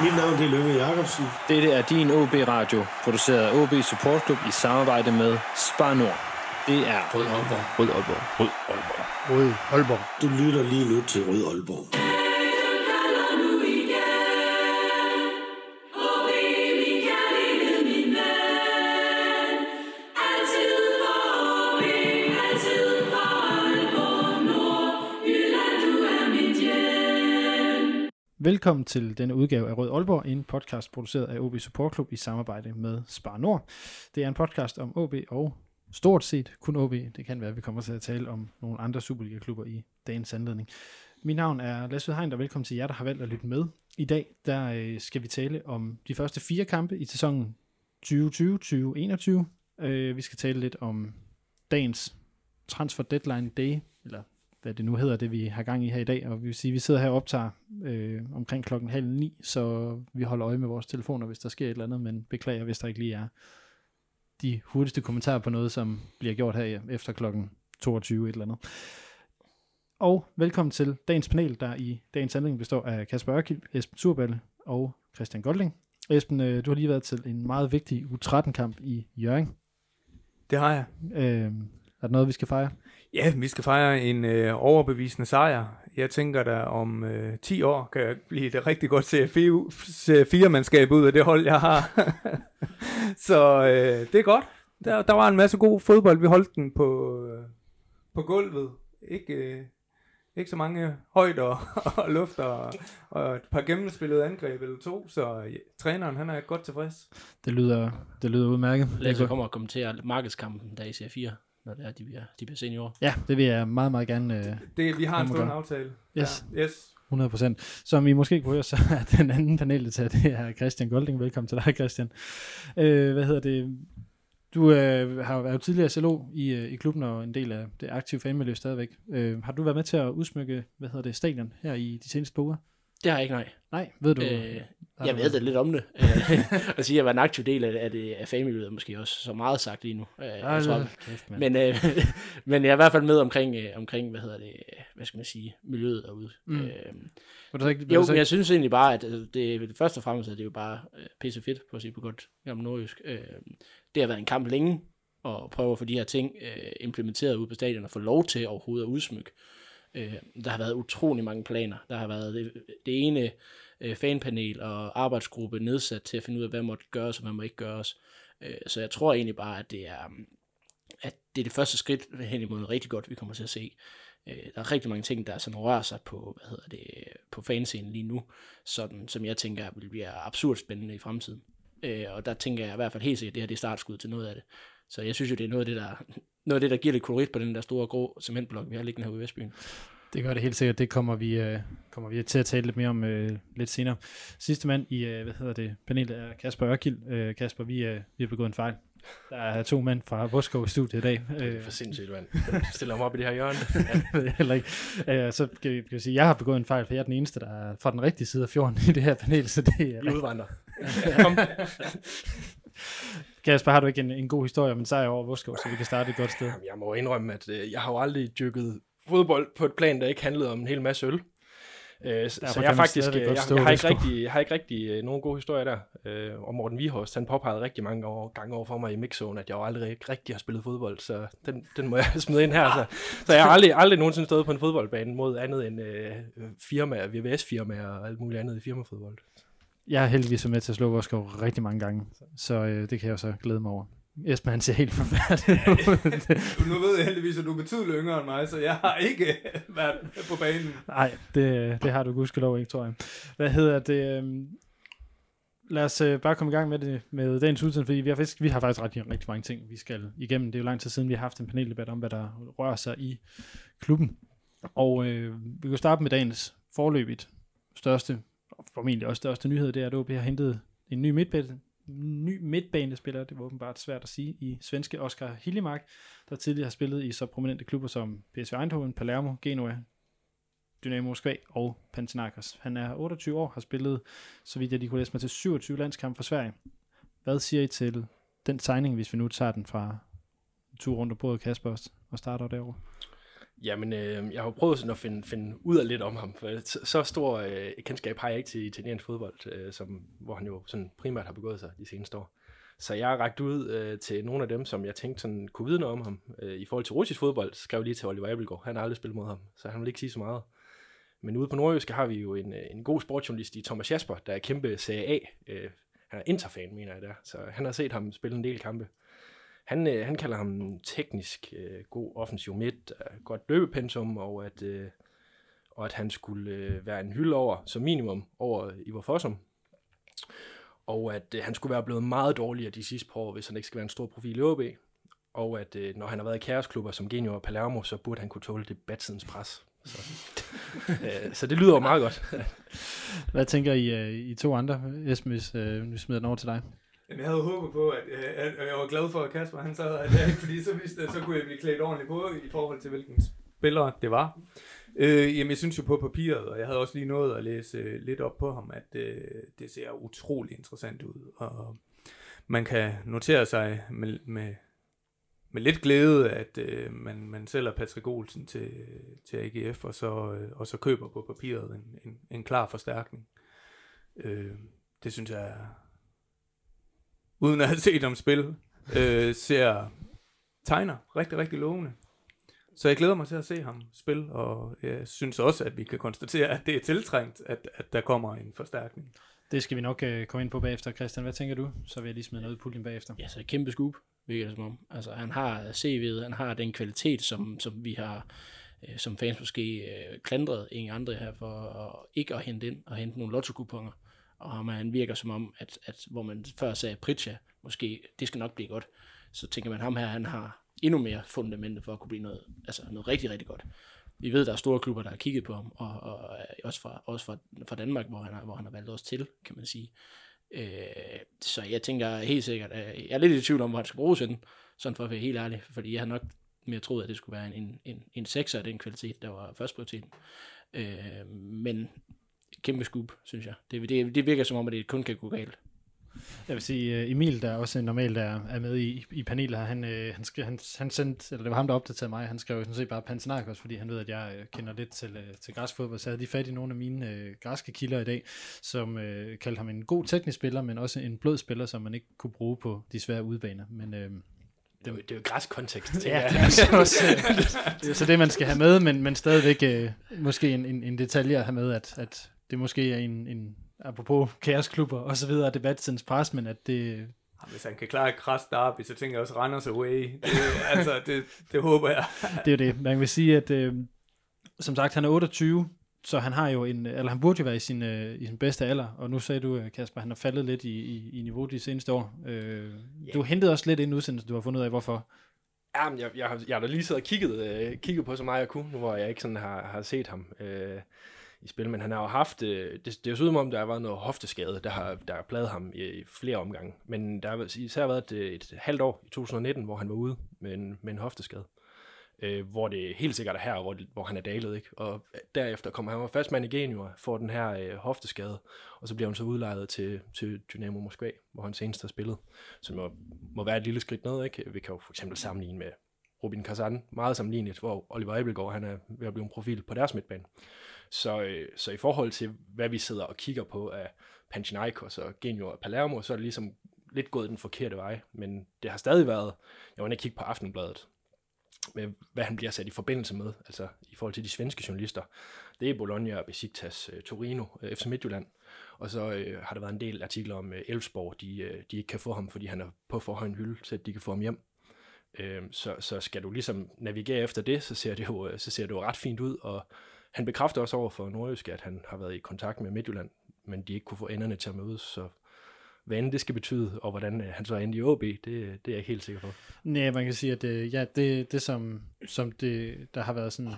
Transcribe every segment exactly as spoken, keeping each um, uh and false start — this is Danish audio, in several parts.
Mit navn er Løkke Jacobsen. Dette er din O B Radio, produceret af O B Support Club i samarbejde med Spar Nord. Det er Rød Aalborg. Rød Aalborg. Rød Aalborg. Rød Aalborg. Du lytter lige nu til Rød Aalborg. Velkommen til denne udgave af Rød Aalborg, en podcast produceret af O B Support Club i samarbejde med Spar Nord. Det er en podcast om O B og stort set kun O B. Det kan være, at vi kommer til at tale om nogle andre Superliga-klubber i dagens anledning. Mit navn er Lasse Hegn, og velkommen til jer, der har valgt at lytte med. I dag der skal vi tale om de første fire kampe i sæsonen tyve tyve til tyve enogtyve. Vi skal tale lidt om dagens transfer deadline day, eller hvad det nu hedder, det vi har gang i her i dag, og vi vil sige, at vi sidder her og optager øh, omkring klokken halv ni, så vi holder øje med vores telefoner, hvis der sker et eller andet, men beklager, hvis der ikke lige er de hurtigste kommentarer på noget, som bliver gjort her efter klokken toogtyve et eller andet. Og velkommen til dagens panel, der i dagens anledning består af Kasper Ørkild, Esben Surballe og Christian Golding. Esben, øh, du har lige været til en meget vigtig U tretten kamp i Hjørring. Det har jeg. Øh, er der noget, vi skal fejre? Ja, vi skal fejre en øh, overbevisende sejr. Jeg tænker da, om øh, ti år kan jeg blive det rigtig godt C F fire-mandskab ud af det hold, jeg har. Så øh, det er godt. Der, der var en masse god fodbold. Vi holdt den på, øh, på gulvet. Ikke, øh, ikke så mange højder og lufter og, og et par gennemspillede angreb eller to. Så ja, træneren, han er godt tilfreds. Det lyder, det lyder udmærket. Lad os komme og kommentere markedskampen, der i C F fire. Når det er, de bliver, de bliver seniorer. Ja, det vil jeg meget, meget gerne. Øh, det, det, vi har en stående aftale. Yes. Ja. Yes. hundrede procent. Som I måske kunne høre, så er den anden paneldeltager, det er Christian Golding. Velkommen til dig, Christian. Øh, hvad hedder det? Du øh, har jo været tidligere S L O i, øh, i klubben og en del af det aktive fanmiljø stadigvæk. Øh, har du været med til at udsmykke, hvad hedder det, stadion her i de seneste uger? Det har jeg ikke, nej. Nej, ved du? Øh, jeg ved det lidt om det. At sige, at jeg var en aktiv del af, det, af familien, måske også så meget sagt lige nu. Øh, Ej, jeg tror, kæft, men, øh, men jeg er i hvert fald med omkring, øh, omkring hvad hedder det, hvad skal man sige, miljøet derude. Mm. Øh, det ikke, det jo, ikke... jeg synes egentlig bare, at det først og fremmest er det jo bare øh, pisse fedt, på at sige på godt gammel nordjysk. Øh, det har været en kamp længe, og prøve at få de her ting øh, implementeret ude på stadion, og få lov til overhovedet at udsmykke. Øh, der har været utrolig mange planer. Der har været det, det ene øh, fanpanel og arbejdsgruppe nedsat til at finde ud af, hvad måtte gøres og hvad må ikke gøres. Øh, så jeg tror egentlig bare, at det er, at det er det første skridt hen imod rigtig godt, vi kommer til at se. Øh, der er rigtig mange ting, der sådan rører sig på, hvad hedder det, på fanscenen lige nu, sådan, som jeg tænker vil blive absurd spændende i fremtiden. Øh, og der tænker jeg i hvert fald helt sikkert, at det her det er startskud til noget af det. Så jeg synes jo, det er noget af det, der, noget af det, der giver lidt kolorit på den der store grå cementblok, vi har liggende herude i Vestbyen. Det gør det helt sikkert. Det kommer vi, øh, kommer vi til at tale lidt mere om øh, lidt senere. Sidste mand i øh, hvad hedder det, panelet er Kasper Ørkild. Øh, Kasper, vi, øh, vi har begået en fejl. Der er to mænd fra Voskov i studiet i dag. Det er for sindssygt, mand. Stiller mig op i det her hjørne. Ja. Så kan vi, kan vi sige, at jeg har begået en fejl, for jeg er den eneste, der er fra den rigtige side af fjorden i det her panel. Så det er vi udvandrer. Kom. Kasper, har du ikke en, en god historie om en sejr over Voskov, så vi kan starte et godt sted? Jeg må indrømme, at øh, jeg har jo aldrig dyrket fodbold på et plan, der ikke handlede om en hel masse øl. Øh, så jeg faktisk jeg, jeg, jeg har ikke rigtig, jeg har ikke rigtig øh, nogen gode historier der. Øh, og Morten Wieghorst, han påpegede rigtig mange år, gange over for mig i mixzone, at jeg jo aldrig rigtig har spillet fodbold, så den, den må jeg smide ind her. Ah. Så, så jeg har aldrig, aldrig nogensinde stået på en fodboldbane mod andet end øh, firmaer, V V S-firmaer og alt muligt andet i firmafodbold. Jeg er heldigvis med til at slå Voskov rigtig mange gange, så øh, det kan jeg så glæde mig over. Esben, han ser helt forfærdelig ud. Nu ved jeg heldigvis, at du er betydeligt yngre end mig, så jeg har ikke været på banen. Nej, det, det har du gudskelov ikke, tror jeg. Hvad hedder det? Lad os bare komme i gang med det med dagens udsendelse, fordi vi har faktisk, vi har faktisk rigtig, rigtig mange ting, vi skal igennem. Det er jo lang tid siden, vi har haft en paneldebat om, hvad der rører sig i klubben. Og øh, vi kan starte med dagens forløbigt største, og formentlig også største nyhed, det er, at O B har hentet en ny midtbane. ny midtbanespiller, det var åbenbart svært at sige, i svenske Oskar Hiljemark, der tidligere har spillet i så prominente klubber som P S V Eindhoven, Palermo, Genoa, Dynamo Moskva og Panathinaikos. Han er otteogtyve år, har spillet, så vidt jeg lige kunne læse mig, til syvogtyve landskampe for Sverige. Hvad siger I til den signing, hvis vi nu tager den fra to runder på bordet, Kasper, og starter derovre? Jamen, øh, jeg har prøvet sådan at finde, finde ud af lidt om ham, for så stor øh, kendskab har jeg ikke til italiensk fodbold, øh, som, hvor han jo sådan primært har begået sig de seneste år. Så jeg har rakt ud øh, til nogle af dem, som jeg tænkte sådan, kunne vide noget om ham. Øh, I forhold til russisk fodbold, skrev jeg lige til Oliver Abelgaard, han har aldrig spillet mod ham, så han vil ikke sige så meget. Men ude på Nordjyske har vi jo en, en god sportsjournalist i Thomas Jasper, der er kæmpe Serie A. Øh, han er Inter-fan, mener jeg der, så han har set ham spille en del kampe. Han, øh, han kalder ham teknisk øh, god offensiv midt, godt løbepensum, og at, øh, og at han skulle øh, være en hylde over, som minimum, over Ivar Fossum. Og at øh, han skulle være blevet meget dårligere de sidste par år, hvis han ikke skal være en stor profil i O B. Og at øh, når han har været i kaosklubber som Genio og Palermo, så burde han kunne tåle debattidens pres. Så, øh, så det lyder jo meget godt. Hvad tænker I, I to andre? Esmes, øh, nu smider den over til dig. Jeg havde håbet på, at, at, at jeg var glad for, at Kasper han sad, at jeg ikke, fordi så vidste, så kunne jeg blive klædt ordentligt på, i forhold til hvilken spiller det var. Øh, jamen, jeg synes jo på papiret, og jeg havde også lige nået at læse lidt op på ham, at øh, det ser utrolig interessant ud, og man kan notere sig med, med, med lidt glæde, at øh, man, man sælger Patrick Olsen til, til A G F, og så, øh, og så køber på papiret en, en, en klar forstærkning. Øh, det synes jeg er... Uden at have set om spil, øh, ser tegner rigtig, rigtig lovende. Så jeg glæder mig til at se ham spille, og jeg synes også, at vi kan konstatere, at det er tiltrængt, at, at der kommer en forstærkning. Det skal vi nok øh, komme ind på bagefter. Christian, hvad tænker du? Så vil jeg lige smide noget i puljen bagefter. Ja, så et kæmpe skub, virker det som om. Altså, han har C V'et, han har den kvalitet, som, som vi har, øh, som fans måske øh, klandret ingen andre her for, og ikke at hente ind og hente nogle lotto-kuponer. Og han virker som om, at, at hvor man før sagde Pritja, måske, det skal nok blive godt, så tænker man, ham her, han har endnu mere fundamentet for at kunne blive noget, altså noget rigtig, rigtig godt. Vi ved, der er store klubber, der har kigget på ham, og, og, og også, fra, også fra, fra Danmark, hvor han, har, hvor han har valgt os til, kan man sige. Øh, så jeg tænker helt sikkert, jeg er lidt i tvivl om, hvor han skal bruges henne, sådan for at være helt ærlig, fordi jeg har nok mere troet, at det skulle være en, en, en, en sekser af den kvalitet, der var først prioriteten. Øh, men kæmpe skub, synes jeg. Det, det, det virker som om, at det kun kan gå galt. Jeg vil sige, Emil, der også normalt er, er med i, i panelet her, han, han, skrev, han, han sendte, eller det var ham, der opdaterede mig, han skrev jo sådan set bare Panathinaikos, fordi han ved, at jeg kender lidt til, til græsk fodbold, så havde de fat i nogle af mine øh, græske kilder i dag, som øh, kaldte ham en god teknisk spiller, men også en blød spiller, som man ikke kunne bruge på de svære udebaner, men... Øh, Det, det er jo græsk kontekst. Ja, det er også, det er så det, man skal have med, men, men stadigvæk øh, måske en, en, en detalje at have med, at, at det måske er en, en apropos kaosklubber og så videre, debattens pres, men at det... Hvis han kan klare et kras derby, så tænker jeg også, Randers away. Det, altså, det, det håber jeg. Det er det. Man vil sige, at øh, som sagt, han er otteogtyve, så han har jo en, eller han burde jo være i sin, øh, i sin bedste alder, og nu sagde du, Kasper, han har faldet lidt i, i, i niveau de seneste år. Øh, yeah. Du hentede også lidt inden udsendelsen, du har fundet ud af, hvorfor. Jamen, jeg, jeg, jeg har da lige siddet og kigget, øh, kigget på så meget, jeg kunne, nu hvor jeg ikke sådan har, har set ham øh, i spil, men han har jo haft, øh, det, det er jo sådan om, der har været noget hofteskade, der har, der har plaget ham i, i flere omgange, men der har især været et, et halvt år i to tusind nitten, hvor han var ude med en, med en hofteskade. Øh, hvor det helt sikkert er her, hvor, det, hvor han er dalet, ikke? Og derefter kommer han var fast mand i Genua, får den her øh, hofteskade, og så bliver han så udlejet til, til Dynamo Moskva, hvor han senest har spillet, som må, må være et lille skridt ned, ikke? Vi kan jo for eksempel sammenligne med Rubin Kazan, meget sammenlignet, hvor Oliver Abelgaard, han er ved at blive en profil på deres midtbane. Så, øh, så i forhold til, hvad vi sidder og kigger på af Panathinaikos og Genua og Palermo, så er det ligesom lidt gået den forkerte vej, men det har stadig været, jeg var inde og kigge på Aftenbladet, med hvad han bliver sat i forbindelse med, altså i forhold til de svenske journalister. Det er Bologna, Besiktas, Torino, F C Midtjylland. Og så øh, har der været en del artikler om øh, Elfsborg, de, øh, de ikke kan få ham, fordi han er på for høj en hylde, så de kan få ham hjem. Øh, så, så skal du ligesom navigere efter det, så ser det, jo, så ser det jo ret fint ud. Og han bekræfter også over for Nordjysk, at han har været i kontakt med Midtjylland, men de ikke kunne få enderne til at mødes, så... hvad end det skal betyde, og hvordan han så er inde i O B, det, det er jeg helt sikker på. Nej, man kan sige, at øh, ja, det, det som, som det, der har været sådan,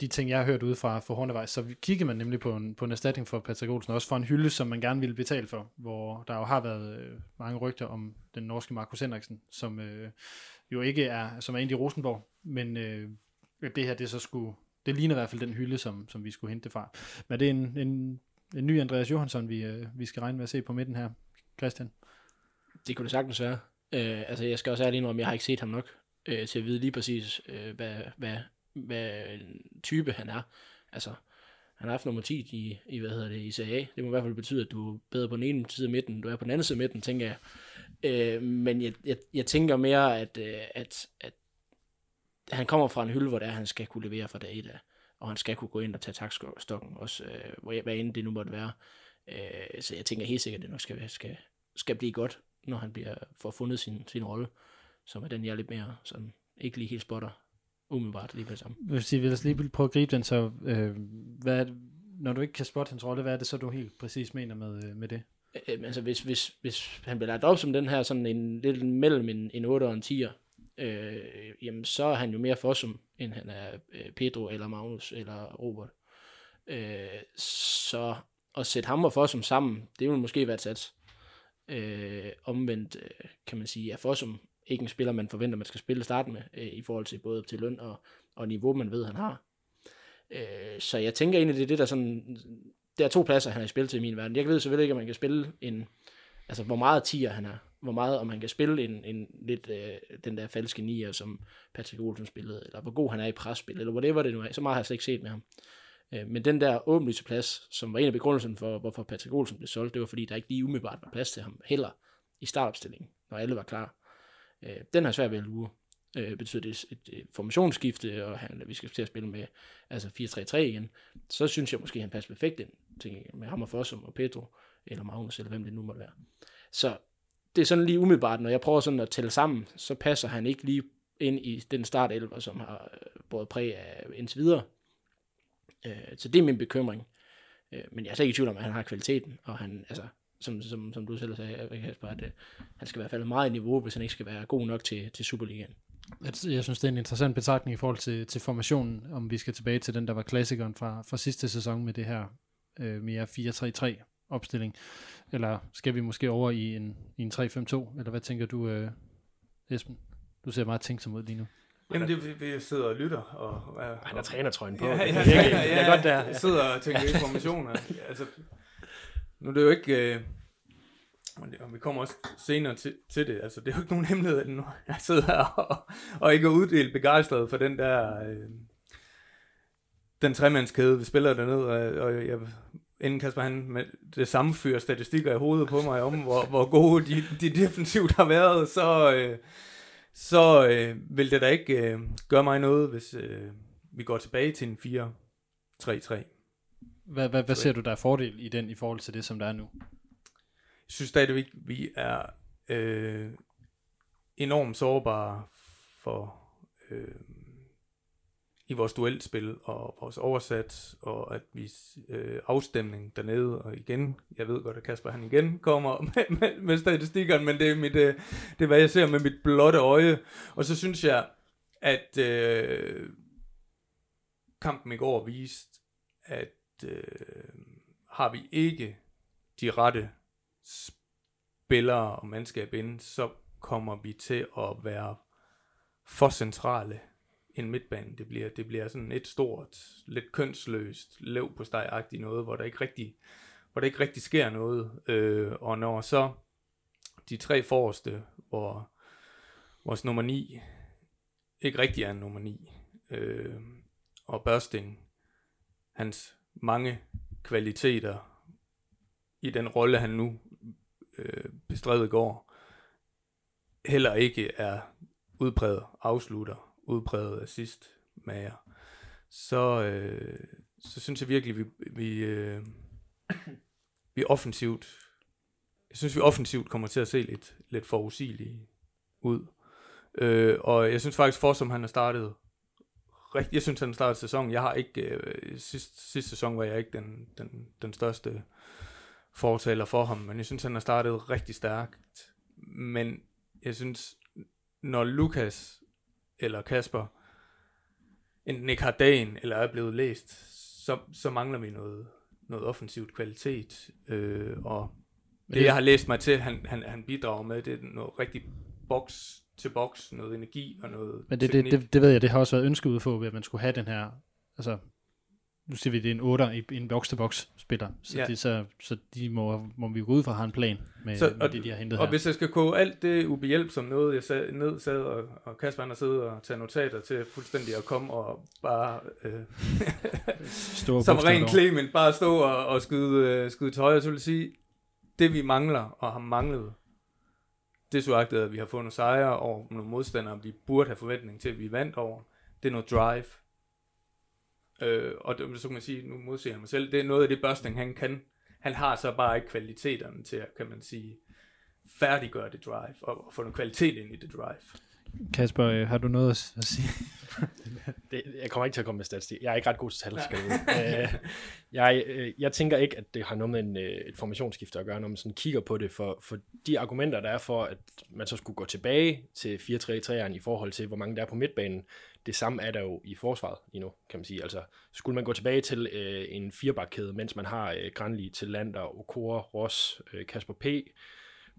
de ting, jeg har hørt ude fra Hornevejs, så kiggede man nemlig på en, på en erstatning for Patrick Olsen, også for en hylde, som man gerne ville betale for, hvor der jo har været øh, mange rygter om den norske Markus Henriksen, som øh, jo ikke er, som er inde i Rosenborg, men øh, det her, det så skulle, det ligner i hvert fald den hylde, som, som vi skulle hente fra. Men det er en, en, en ny Andreas Johansson, vi, øh, vi skal regne med at se på midten her. Christian? Det kunne det sagtens være. Øh, altså, jeg skal også ærlig indrømme, jeg har ikke set ham nok øh, til at vide lige præcis, øh, hvad, hvad hvad type han er. Altså, han har haft nummer ti i, i hvad hedder det, i Serie A. Det må i hvert fald betyde, at du er bedre på den ene side af midten, du er på den anden side af midten, tænker jeg. Øh, men jeg, jeg, jeg tænker mere, at, at, at han kommer fra en hylde, hvor det er, han skal kunne levere fra dag et af, og han skal kunne gå ind og tage taktstokken også, øh, hvad end det nu måtte være. Øh, så jeg tænker helt sikkert, at det nok skal, skal, skal blive godt, når han bliver, får fundet sin, sin rolle, som er den, jeg er lidt mere sådan, ikke lige helt spotter umiddelbart lige med det samme. Hvis I vil altså lige prøve at gribe den, så øh, hvad er det, når du ikke kan spotte hans rolle, hvad er det så, du helt præcis mener med, med det? Øh, altså hvis, hvis, hvis han bliver lagt op som den her, sådan en lidt mellem en, en otter og en tier, øh, jamen så er han jo mere forsum, end han er øh, Pedro eller Magnus eller Robert. Øh, så at sætte ham og forsum sammen, det vil måske være et sats. Øh, omvendt øh, kan man sige, at forsum ikke en spiller, man forventer, man skal spille at starte med, øh, i forhold til både til løn og, og niveau, man ved, han har. Øh, så jeg tænker egentlig, det er det, der sådan, der er to pladser, han har i spil til i min verden. Jeg ved selvfølgelig ikke, om man kan spille en, altså hvor meget tier han er, hvor meget, om han kan spille en, en lidt, øh, den der falske nier, som Patrick Olsen spillede, eller hvor god han er i presspil, eller whatever det nu er, så meget har jeg slet ikke set med ham. Øh, men den der åbenlyse plads, som var en af begrundelsen for, hvorfor Patrick Olsen blev solgt, det var fordi, der ikke lige umiddelbart var plads til ham, heller i startopstillingen, når alle var klar. Den har svært ved at lure. Øh, betyder det et, et formationsskifte, og han, vi skal til at spille med altså fire tre tre igen, så synes jeg måske, han passer perfekt ind, tænker jeg, med ham og Fossum og Pedro, eller Magnus, eller hvem det nu måtte være. Så det er sådan lige umiddelbart, når jeg prøver sådan at tælle sammen, så passer han ikke lige ind i den startelver, som har øh, båret præg af indtil videre. Øh, så det er min bekymring. Øh, men jeg er slet ikke i tvivl om, at han har kvaliteten, og han, altså, Som, som, som du selv sagde, Kasper, at øh, han skal i hvert fald meget i niveau, hvis han ikke skal være god nok til, til Superligaen. Jeg synes, det er en interessant betragtning i forhold til, til formationen, om vi skal tilbage til den, der var klassikeren fra, fra sidste sæson med det her øh, mere fire tre tre opstilling. Eller skal vi måske over i en, i en tre fem to? Eller hvad tænker du, øh, Esben? Du ser meget tænksom ud lige nu. Jamen, det, vi sidder og lytter. Og, og, han har trænertrøjen på. Ja, ja, ja, ja, ja, ja, godt der. Jeg sidder og tænker i formationer. Altså... Nu er det jo ikke, øh, og vi kommer også senere til, til det, altså det er jo ikke nogen hemmelighed, at nu jeg sidder her og, og ikke er uddelt begejstret for den der, øh, den tremandskæde, vi spiller dernede, og, og jeg, inden Kasper han med det samme fyrer statistikker i hovedet på mig om, hvor, hvor gode de, de defensivt har været, så, øh, så øh, vil det da ikke øh, gøre mig noget, hvis øh, vi går tilbage til en fire tre tre. Hvad, hvad, hvad ser du der er fordel i den i forhold til det, som der er nu? Jeg synes stadigvæk, vi er øh, enormt sårbare for øh, i vores duelspil og vores oversats, og at vi øh, afstemning dernede, og igen, jeg ved godt, at Kasper han igen kommer med, med, med statistikkerne, men det er, mit, øh, det er, hvad jeg ser med mit blotte øje. Og så synes jeg, at øh, kampen i går viste, at Øh, har vi ikke de rette spillere og mandskab inde, så kommer vi til at være for centrale en midtbane. Det bliver, det bliver sådan et stort, lidt kønsløst, lev på steg-agtigt noget, hvor der ikke rigtig, hvor der ikke rigtig sker noget. Øh, og når så de tre forreste, hvor vores nummer ni ikke rigtig er en nummer ni, øh, og Børsting, hans mange kvaliteter i den rolle, han nu øh, bestrædet går, heller ikke er udpræget afslutter, udpræget assist mager, så, øh, så synes jeg virkelig, vi, vi, øh, vi offensivt, jeg synes, vi offensivt kommer til at se lidt, lidt forudsigelige ud. Øh, og jeg synes faktisk, for som han har startet, jeg synes, han startede sæsonen. Jeg har ikke øh, sidste, sidste sæson var jeg ikke den, den, den største fortaler for ham, men jeg synes, han har startet rigtig stærkt. Men jeg synes, når Lukas eller Kasper enten ikke har dagen eller er blevet læst, så, så mangler vi noget, noget offensivt kvalitet. Øh, og det, jeg har læst mig til, han, han, han bidrager med, det er noget rigtig boks til boks, noget energi og noget. Men det, det, det, det ved jeg, det har også været ønsket ud for, at man skulle have den her, altså nu ser vi, det er en otter i en box-to-box-spiller, så, ja. det, så, så de må, må vi gå ud fra have en plan med, så, med og, det, de har hentet og her. Og hvis jeg skal koge alt det ubehjælp, som noget, jeg sad, ned sad, og, og Kasper han har siddet og taget notater til fuldstændig at komme og bare, øh, som ren Clement, bare stå og, og skyde, øh, skyde tøj, så vil jeg sige, det vi mangler og har manglet, desuagtet at vi har fået nogle sejre over nogle modstandere, vi burde have forventning til, at vi vandt over, det er noget drive. Øh, og det, så kan man sige, nu modsiger han mig selv, det er noget af det børsting, han kan. Han har så bare ikke kvaliteterne til at, kan man sige, færdiggøre det drive, og, og få noget kvalitet ind i det drive. Kasper, øh, har du noget at sige? det, jeg kommer ikke til at komme med statistik. Jeg er ikke ret god til tal. øh, jeg, øh, jeg tænker ikke, at det har noget med en, øh, et formationsskifte at gøre, når man sådan kigger på det, for, for de argumenter, der er for, at man så skulle gå tilbage til fire tre tre'eren i forhold til, hvor mange der er på midtbanen, det samme er der jo i forsvaret lige nu, kan man sige. Altså, skulle man gå tilbage til øh, en firebakkæde, mens man har øh, Granli, Tillander, Okora, Ross, øh, Kasper P.,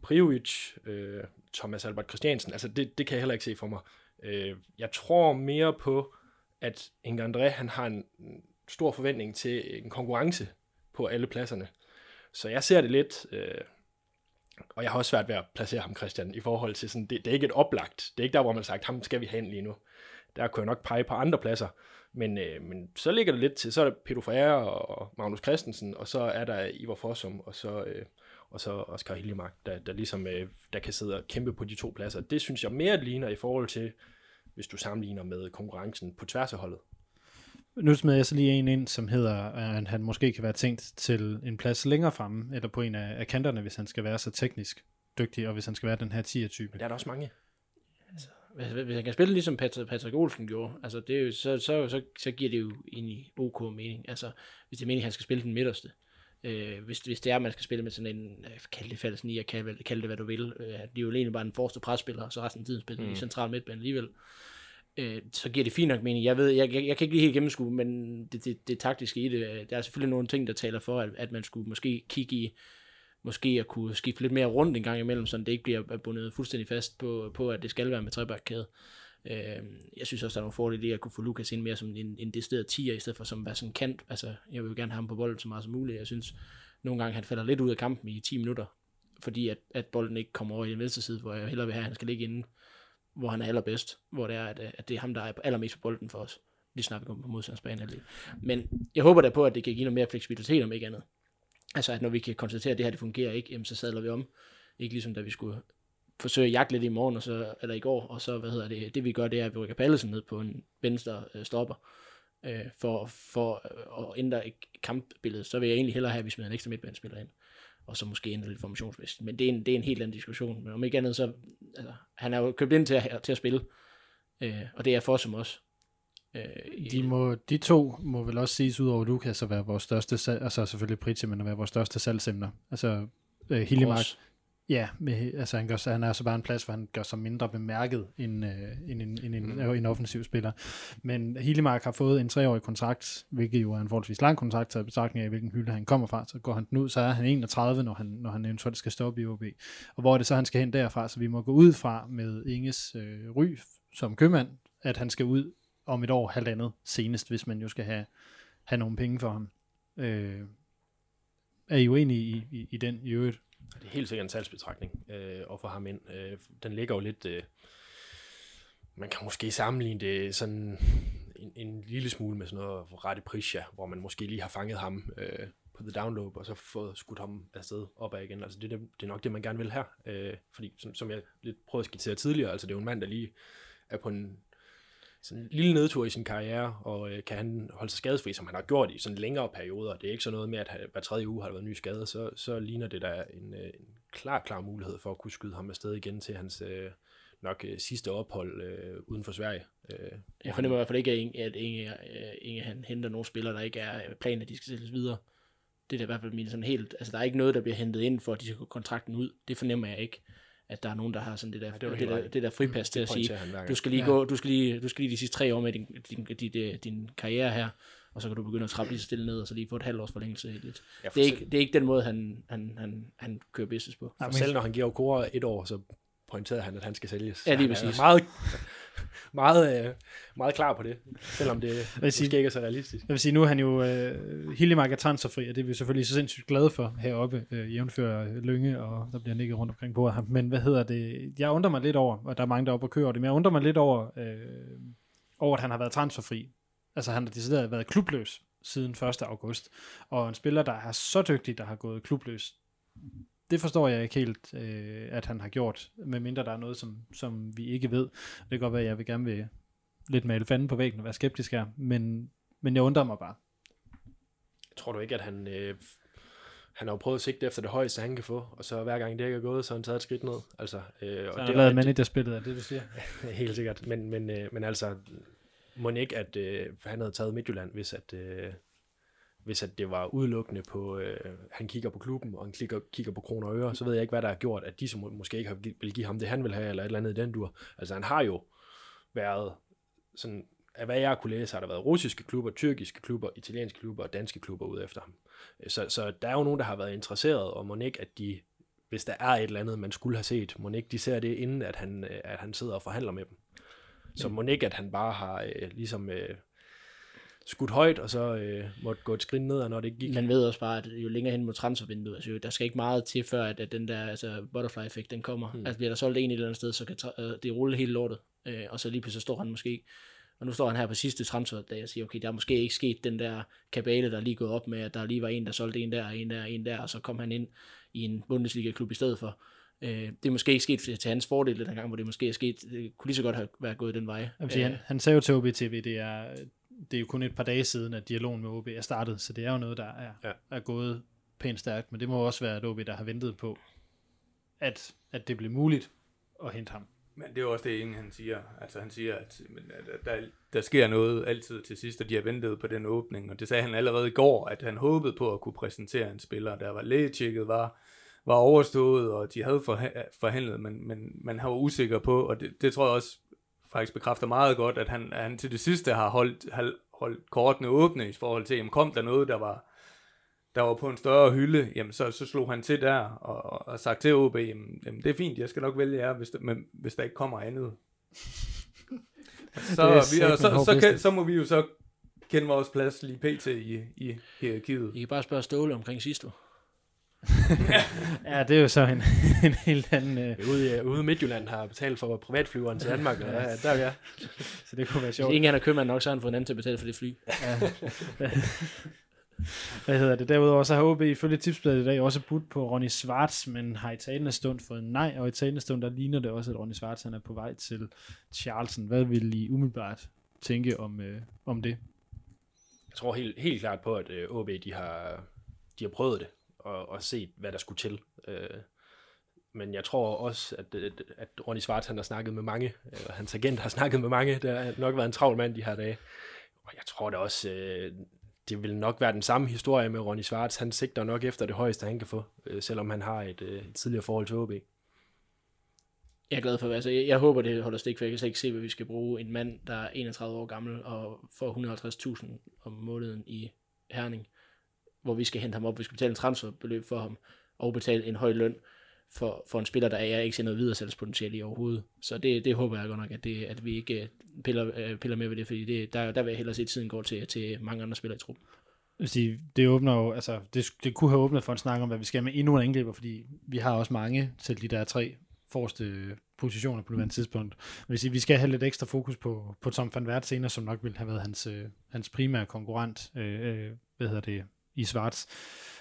Privic, øh, Thomas Albert Christiansen, altså det, det kan jeg heller ikke se for mig. Øh, jeg tror mere på, at Inge André, han har en stor forventning til en konkurrence på alle pladserne. Så jeg ser det lidt, øh, og jeg har også svært ved at placere ham, Christian, i forhold til sådan, det, det er ikke et oplagt, det er ikke der, hvor man har sagt, ham skal vi hen lige nu. Der kunne jeg nok pege på andre pladser, men, øh, men så ligger det lidt til, så er der Pedro Freire og Magnus Christensen, og så er der Ivar Fossum, og så... Øh, og så Oscar Hiljemark, der, der ligesom der kan sidde og kæmpe på de to pladser. Det synes jeg mere ligner i forhold til, hvis du sammenligner med konkurrencen på tværs af holdet. Nu smider jeg så lige en ind, som hedder, at han måske kan være tænkt til en plads længere fremme, eller på en af kanterne, hvis han skal være så teknisk dygtig, og hvis han skal være den her tier-type. Der er der også mange. Altså, hvis, hvis han kan spille ligesom Patrick Olsen gjorde, altså det er jo, så, så, så, så giver det jo egentlig ok mening. Altså, hvis det er meningen, han skal spille den midterste. Øh, hvis, hvis det er, at man skal spille med sådan en, kald det falsk nier, kald, kald det hvad du vil, øh, det er jo egentlig bare den forreste presspiller, og så resten af tiden spiller mm. i central midtbane alligevel, øh, så giver det fint nok mening. Jeg ved, jeg, jeg, jeg kan ikke lige helt gennemskue, men det, det, det taktiske i det, der er selvfølgelig nogle ting, der taler for, at, at man skulle måske kigge i, måske at kunne skifte lidt mere rundt en gang imellem, så det ikke bliver bundet fuldstændig fast på, på at det skal være med trebakkæde. Jeg synes også, der er nogle fordele i at kunne få Lukas ind mere som en, en decideret tier, i stedet for som være sådan kant. Altså, jeg vil jo gerne have ham på bolden så meget som muligt. Jeg synes, nogle gange han falder lidt ud af kampen i ti minutter, fordi at, at bolden ikke kommer over i den venstre side, hvor jeg hellere vil have, at han skal ligge inde, hvor han er allerbedst, hvor det er, at, at det er ham, der er allermest på bolden for os. Lige snart vi kommer på modstandsbanen. Men jeg håber da på, at det kan give noget mere fleksibilitet, om ikke andet. Altså, at når vi kan konstatere, at det her det fungerer ikke, jamen, så sadler vi om. Ikke ligesom da vi skulle... forsøger at jagte lidt i morgen, og så, eller i går, og så, hvad hedder det, det vi gør, det er, at vi rykker Pallesen ned på en venstre øh, stopper, øh, for, for øh, at ændre kampbilledet, så vil jeg egentlig hellere have, at vi smider en ekstra midtbanespiller ind, og så måske ændre lidt formationsmæssigt, men det er, en, det er en helt anden diskussion, men om ikke andet, så, altså, han er jo købt ind til at, til at spille, øh, og det er for som også. Øh, de, må, de to må vel også siges, udover Lukas, at være vores største, sal- altså selvfølgelig Pritje, men at være vores største salgsemner, altså øh, Hiljemark. Ja, med, altså han, gør, han er så bare en plads, hvor han gør sig mindre bemærket end, øh, end, en, end en, mm. øh, en offensiv spiller. Men Hiljemark har fået en treårig kontrakt, hvilket jo er en forholdsvis lang kontrakt, så i betragtning af, hvilken hylde han kommer fra, så går han den ud, så er han enogtredive, når han, når han eventuelt skal stoppe i O B. Og hvor er det så, han skal hen derfra? Så vi må gå ud fra med Inges øh, ry som købmand, at han skal ud om et år, halvandet senest, hvis man jo skal have, have nogle penge for ham. Øh, er I jo enige i, i, i den i øvrigt? Det er helt sikkert en salgsbetragtning øh, at få ham ind. Øh, den ligger jo lidt... Øh, man kan måske sammenligne det sådan en, en lille smule med sådan noget Rade Prisja, hvor man måske lige har fanget ham øh, på the download, og så fået skudt ham afsted opad igen. Altså det, det er nok det, man gerne vil her. Øh, fordi som, som jeg lidt prøvede at skitsere tidligere, altså det er jo en mand, der lige er på en, sådan en lille nedtur i sin karriere, og øh, kan han holde sig skadesfri, som han har gjort i sådan længere perioder. Det er ikke sådan noget med, at hver tredje uge har der været en ny skade, så, så ligner det da en, øh, en klar, klar mulighed for at kunne skyde ham afsted igen til hans øh, nok øh, sidste ophold øh, uden for Sverige. Øh, jeg fornemmer i hvert fald ikke, at Inge, at Inge, øh, Inge han henter nogle spillere, der ikke er planen, at de skal sælges videre. Det er i hvert fald min sådan helt... Altså, der er ikke noget, der bliver hentet ind for, at de skal gå kontrakten ud. Det fornemmer jeg ikke. At der er nogen, der har sådan det der, ja, det det der, det der fripas til at sige, du skal lige ja. gå, du skal lige, du skal lige de sidste tre år med din, din, din, din karriere her, og så kan du begynde at trappe lige så stille ned, og så lige få et halvt års forlængelse. Lidt. Ja, for det, er ikke, det er ikke den måde, han, han, han, han kører business på. Ja, selv når han giver Okora et år, så pointerede han, at han skal sælges. Ja, lige præcis. Han er meget meget, øh, meget klar på det, selvom det måske ikke er så realistisk. Jeg vil sige, nu er han jo øh, Hiljemark er transferfri, og det er vi selvfølgelig så sindssygt glade for heroppe, øh, jævnfører Lynge, og der bliver nikket rundt omkring bordet ham. Men hvad hedder det? Jeg undrer mig lidt over, og der er mange, der er oppe og kører det, men jeg undrer mig lidt over, øh, over at han har været transferfri. Altså han har decideret været klubløs siden første august, og en spiller, der er så dygtig, der har gået klubløs, det forstår jeg ikke helt, øh, at han har gjort, medmindre der er noget, som, som vi ikke ved. Det kan godt være, at jeg vil gerne vil lidt male fanden på væggen og være skeptisk her, men, men jeg undrer mig bare. Tror du ikke, at han, øh, han har jo prøvet at sigte efter det højeste, han kan få, og så hver gang det ikke er gået, så har han taget et skridt ned. Altså, øh, og så har han lavet managerspillet af det, du siger. Helt sikkert, men, men, øh, men altså, må ikke, at øh, han havde taget Midtjylland, hvis at... Øh, hvis at det var udelukkende på, øh, han kigger på klubben, og han klikker, kigger på kroner og øre, så ved jeg ikke, hvad der har gjort, at de som må, måske ikke har, vil give ham det, han vil have, eller et eller andet i den dur. Altså han har jo været, sådan, af hvad jeg kunne læse, har der været russiske klubber, tyrkiske klubber, italienske klubber og danske klubber ude efter ham. Så, så der er jo nogen, der har været interesseret, og må ikke, at de, hvis der er et eller andet, man skulle have set, må ikke, de ser det, inden at han, at han sidder og forhandler med dem. Så må ikke, at han bare har øh, ligesom... Øh, skudt højt, og så øh, måtte gå et skridt ned, og når det ikke gik. Man ved også bare, at jo længere hen mod transfervinduet, altså jo, der skal ikke meget til, før at, at den der altså, butterfly-effekt, den kommer. Hmm. Altså bliver der solgt en eller andet sted, så kan tra- øh, det rulle hele lortet, øh, og så lige pludselig står han måske ikke. Og nu står han her på sidste transferdag og siger, okay, der er måske ikke sket den der kabale, der lige gået op med, at der lige var en, der solgte en der, en der, en der, og så kom han ind i en Bundesliga-klub i stedet for. Det er måske ikke sket til hans fordel den gang, hvor det måske er sket, det kunne lige så godt have været gået den vej. Sige, han, han sagde jo til O B T V, det er, det er jo kun et par dage siden, at dialogen med O B er startet, så det er jo noget, der er, ja. er gået pænt stærkt, men det må også være, at O B, der har ventet på, at, at det blev muligt at hente ham. Men det er jo også det ene, han siger. Altså han siger, at der, der sker noget altid til sidst, og de har ventet på den åbning, og det sagde han allerede i går, at han håbede på at kunne præsentere en spiller, der var lægetjekket, var... var overstået, og de havde forhandlet, men, men man har jo usikker på, og det, det tror jeg også faktisk bekræfter meget godt, at han, han til det sidste har holdt, har holdt kortene åbne i forhold til, jamen kom der noget, der var, der var på en større hylde, jamen så, så slog han til der, og, og sagde til O B, jamen, jamen det er fint, jeg skal nok vælge jer, hvis der, men, hvis der ikke kommer andet. så, vi, så, så, så, kan, så må vi jo så kende vores plads lige pt. i, i hierarkiet. I kan bare spørge Ståle omkring sidste år. Ja, det er jo så en, en helt anden... Øh... Ude, ude Midtjylland har betalt for privatflyveren til Danmark, og ja, der er jeg. Så det kunne være sjovt. Hvis ingen han har købmand nok, så har han fået en anden til at betale for det fly. Ja. Hvad hedder det? Derudover så har O B ifølge tipsbladet i dag også budt på Ronny Schwartz, men har i talende stund fået nej, og i talende stund der ligner det også, at Ronny Schwartz han er på vej til Charlton. Hvad vil I umiddelbart tænke om, øh, om det? Jeg tror helt, helt klart på, at øh, O B de har, de har prøvet det. Og, og set, hvad der skulle til. Øh, men jeg tror også, at, at, at Ronny Schwartz, han har snakket med mange, og hans agent har snakket med mange, der har nok været en travl mand de her dage. Og jeg tror da også, øh, det vil nok være den samme historie med Ronny Schwartz. Han sigter nok efter det højeste, han kan få, øh, selvom han har et, øh, et tidligere forhold til O B. Jeg er glad for, altså jeg, jeg håber, det holder stik, for jeg kan slet ikke se, hvad vi skal bruge en mand, der er enogtredive år gammel, og får et hundrede og halvtreds tusind om måneden i Herning, hvor vi skal hente ham op, vi skal betale en transferbeløb for ham, og betale en høj løn for, for en spiller, der er ikke ser noget videre salgspotentiale i overhovedet. Så det, det håber jeg godt nok, at, det, at vi ikke piller, piller med ved det, fordi det, der, der vil jeg hellere se, at tiden går til, til mange andre spillere i truppen. Det åbner jo, altså det, det kunne have åbnet for en snak om, hvad vi skal med endnu en angriber, fordi vi har også mange til de der tre forreste positioner på nuværende tidspunkt. Vil sige, vi skal have lidt ekstra fokus på, på Tom van Wert senere, som nok ville have været hans, hans primære konkurrent, øh, hvad hedder det, i Schwartz.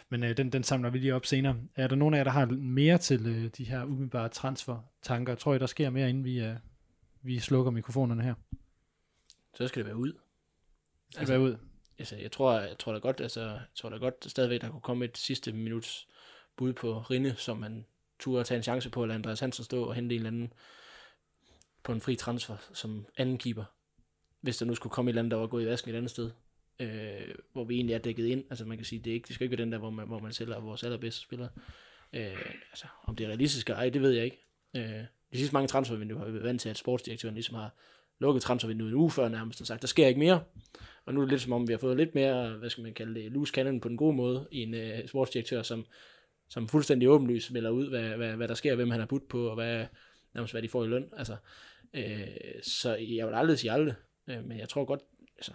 Men øh, den, den samler vi lige op senere. Er der nogen af jer, der har mere til øh, de her umiddelbare transfer-tanker? Tror I, der sker mere, inden vi, øh, vi slukker mikrofonerne her? Så skal det være ud. Skal altså, det være ud? Altså, jeg tror, jeg tror da godt, altså, jeg tror da godt stadigvæk, der kunne komme et sidste minuts bud på Rinde, som man turde at tage en chance på, eller Andreas Hansen stå og hente en eller anden på en fri transfer som anden keeper. Hvis der nu skulle komme et eller andet, der var gået i vasken et andet sted. Øh, hvor vi egentlig er dækket ind. Altså man kan sige, det er ikke, det skal ikke være den der, hvor man, hvor man sælger vores allerbedste spillere. Øh, altså, om det er realistisk eller ej, det ved jeg ikke. Øh, de sidste mange transfervinduer har vi været vant til, at sportsdirektøren ligesom har lukket transfervinduet en uge før nærmest, og sagt, der sker ikke mere. Og nu er det lidt som om, vi har fået lidt mere, hvad skal man kalde det, loose cannon på den gode måde, i en øh, sportsdirektør, som, som fuldstændig åbenlyst melder ud, hvad, hvad, hvad der sker, hvem han har budt på, og hvad, nærmest hvad de får i løn. Altså, Øh, så jeg vil aldrig sige aldrig, øh, men jeg tror godt, altså,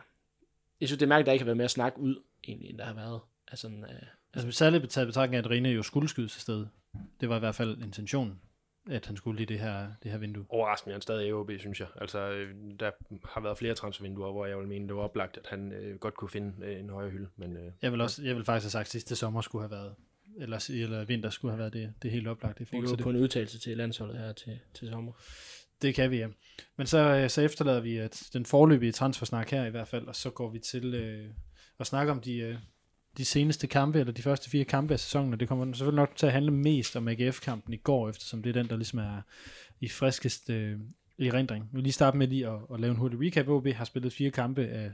jeg synes, det er mærkeligt, at der ikke har været mere snak ud, egentlig, end der har været. Altså, øh, altså særligt taget betragtning af, at Rene jo skulle skydes til stedet. Det var i hvert fald intentionen, at han skulle i det her, det her vindue. Overraskende er han stadig i O B, synes jeg. Altså, der har været flere transfervinduer, hvor jeg vil mene, det var oplagt, at han øh, godt kunne finde øh, en højere hylde. Men, øh, jeg, vil også, jeg vil faktisk have sagt, at sidste sommer skulle have været, eller, eller vinter skulle have været det, det helt oplagt. Vi går på en udtalelse til landsholdet her til, til sommer. Det kan vi, ja. Men så, så efterlader vi at den foreløbige transfersnak her i hvert fald, og så går vi til øh, at snakke om de... Øh, de seneste kampe, eller de første fire kampe af sæsonen, og det kommer selvfølgelig nok til at handle mest om A G F-kampen i går, eftersom det er den, der ligesom er i friskest øh, erindring. Vi vil lige starte med lige at, at lave en hurtig recap. O B har spillet fire kampe af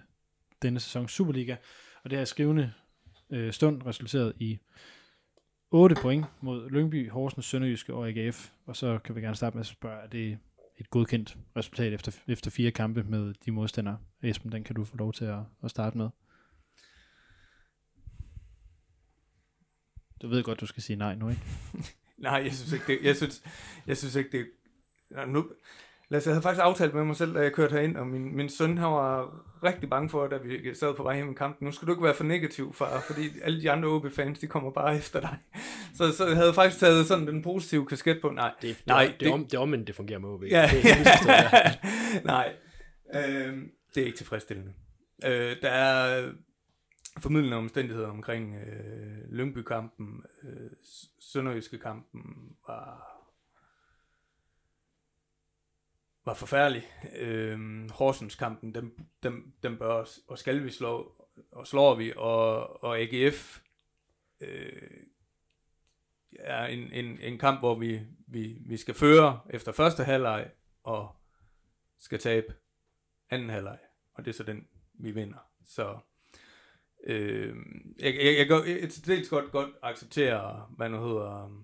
denne sæson Superliga, og det har skrivende øh, stund resulteret i otte point mod Lyngby, Horsens, Sønderjyske og A G F, og så kan vi gerne starte med at spørge, er det et godkendt resultat efter, efter fire kampe med de modstandere? Esben, den kan du få lov til at, at starte med. Du ved godt, du skal sige nej nu, ikke? Nej, jeg synes ikke det. Jeg synes, jeg synes ikke det. Nu, lad os, jeg havde faktisk aftalt med mig selv, da jeg kørte herind, og min, min søn han var rigtig bange for, da vi sad på vej hjem i kampen. Nu skal du ikke være for negativ, far, fordi alle de andre O B-fans, de kommer bare efter dig. Så, så jeg havde faktisk taget sådan den positive kasket på. Nej, det, det, nej, det, det, om, det er omvendt, det fungerer med O B. Ja, det er helt nej, øh, det er ikke tilfredsstillende. Øh, der er... formidlende omstændigheder omkring øh, Lyngby-kampen, øh, Sønderjyske-kampen var, var forfærdelig. Øh, Horsens-kampen, dem, dem, dem bør os, og skal vi slå, og slår vi, og, og A G F øh, er en, en, en kamp, hvor vi, vi, vi skal føre efter første halvleg, og skal tabe anden halvleg, og det er så den, vi vinder. Så Øh, jeg, jeg, jeg, jeg, jeg til dels godt, godt acceptere, hvad nu hedder,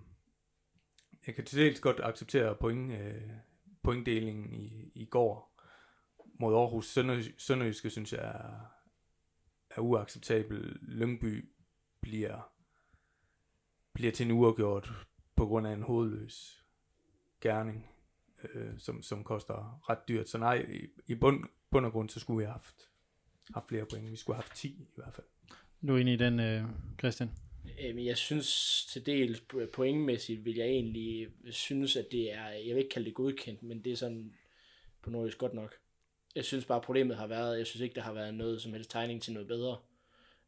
jeg kan til dels godt acceptere point, øh, pointdelingen i, i går mod Aarhus. Sønder, Sønderjyske synes jeg er, er uacceptabel. Lyngby bliver, bliver til en uafgjort på grund af en hovedløs gerning, øh, som, som koster ret dyrt. Så nej, i, i bund, bund og grund, så skulle jeg have haft haft flere point. Vi skulle have haft ti i hvert fald. Du er inde i den, øh, Christian? Æm, jeg synes til dels pointmæssigt vil jeg egentlig synes, at det er, jeg vil ikke kalde det godkendt, men det er sådan på nordisk godt nok. Jeg synes bare, problemet har været, jeg synes ikke, der har været noget som helst tegning til noget bedre.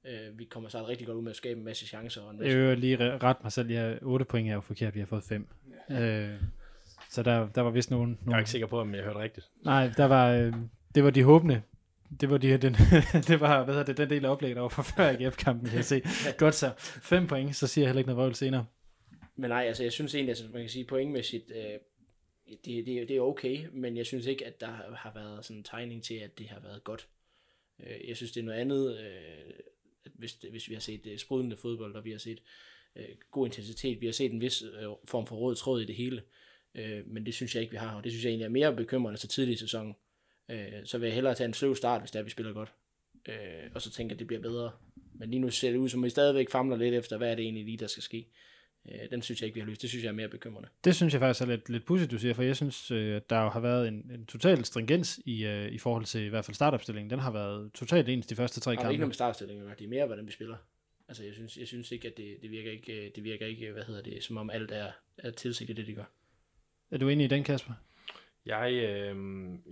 Øh, vi kommer så rigtig godt ud med at skabe en masse chancer. Og en masse... Jeg vil lige rette mig selv. Jeg har otte point, jeg er jo forkert, vi har fået fem. Ja. Øh, så der, der var vist nogen, nogen... Jeg er ikke sikker på, om jeg hørte rigtigt. Nej, der var, øh, det var de håbende. Det var, de, den, det var hvad det, den del af oplægget over for før A G F-kampen, kan jeg se. Godt så. Fem point, så siger jeg heller ikke noget vrøvl senere. Men nej, altså jeg synes egentlig, at man kan sige pointmæssigt, øh, det, det, det er okay, men jeg synes ikke, at der har været sådan en tegning til, at det har været godt. Jeg synes, det er noget andet, øh, hvis, hvis vi har set øh, sprudlende fodbold, og vi har set øh, god intensitet, vi har set en vis øh, form for rød tråd i det hele, øh, men det synes jeg ikke, vi har, og det synes jeg egentlig er mere bekymrende så tidlig i sæsonen. Så vil jeg hellere tage en sløv start, hvis det er, vi spiller godt. Og så tænker jeg, at det bliver bedre. Men lige nu ser det ud, som vi stadigvæk famler lidt efter, hvad er det egentlig lige, der skal ske. Den synes jeg ikke, vi har løst. Det synes jeg er mere bekymrende. Det synes jeg faktisk er lidt, lidt pudsigt, du siger, for jeg synes, at der har været en, en total stringens i, i forhold til i hvert fald startopstillingen. Den har været totalt ens de første tre kampe. Der er ikke noget med startopstillingen, det er mere, hvordan vi spiller. Altså, jeg synes, jeg synes ikke, at det, det virker ikke, det virker ikke, hvad hedder det, som om alt er, er tilsigtet det, de gør. Er du enig i den, Kasper? Jeg, øh,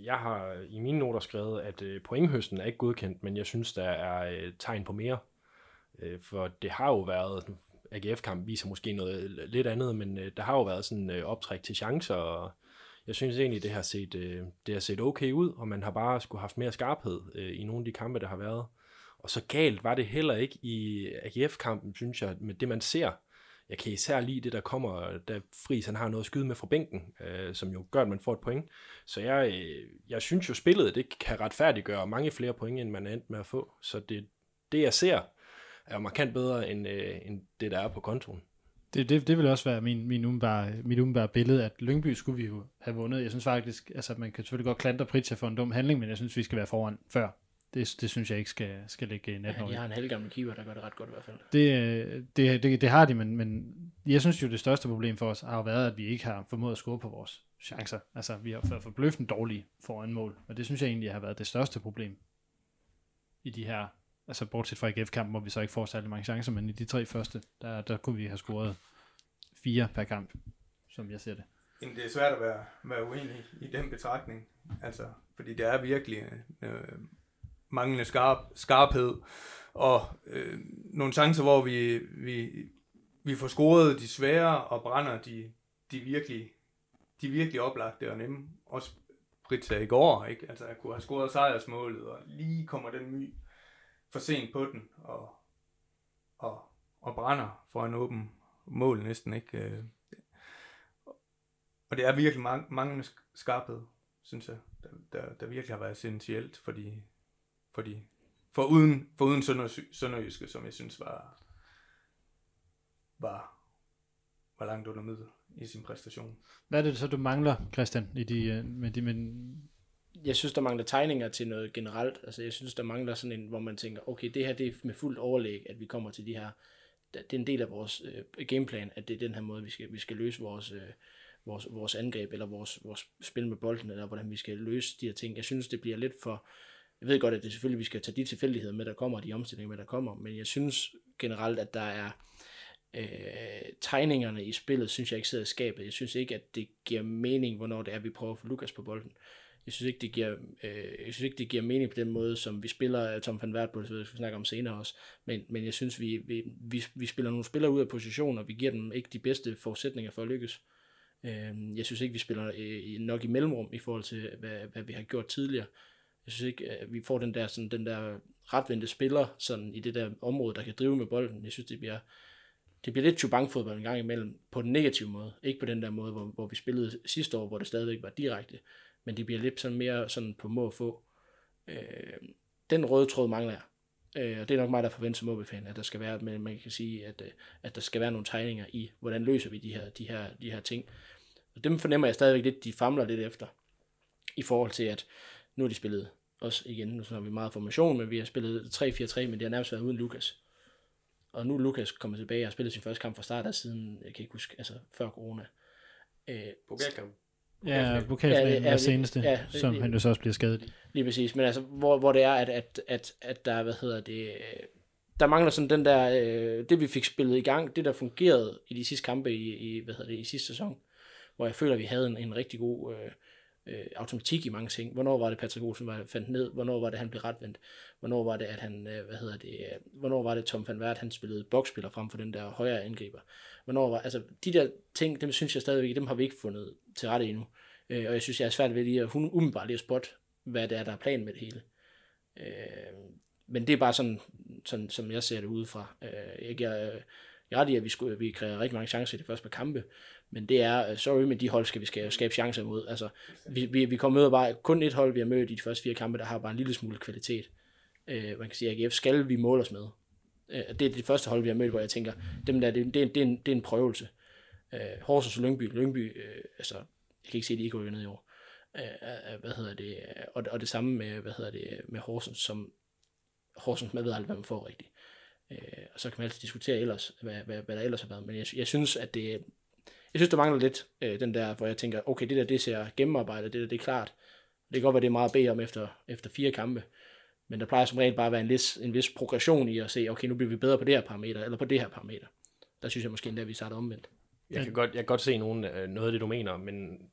jeg har i mine noter skrevet, at øh, pointhøsten er ikke godkendt, men jeg synes, der er øh, tegn på mere. Øh, for det har jo været, A G F-kamp viser måske noget lidt andet, men øh, der har jo været sådan øh, optræk til chancer, og jeg synes egentlig, det har set, øh, det har set okay ud, og man har bare skulle haft mere skarphed øh, i nogle af de kampe, der har været. Og så galt var det heller ikke i A G F-kampen, synes jeg, med det man ser. Jeg kan især lide det, der kommer, da Friis han har noget at skyde med fra bænken, øh, som jo gør, at man får et point. Så jeg, øh, jeg synes jo, spillet det kan retfærdiggøre mange flere point, end man er endt med at få. Så det, det jeg ser, er jo markant bedre, end, øh, end det, der er på kontoen. Det, det, det vil også være min, min umiddelbare, mit umiddelbare billede, at Lyngby skulle vi jo have vundet. Jeg synes faktisk, altså, at man kan selvfølgelig godt klandre Pritja for en dum handling, men jeg synes, vi skal være foran før. Det, det synes jeg ikke skal, skal ligge i natten. Ja, de har en halvgammel keeper, der gør det ret godt i hvert fald. Det, det, det, det har de, men, men jeg synes jo, det største problem for os har været, at vi ikke har formået at score på vores chancer. Altså, vi har været forbløffende dårlige foran mål, og det synes jeg egentlig har været det største problem i de her, altså bortset fra A G F-kampen, hvor vi så ikke får særlig mange chancer, men i de tre første, der, der kunne vi have scoret fire per kamp, som jeg ser det. Jamen, det er svært at være, være uenig i den betragtning, altså, fordi det er virkelig øh, manglende skarp, skarphed, og øh, nogle chancer, hvor vi, vi, vi får scoret de svære, og brænder de, de, virkelig, de virkelig oplagte og nemme. Også Brits i går, ikke? Altså, jeg kunne have scoret sejrsmålet, og lige kommer den my for sent på den, og, og, og brænder for en åben mål næsten, ikke? Og det er virkelig mang- manglende skarphed, synes jeg, der, der, der virkelig har været essentielt, fordi, fordi for uden, for uden Sønder, Sønderjyske, som jeg synes var, var, var langt under middel i sin præstation. Hvad er det så, du mangler, Christian, i de, med de, med... Jeg synes, der mangler tegninger til noget generelt. Altså, jeg synes, der mangler sådan en, hvor man tænker, okay, det her, det er med fuldt overlæg, at vi kommer til de her, det er en del af vores øh, gameplan, at det er den her måde, vi skal, vi skal løse vores... Øh, Vores, vores angreb, eller vores, vores spil med bolden, eller hvordan vi skal løse de her ting. Jeg synes, det bliver lidt for... Jeg ved godt, at det selvfølgelig, vi skal tage de tilfældigheder med, der kommer, og de omstillinger med, der kommer, men jeg synes generelt, at der er... Øh, tegningerne i spillet, synes jeg ikke sidder i skabet. Jeg synes ikke, at det giver mening, hvornår det er, vi prøver at få Lukas på bolden. Jeg synes ikke, det giver, øh, jeg synes ikke, det giver mening på den måde, som vi spiller Tom van Vært på, som vi skal snakke om senere også. Men, men jeg synes, vi, vi, vi, vi spiller nogle spillere ud af position, og vi giver dem ikke de bedste forudsætninger for at lykkes. Jeg synes ikke, vi spiller nok i mellemrum i forhold til, hvad, hvad vi har gjort tidligere. Jeg synes ikke, at vi får den der, sådan, den der retvendte spiller sådan, i det der område, der kan drive med bolden. Jeg synes, det bliver, det bliver lidt chubank-fodbold en gang imellem på den negative måde. Ikke på den der måde, hvor, hvor vi spillede sidste år, hvor det stadigvæk var direkte. Men det bliver lidt sådan mere sådan på må få. Øh, den røde tråd mangler jeg. Øh, og det er nok mig, der forventer som O B-fan, at der skal være, men man kan sige, at, at der skal være nogle tegninger i, hvordan løser vi de her, de her, de her ting. Og dem fornemmer jeg stadigvæk lidt, de famler lidt efter, i forhold til, at nu er de spillet også igen, nu har vi meget formation, men vi har spillet tre fire tre, men det har nærmest været uden Lukas. Og nu er Lukas kommet tilbage og har spillet sin første kamp fra start af siden, jeg kan ikke huske, altså før corona. Øh, Pokalkamp. Ja, pokalfinalen er seneste, ja, ja, som lige, han jo så også bliver skadet. Lige præcis, men altså, hvor, hvor det er, at, at, at, at der, hvad hedder det, der mangler sådan den der, øh, det vi fik spillet i gang, det der fungerede i de sidste kampe i, i hvad hedder det, i sidste sæson, hvor jeg føler, at vi havde en, en rigtig god øh, øh, automatik i mange ting. Hvornår var det, Patrick Olsen var, fandt ned? Hvornår var det, han blev retvendt? Hvornår var det, at han, øh, hvad hedder det, øh, hvornår var det, Tom van Vært, han spillede boksspiller frem for den der højere angriber? Hvornår var, altså, de der ting, dem synes jeg stadigvæk, dem har vi ikke fundet til rette endnu. Øh, og jeg synes, jeg er svært ved lige at, hun umiddelbart lige at spotte, hvad det er, der er planen med det hele. Øh, men det er bare sådan, sådan, som jeg ser det udefra. Øh, jeg giver... Øh, Jeg er ret i, at vi, skulle, vi kræver rigtig mange chancer i det første par kampe, men det er, sorry, men de hold skal vi skal skabe chancer imod. Altså, vi, vi, vi kommer møde bare kun et hold, vi har mødt i de første fire kampe, der har bare en lille smule kvalitet. Øh, man kan sige, at A G F skal vi måle os med. Øh, det er det første hold, vi har mødt, hvor jeg tænker, dem der, det, det, er, det, er, en, det er en prøvelse. Øh, Horsens og Lyngby, Lyngby øh, altså, jeg kan ikke se, at de ikke går ned i år. Øh, hvad hedder det? Og, og det samme med, hvad hedder det, med Horsens, som Horsens, man ved aldrig, hvad man får rigtigt. Og så kan man altid diskutere ellers, hvad, hvad, hvad der ellers har været. Men jeg, jeg synes, at det, jeg synes, der mangler lidt øh, den der, hvor jeg tænker, okay, det der, det ser gennemarbejdet, det der, det er klart. Det kan godt være, det er meget at bede om efter, efter fire kampe. Men der plejer som regel bare at være en vis, en vis progression i at se, okay, nu bliver vi bedre på det her parameter, eller på det her parameter. Der synes jeg måske endda, vi starter omvendt. Jeg kan godt, jeg kan godt se nogen, noget af det, du mener, men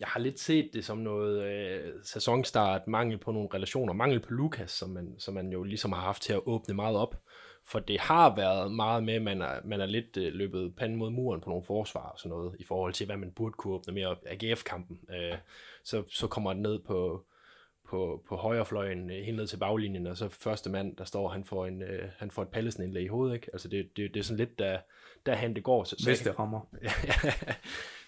jeg har lidt set det som noget øh, sæsonstart, mangel på nogle relationer, mangel på Lukas, som man, som man jo ligesom har haft til at åbne meget op. For det har været meget med, at man er, man er lidt øh, løbet panden mod muren på nogle forsvar og sådan noget, i forhold til, hvad man burde kunne åbne mere op. A G F-kampen, øh, så, så kommer den ned på, på, på højrefløjen, øh, helt ned til baglinjen, og så første mand, der står, han får, en, øh, han får et Pallesen-indlæg i hovedet, ikke? Altså det, det, det er sådan lidt, der, derhen det går. Så, så, hvis det rammer.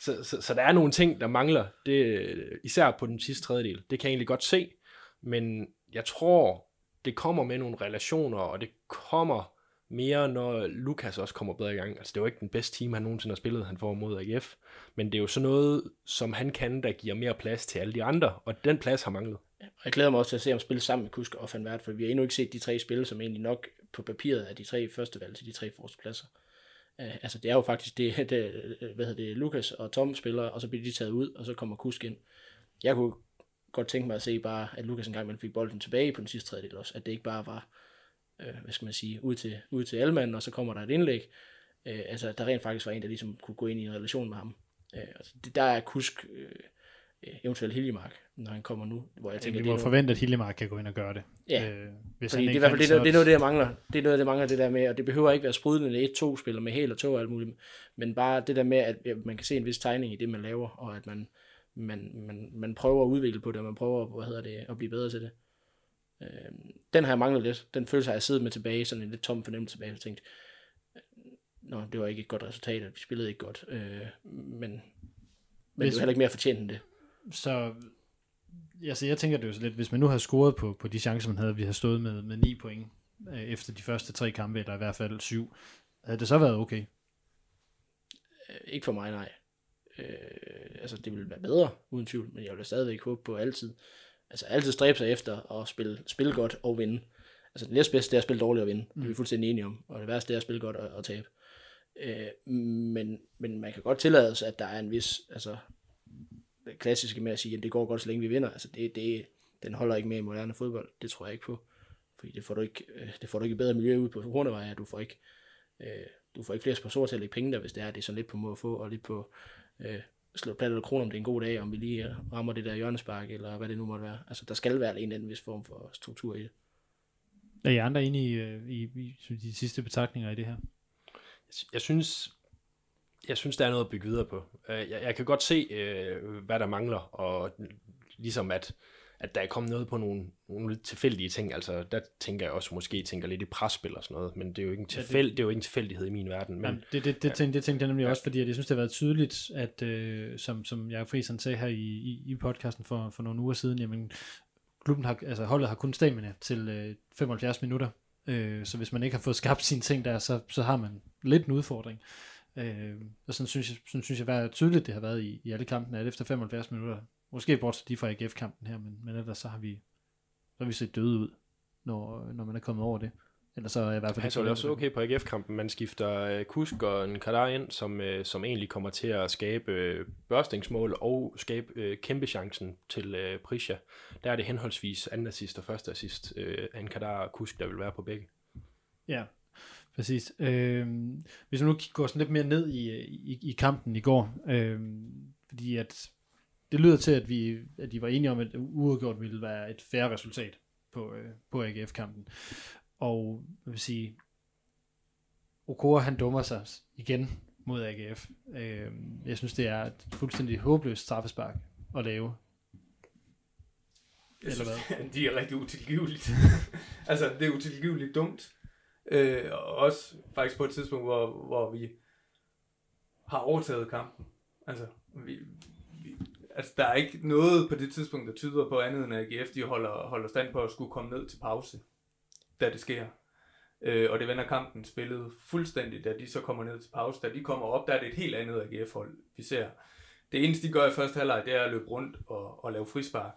så, så, så der er nogle ting, der mangler, det, især på den sidste tredjedel. Det kan jeg egentlig godt se, men jeg tror... Det kommer med nogle relationer, og det kommer mere når Lukas også kommer bedre i gang. Altså det var ikke den bedste team, han nogensinde har spillet, han får mod A G F, men det er jo sådan noget, som han kan, der giver mere plads til alle de andre, og den plads har manglet. Jeg glæder mig også til at se ham spille sammen med Kusk og Van Vært, for vi har endnu ikke set de tre spille, som egentlig nok på papiret er de tre første valg til de tre forreste pladser. Uh, altså det er jo faktisk det, det, hvad hedder det, Lukas og Tom spiller, og så bliver de taget ud, og så kommer Kusk ind. Jeg kunne godt tænke mig at se bare, at Lukas engang man fik bolden tilbage på den sidste tredjedel også, at det ikke bare var, uh, hvad skal man sige, ud til, ud til almanden, og så kommer der et indlæg. Uh, altså der rent faktisk var en, der ligesom kunne gå ind i en relation med ham. Uh, altså, det, der er Kusk... Uh, eventuelt Hiljemark, når han kommer nu, hvor jeg tænker, vi må det forvente, noget... at Hiljemark kan gå ind og gøre det. Ja, øh, hvis han det er i hvert fald det, det, det er noget, det mangler. Det er noget, det mangler det der med, og det behøver ikke være sprudlende et to spiller med hæl og tog og alt muligt, men bare det der med, at man kan se en vis tegning i det, man laver, og at man, man, man, man prøver at udvikle på det, og man prøver hvad hedder det, at blive bedre til det. Øh, den har jeg manglet lidt. Den følelse har jeg siddet med tilbage, sådan en lidt tom fornemmelse tilbage, og tænkt, nå, det var ikke et godt resultat, og vi spillede ikke godt, øh, men, men det var heller ikke mere fortjent end det. Så altså, jeg tænker det jo så lidt, hvis man nu havde scoret på, på de chancer, man havde, vi havde stået med, med ni point øh, efter de første tre kampe, eller i hvert fald syv, havde det så været okay? Ikke for mig, nej. Øh, altså, det ville være bedre, uden tvivl, men jeg ville stadigvæk håbe på altid. Altså, altid stræbe sig efter at spille, spille godt og vinde. Altså, det næstbedste er at spille dårligt og vinde. Det er vi fuldstændig enige om. Og det værste er at spille godt og, og tabe. Øh, men, men man kan godt tillade sig, at der er en vis... altså klassiske med at sige, at det går godt, så længe vi vinder. Altså det, det, den holder ikke med i moderne fodbold. Det tror jeg ikke på. Fordi det får du ikke, det får du ikke bedre miljø ud på Hornevej. Du får ikke, øh, du får ikke flere sponsorer til at lægge penge der, hvis det er. Det er sådan lidt på måde at få, og lidt på øh, slå plat eller kroner, om det er en god dag, om vi lige rammer det der hjørnespark, eller hvad det nu måtte være. Altså der skal være en anden vis form for struktur i det. Er I andre inde i, i, i de sidste betragtninger i det her? Jeg synes... Jeg synes, der er noget at bygge videre på. Jeg, jeg kan godt se, hvad der mangler, og ligesom at, at der er kommet noget på nogle, nogle lidt tilfældige ting. Altså, der tænker jeg også måske tænker lidt i presspil og sådan noget, men det er jo ikke en, tilfæld, ja, det, det er jo ikke en tilfældighed i min verden. Men, jamen, det, det, det, ja. tænkte, det tænkte jeg nemlig ja. også, fordi jeg synes, det har været tydeligt, at øh, som, som Jacob Friis sagde her i, i, i podcasten for, for nogle uger siden, jamen, klubben har, altså, holdet har kun stamina til øh, femoghalvfjerds minutter, øh, så hvis man ikke har fået skabt sine ting der, så, så har man lidt en udfordring. Øh, og sådan synes jeg, sådan synes jeg været tydeligt det har været i, i alle kampene, at efter femoghalvfjerds minutter, måske bortset de fra A G F-kampen her, men, men ellers så har vi så har vi set døde ud, når, når man er kommet over det. Eller så er jeg i hvert fald... Altså, det er også okay på A G F-kampen, man skifter uh, Kusk og en Kadar ind, som, uh, som egentlig kommer til at skabe uh, børstingsmål og skabe uh, kæmpechancen til uh, Prisja. Der er det henholdsvis anden assist og første assist, uh, en Kadar og Kusk, der vil være på begge. Ja, præcis. Øh, hvis vi nu går sådan lidt mere ned i, i, i kampen i går, øh, fordi at det lyder til, at vi at de var enige om, at uafgjort ville være et fair resultat på, øh, på A G F-kampen. Og jeg vil sige, Okora han dummer sig igen mod A G F. Øh, jeg synes, det er et fuldstændig håbløst straffespark at lave. Eller hvad? De er rigtig utilgiveligt. Altså, det er utilgiveligt dumt. Øh, også faktisk på et tidspunkt, hvor, hvor vi har overtaget kampen. Altså, vi, vi, altså, der er ikke noget på det tidspunkt, der tyder på andet end A G F, de holder, holder stand på at skulle komme ned til pause, da det sker. Øh, og det vender kampen spillet fuldstændigt, da de så kommer ned til pause. Da de kommer op, der er det et helt andet A G F-hold, vi ser. Det eneste, de gør i første halvleg, det er at løbe rundt og, og lave frispark.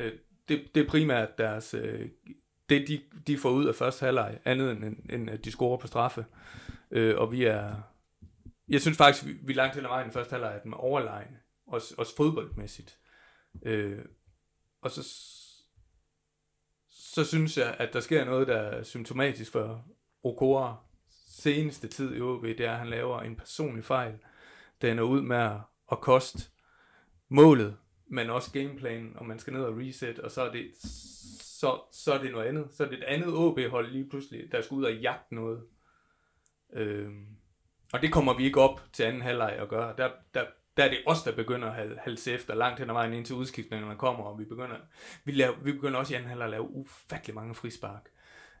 Øh, det, det er primært deres... Øh, det de, de får ud af første halvleg, andet end, end at de scorer på straffe. Øh, og vi er... Jeg synes faktisk, vi, vi langt hen ad vejen den første halvleg, at den er overlegen, også, også fodboldmæssigt. Øh, og så, så synes jeg, at der sker noget, der er symptomatisk for Okora seneste tid i O B, det er, at han laver en personlig fejl, der ender ud med at, at koste målet, men også gameplanen, og man skal ned og reset, og så er det... Så, så er det noget andet. Så er det et andet O B-hold lige pludselig, der skal ud og jagte noget. Øhm, og det kommer vi ikke op til anden halvleg at gøre. Der, der, der er det os, der begynder at halse efter langt hen ad vejen, indtil udskiftningerne kommer, og vi begynder, vi laver, vi begynder også i anden halvleg at lave ufattelig mange frispark.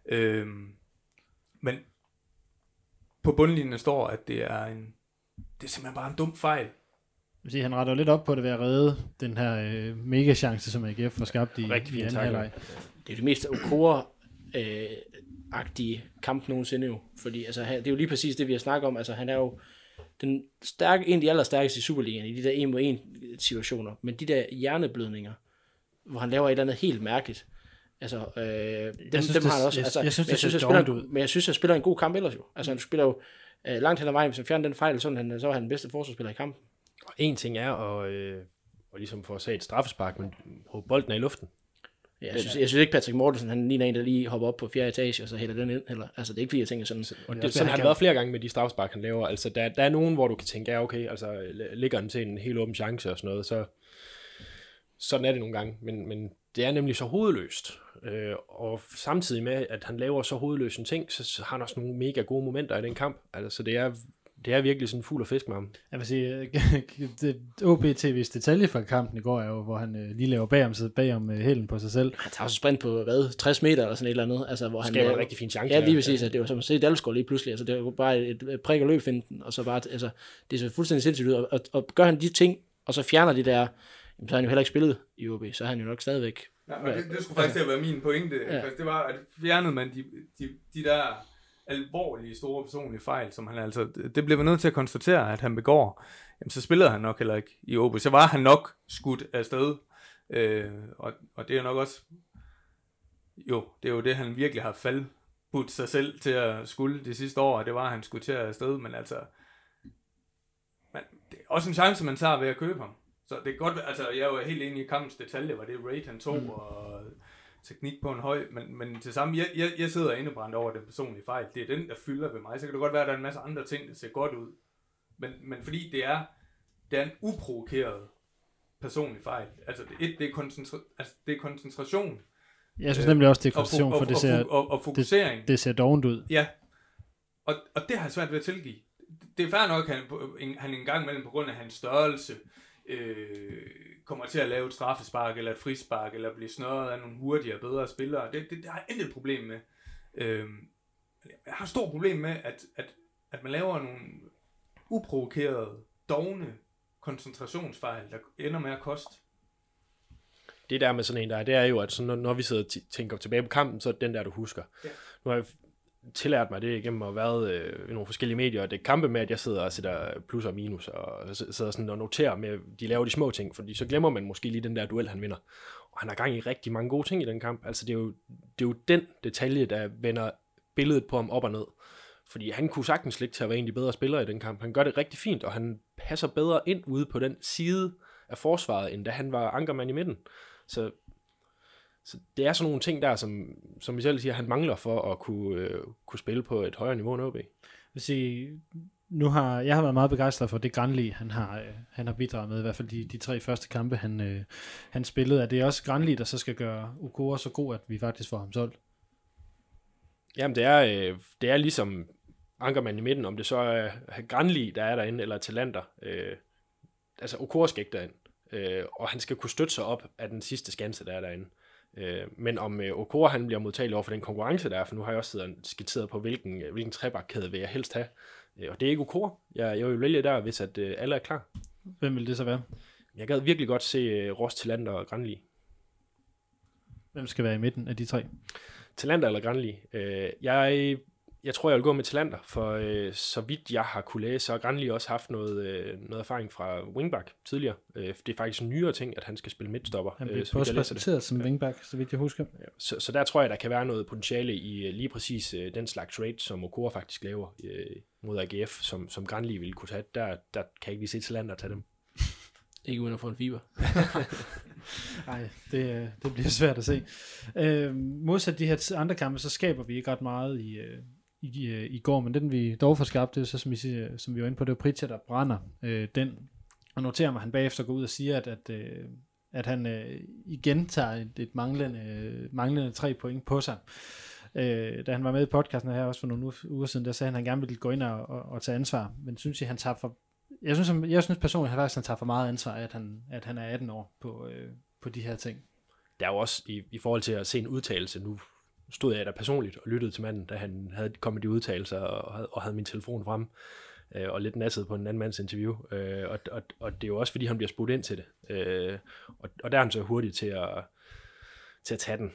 Øhm, men på bundlinjen står, at det er en, det er simpelthen bare en dum fejl. Han retter lidt op på det ved at redde den her øh, mega chance, som A G F får skabt i, i anden halvleg. Det er det mest Okora øh, agtige kamp nogensinde jo, fordi altså, det er jo lige præcis det, vi har snakket om, altså han er jo den stærke, en af de allerstærkeste i Superligaen, i de der en mod en situationer, men de der hjerneblødninger, hvor han laver et eller andet helt mærkeligt, altså øh, dem, jeg synes, dem har han også, altså, jeg, jeg synes, men, jeg synes, jeg spiller, ud. men jeg synes, han spiller en god kamp ellers jo, altså han spiller jo øh, langt hen ad vejen, hvis han fjerner den fejl, sådan, han, så er han den bedste forsvarsspiller i kampen. Og en ting er at øh, og ligesom få at se et straffespark, men bolden er i luften. Ja, jeg, synes, jeg synes ikke, Patrick Mortensen, han ligner en, der lige hopper op på fjerde etage, og så hælder den ind. Eller, altså, det er ikke fordi, jeg tænker sådan. Og det, ja, sådan han har han været flere gange med de straffespark, han laver. Altså, der, der er nogen, hvor du kan tænke, ja, okay, altså, ligger den til en helt åben chance og sådan noget, så sådan er det nogle gange. Men, men det er nemlig så hovedløst. Øh, og samtidig med, at han laver så hovedløse ting, så har han også nogle mega gode momenter i den kamp. Altså, så det er... Det er virkelig sådan fuld af fisk med ham. Jeg vil sige, O B T V's detalje fra kampen i går er jo, hvor han øh, lige laver bagom, bagom øh, hælen på sig selv. Han tager også sprint på, hvad, tres meter eller sådan et eller andet. Altså, hvor han skaber en rigtig fin chance. Ja, lige præcis. Ja. Det var som at se Dalsgaard lige pludselig. Altså, det var bare et prik og løb finden, og så bare, altså, det er så fuldstændig sindssygt ud. Og, og, og gør han de ting, og så fjerner de der, jamen, så har han jo heller ikke spillet i O B, så har han jo nok stadigvæk. Ja, det, det skulle faktisk have været min pointe. Ja. Det var, at fjernede man de, de, de der... alvorlige, store personlige fejl, som han altså, det blev man nødt til at konstatere, at han begår, jamen, så spillede han nok heller ikke i O B. Så var han nok skudt afsted, øh, og, og det er nok også, jo, det er jo det, han virkelig har faldbudt sig selv til at skulle de sidste år, og det var, at han skulle til afsted, men altså, man, det er også en chance, man tager ved at købe ham. Så det er godt, altså, jeg er jo helt enig i kampens detalje, var det rate, han tog, mm. og teknik på en høj, men, men til sammen, jeg, jeg, jeg sidder indebrændt over den personlige fejl. Det er den, der fylder ved mig. Så kan det godt være, at der er en masse andre ting, der ser godt ud. Men, men fordi det er, det er en uprovokeret personlig fejl. Altså det, et, det, er, koncentra- altså, det er koncentration. Jeg synes øh, nemlig også, det er koncentration, og, og, for det ser, og, og, og fokusering. Det, det ser dovent ud. Ja, og, og det har jeg svært ved at tilgive. Det er fair nok, at han, han en gang imellem på grund af hans størrelse, Øh, kommer til at lave et straffespark eller et frispark eller blive snørret af nogle hurtigere bedre spillere. Det, det, det har jeg intet problem med. Øh, jeg har et stort problem med, at, at, at man laver nogle uprovokerede, dovne koncentrationsfejl, der ender med at koste. Det der med sådan en der, det er jo, at når, når vi sidder og t- tænker tilbage på kampen, så er det den der, du husker. Ja. Nu har jeg tillært mig det igennem at være øh, i nogle forskellige medier, og det er kampe med, at jeg sidder og sætter plus og minus, og sidder sådan og noterer med, de laver de små ting, fordi så glemmer man måske lige den der duel, han vinder. Og han har gang i rigtig mange gode ting i den kamp. Altså det er jo, det er jo den detalje, der vender billedet på ham op og ned. Fordi han kunne sagtens ligge til at være en af de bedre spillere i den kamp. Han gør det rigtig fint, og han passer bedre ind ude på den side af forsvaret, end da han var ankermand i midten. Så Så det er sådan nogle ting der, som, som I selv siger, han mangler for at kunne, øh, kunne spille på et højere niveau end O B. Jeg vil sige, nu har, jeg har været meget begejstret for det Granli, han har, øh, han har bidraget med, i hvert fald de, de tre første kampe, han, øh, han spillede. Er det også Granli, der så skal gøre Okora så god, at vi faktisk får ham solgt? Jamen det er, øh, det er ligesom ankermanden i midten, om det så er Granli, der er derinde, eller Talander. Øh, altså Okora skal ikke derind, øh, og han skal kunne støtte sig op af den sidste skanse, der er derinde. Men om Okora han bliver modtagelig over for den konkurrence, der er, for nu har jeg også siddet skitseret på, hvilken, hvilken trebakkæde vil jeg helst have. Og det er ikke Okora. Jeg, jeg vil vælge der, hvis at alle er klar. Hvem vil det så være? Jeg gad virkelig godt se Ross, Talander og Granli. Hvem skal være i midten af de tre? Talander eller Granli? Jeg, jeg tror, jeg vil gå med Talander, for så vidt jeg har kunne læse, så har Granli også haft noget, noget erfaring fra wingback tidligere. Det er faktisk en nyere ting, at han skal spille midtstopper. Han blev også præsenteret som wingback, så vidt jeg husker. Så, så der tror jeg, der kan være noget potentiale i lige præcis den slags trade, som Okora faktisk laver mod A G F, som, som Granli ville kunne tage. Der, der kan ikke lige se Talander tage dem. Ikke uden at få en fiber. Nej, det, det bliver svært at se. Øh, modsat de her andre kampe, så skaber vi ikke ret meget i... I, i går, men den vi dog får skabt, det er så, som, I siger, som vi var inde på, det var Pritja, der brænder øh, den, og noterer mig, han bagefter går ud og siger, at, at, øh, at han øh, igen tager et, et manglende, øh, manglende tre point på sig. Øh, da han var med i podcasten her også for nogle uger siden, der sagde han, at han gerne ville gå ind og, og, og tage ansvar, men synes jeg, han tager for, jeg synes, han, jeg synes personligt, at han, faktisk, han tager for meget ansvar, at han, at han er atten år på, øh, på de her ting. Der er jo også, i, i forhold til at se en udtalelse nu, stod jeg der personligt og lyttede til manden, da han havde kommet de udtalelser, og havde, og havde min telefon frem, øh, og lidt nasset på en anden mands interview, øh, og, og, og det er jo også, fordi han bliver spurgt ind til det, øh, og, og der er han så hurtigt til at, til at tage den.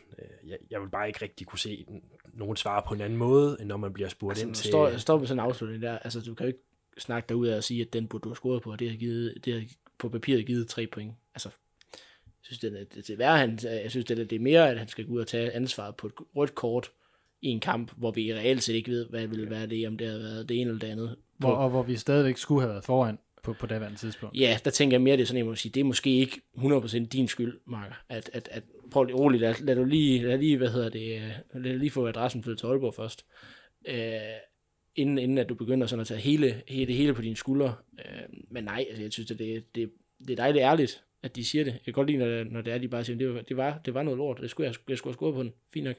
Jeg, jeg vil bare ikke rigtig kunne se nogen svare på en anden måde, end når man bliver spurgt altså, ind til... Står, står med sådan en afslutning der, altså du kan jo ikke snakke derud af og sige, at den burde du have scoret på, og det har, givet, det har på papiret givet tre point. Altså, jeg synes, det er, det er værre, han, jeg synes, det er, det er mere, at han skal gå ud og tage ansvaret på et rødt kort i en kamp, hvor vi reelt set ikke ved, hvad ville være det, om det havde været det ene eller det andet. Hvor, og hvor vi stadigvæk skulle have været foran på, på daværende tidspunkt. Ja, der tænker jeg mere, det er sådan, jeg må sige, det er måske ikke hundrede procent din skyld, Marker. At, at, at, prøv lige roligt, lad, lad du lige, lad lige, hvad hedder det, lad lige få adressen flyttet til Aalborg først. Øh, inden, inden at du begynder sådan at tage hele, hele, hele på dine skuldre. Øh, men nej, altså, jeg synes, at det, det, det er dejligt ærligt, at de siger det. Jeg kan godt lide, når det, når det er, de bare siger, det var, det var, det var noget lort, det skulle jeg, jeg skulle have scoret på den, fint nok.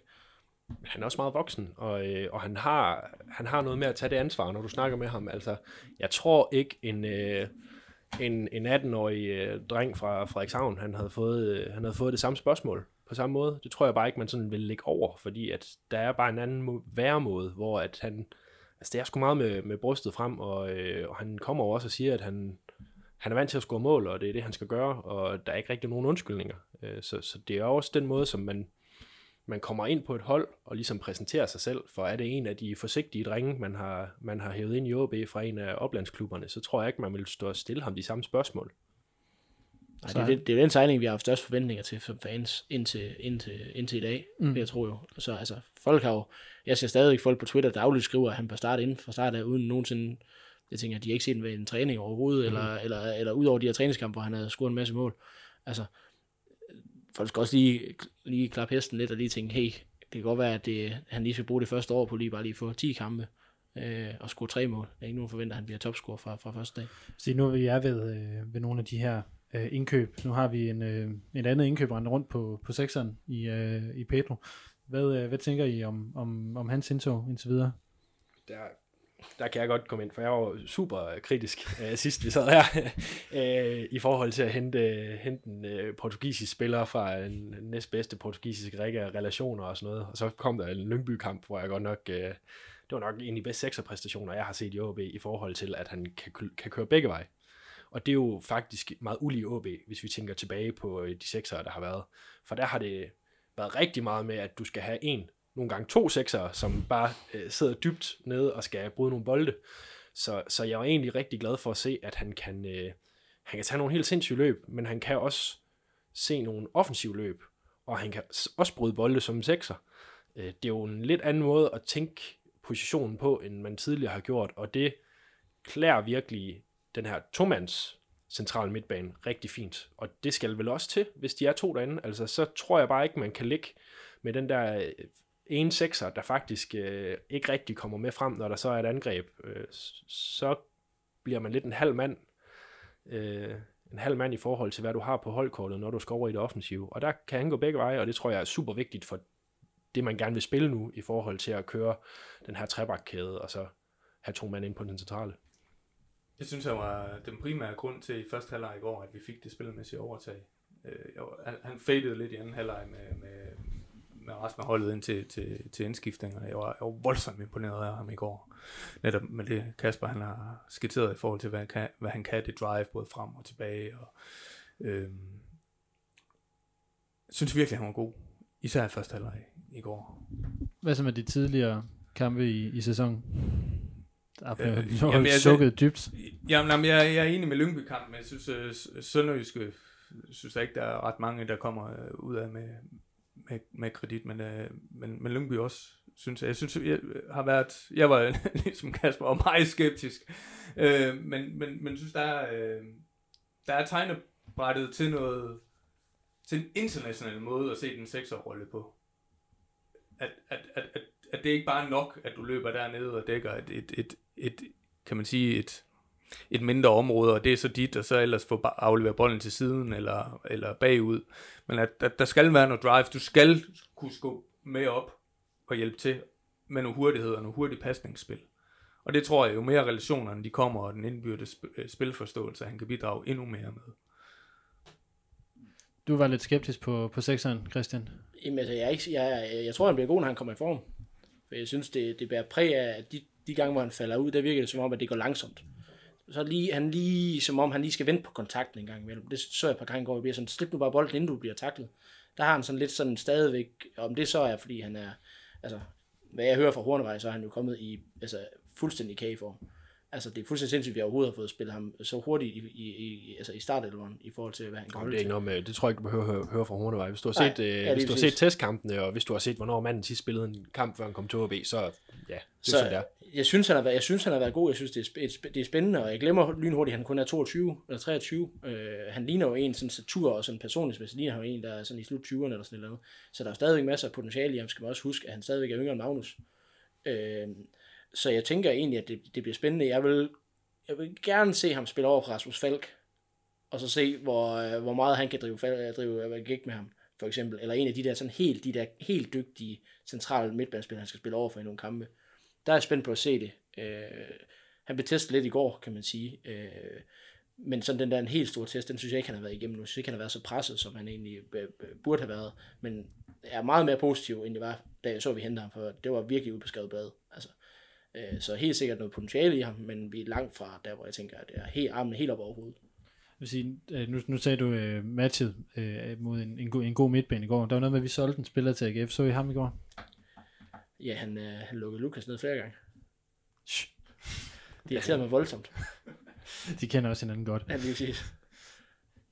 Han er også meget voksen, og, øh, og han, har, han har noget med at tage det ansvar, når du snakker med ham. Altså, jeg tror ikke, en, øh, en, en atten-årig øh, dreng fra Frederikshavn, han havde, fået, øh, han havde fået det samme spørgsmål på samme måde. Det tror jeg bare ikke, man sådan vil lægge over, fordi at der er bare en anden må- væremåde, hvor at han, altså det er sgu meget med, med brystet frem, og, øh, og han kommer også og siger, at han, han er vant til at score mål, og det er det, han skal gøre, og der er ikke rigtig nogen undskyldninger. Øh, så, så det er også den måde, som man... man kommer ind på et hold og ligesom præsenterer sig selv, for er det en af de forsigtige drenge, man har, man har hævet ind i O B fra en af oplandsklubberne, så tror jeg ikke, man vil stå og stille ham de samme spørgsmål. Nej, det, det, det er jo den tegning, vi har haft størst forventninger til som fans indtil, indtil, indtil i dag, mm. jeg tror jo. Så altså, folk har jo, jeg ser stadigvæk folk på Twitter dagligt skriver, at han bør starte inden fra start af, uden nogensinde, jeg tænker, at de ikke set ved en træning overhovedet, mm. eller, eller, eller ud over de her træningskampe, hvor han havde scoret en masse mål. Altså, folk skal også lige, lige klappe hesten lidt og lige tænke, hey, det kan godt være, at det, han lige skal bruge det første år på lige bare lige få ti kampe øh, og score tre mål. Jeg er ikke nogen forventer, at han bliver topscorer fra, fra første dag. Så nu er vi ved, øh, ved nogle af de her øh, indkøb. Nu har vi en, øh, en anden indkøb rendt rundt på, på sekseren i, øh, i Pedro. Hvad, øh, hvad tænker I om, om, om hans indtog indtil videre? Der, der kan jeg godt komme ind, for jeg var super kritisk øh, sidst vi sad her, øh, i forhold til at hente, hente en øh, portugisisk spiller fra en næstbedste portugisisk række af relationer og sådan noget. Og så kom der en Lyngby-kamp, hvor jeg godt nok, øh, det var nok en af de bedste sekserpræstationer, jeg har set i O B, i forhold til, at han kan, kan køre begge veje. Og det er jo faktisk meget ulig O B, hvis vi tænker tilbage på de seksere, der har været. For der har det været rigtig meget med, at du skal have en, nogle gange to seksere, som bare øh, sidder dybt nede og skal bryde nogle bolde. Så, så jeg var egentlig rigtig glad for at se, at han kan, øh, han kan tage nogle helt sindssyge løb, men han kan også se nogle offensive løb, og han kan også bryde bolde som en sekser. Øh, det er jo en lidt anden måde at tænke positionen på, end man tidligere har gjort, og det klæder virkelig den her tomands central midtbane rigtig fint. Og det skal vel også til, hvis de er to derinde. Altså, så tror jeg bare ikke, man kan ligge med den der... Øh, en sekser, der faktisk øh, ikke rigtig kommer med frem, når der så er et angreb, øh, så bliver man lidt en halv mand, øh, en halv mand i forhold til, hvad du har på holdkortet, når du skal over i det offensive. Og der kan han gå begge veje, og det tror jeg er super vigtigt for det, man gerne vil spille nu, i forhold til at køre den her trebakkæde, og så have to mand ind på den centrale. Jeg synes, det var den primære grund til i første halvleg i går, at vi fik det spillemæssige overtag. Øh, han fadede lidt i anden halvleg med... med med resten af holdet ind til, til, til indskiftningerne. Jeg var, jeg var voldsomt imponeret af ham i går. Netop med det Kasper, han har skitseret i forhold til, hvad han kan, hvad han kan det drive både frem og tilbage. Og, øhm, jeg synes virkelig, han var god. Især i første halvleg i går. Hvad så med de tidligere kampe i, i sæsonen? Der blev øh, jamen, jeg, sukket dybt. Jamen, jamen jeg, jeg er enig med Lyngby-kampen, men jeg synes, øh, Sønderjyske, synes jeg ikke, der er ret mange, der kommer øh, ud af med... Med, med kredit, men, øh, men, men Lyngby også, synes jeg. Jeg synes, jeg har været, jeg var ligesom Kasper, og meget skeptisk, øh, men, men, men synes, der er, øh, der er tegnebrættet til noget, til en international måde at se den sekserrolle på. At, at, at, at, at det ikke bare er nok, at du løber dernede og dækker et, et, et, et kan man sige, et, et mindre område, og det er så dit, og så ellers få afleveret bolden til siden, eller, eller bagud. Men at, at der skal være noget drive, du skal kunne skubbe med op og hjælpe til med nogle hurtighed og nogle hurtige pasningsspil. Og det tror jeg, jo mere relationerne de kommer, og den indbyrdes spilforståelse, han kan bidrage endnu mere med. Du var lidt skeptisk på, på sekseren, Christian. Jamen altså, jeg, er ikke, jeg, jeg, jeg tror, han bliver god, når han kommer i form. For jeg synes, det, det bærer præg af, at de, de gange, hvor han falder ud, der virker det som om, at det går langsomt. Så lige, han lige, som om han lige skal vente på kontakten en gang imellem. Det så jeg et par gange går, og bliver sådan, slip nu bare bolden, inden du bliver taklet. der har han sådan lidt sådan stadigvæk, om det så er, fordi han er, altså, hvad jeg hører fra Hornevej, så er han jo kommet i, altså, fuldstændig kageform. Altså, det er fuldstændig sindssygt, vi overhovedet har fået spillet ham så hurtigt i, i, i, altså, i startelveren, i forhold til, hvad han kommer til. Det er ikke noget med, det tror jeg ikke, du behøver at høre fra Hornevej. Hvis du har set, Nej, ja, hvis du har set testkampene, og hvis du har set, hvornår manden sidst spillede en kamp, før han kom til O B, så ja, så, sådan der. Jeg synes, han har været, jeg synes, han har været god. Jeg synes, det er, sp- det er spændende, og jeg glemmer lynhurtigt, han kun er toogtyve eller treogtyve. Uh, han ligner jo en sådan satur, og sådan personlighedsmæssigt ligner han jo en, der er sådan i slut tyverne eller sådan noget. Så der er stadigvæk masser af potentiale i ham, skal man også huske, at han stadigvæk er yngre end Magnus. Uh, Så jeg tænker egentlig, at det, det bliver spændende. Jeg vil, jeg vil gerne se ham spille over på Rasmus Falk, og så se, hvor, hvor meget han kan drive, drive gik med ham, for eksempel. Eller en af de der, sådan helt, de der helt dygtige centrale midtbanespillere, han skal spille over for i nogle kampe. Der er jeg spændt på at se det. Øh, han blev testet lidt i går, kan man sige. Øh, men sådan den der en helt stor test, den synes jeg ikke, han har været igennem nu. Jeg synes ikke, han har været så presset, som han egentlig burde have været. Men jeg er meget mere positiv, end det var, da jeg så, vi hentede ham, for det var virkelig ubeskrevet blad. Altså. Så helt sikkert noget potentiale i ham, men vi er langt fra der, hvor jeg tænker, at det er helt, armen helt op over hovedet. Jeg vil sige, nu, nu sagde du uh, matchet uh, mod en, en, go, en god midtbane i går. Der var noget med, at vi solgte en spiller til A G F. Så I ham i går? Ja, han, uh, han lukkede Lukas ned flere gange. Shh. Det irriterede mig voldsomt. De kender også hinanden godt. Ja, det er præcis.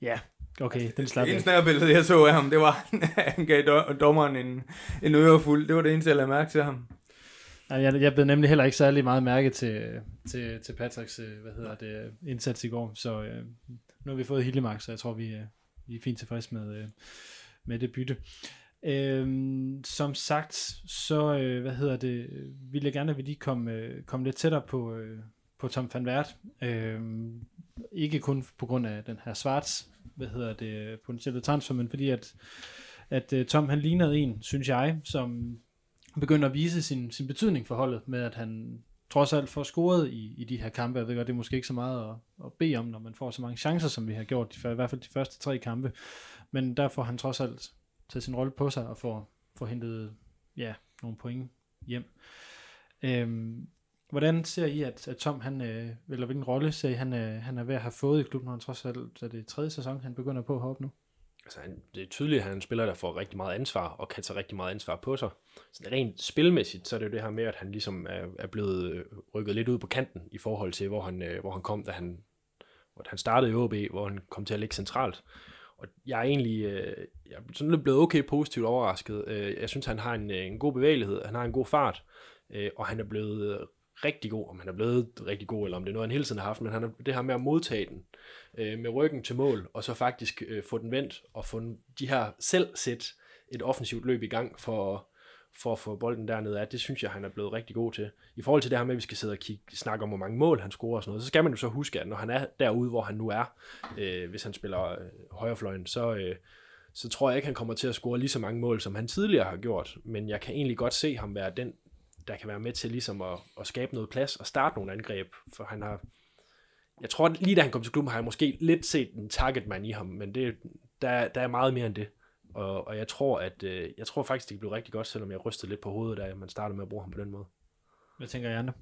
Ja. Okay, den slap jeg. Det eneste billede, jeg så af ham, det var, han gav dommeren en, en ørefuld. Det var det eneste, jeg lagde mærke til ham. Jeg, jeg blev nemlig heller ikke særlig meget mærke til, til, til Patricks hvad hedder det, indsats i går, så øh, nu har vi fået Hildemark, så jeg tror, vi, øh, vi er fint tilfredse med, øh, med det bytte. Øh, som sagt, så øh, hvad hedder det, ville jeg gerne, at vi lige kom, øh, kom lidt tættere på, øh, på Tom van Wert. Øh, ikke kun på grund af den her Schwarz, hvad hedder det, potentielle transfer, men fordi at, at øh, Tom han lignede en, synes jeg, som begynder at vise sin, sin betydning for holdet, med at han trods alt får scoret i, i de her kampe. Jeg ved godt, det er måske ikke så meget at, at bede om, når man får så mange chancer, som vi har gjort, i hvert fald de første tre kampe. Men der får han trods alt taget sin rolle på sig, og får, får hentet ja, nogle point hjem. Øhm, hvordan ser I, at, at Tom, han, øh, eller hvilken rolle ser I, han, øh, han er ved at have fået i klubben, når han trods alt er det tredje sæson, han begynder på at hoppe nu? Altså, det er tydeligt, at han er en spiller, der får rigtig meget ansvar, og kan tage rigtig meget ansvar på sig. Så rent spilmæssigt, så er det jo det her med, at han ligesom er blevet rykket lidt ud på kanten, i forhold til, hvor han, hvor han kom, da han, hvor han startede i O B, hvor han kom til at ligge centralt. Og jeg er egentlig jeg er sådan lidt blevet okay positivt overrasket. Jeg synes, han har en, en god bevægelighed, han har en god fart, og han er blevet rigtig god, om han er blevet rigtig god, eller om det er noget, han hele tiden har haft, men han er, det her med at modtage den, øh, med ryggen til mål, og så faktisk øh, få den vendt, og få den, de her selv sæt et offensivt løb i gang, for, for at få bolden dernede af, det synes jeg, han er blevet rigtig god til. I forhold til det her med, at vi skal sidde og kigge, snakke om, hvor mange mål han scorer og sådan noget, så skal man jo så huske, at når han er derude, hvor han nu er, øh, hvis han spiller øh, højrefløjen, så, øh, så tror jeg ikke, han kommer til at score lige så mange mål, som han tidligere har gjort, men jeg kan egentlig godt se ham være den, der kan være med til ligesom at, at skabe noget plads og starte nogle angreb, for han har, jeg tror lige da han kom til klubben, har jeg måske lidt set en targetman i ham, men det, der, der er meget mere end det, og, og jeg tror at, jeg tror faktisk det blev rigtig godt, selvom jeg rystede lidt på hovedet, da man startede med at bruge ham på den måde. Hvad tænker I andre?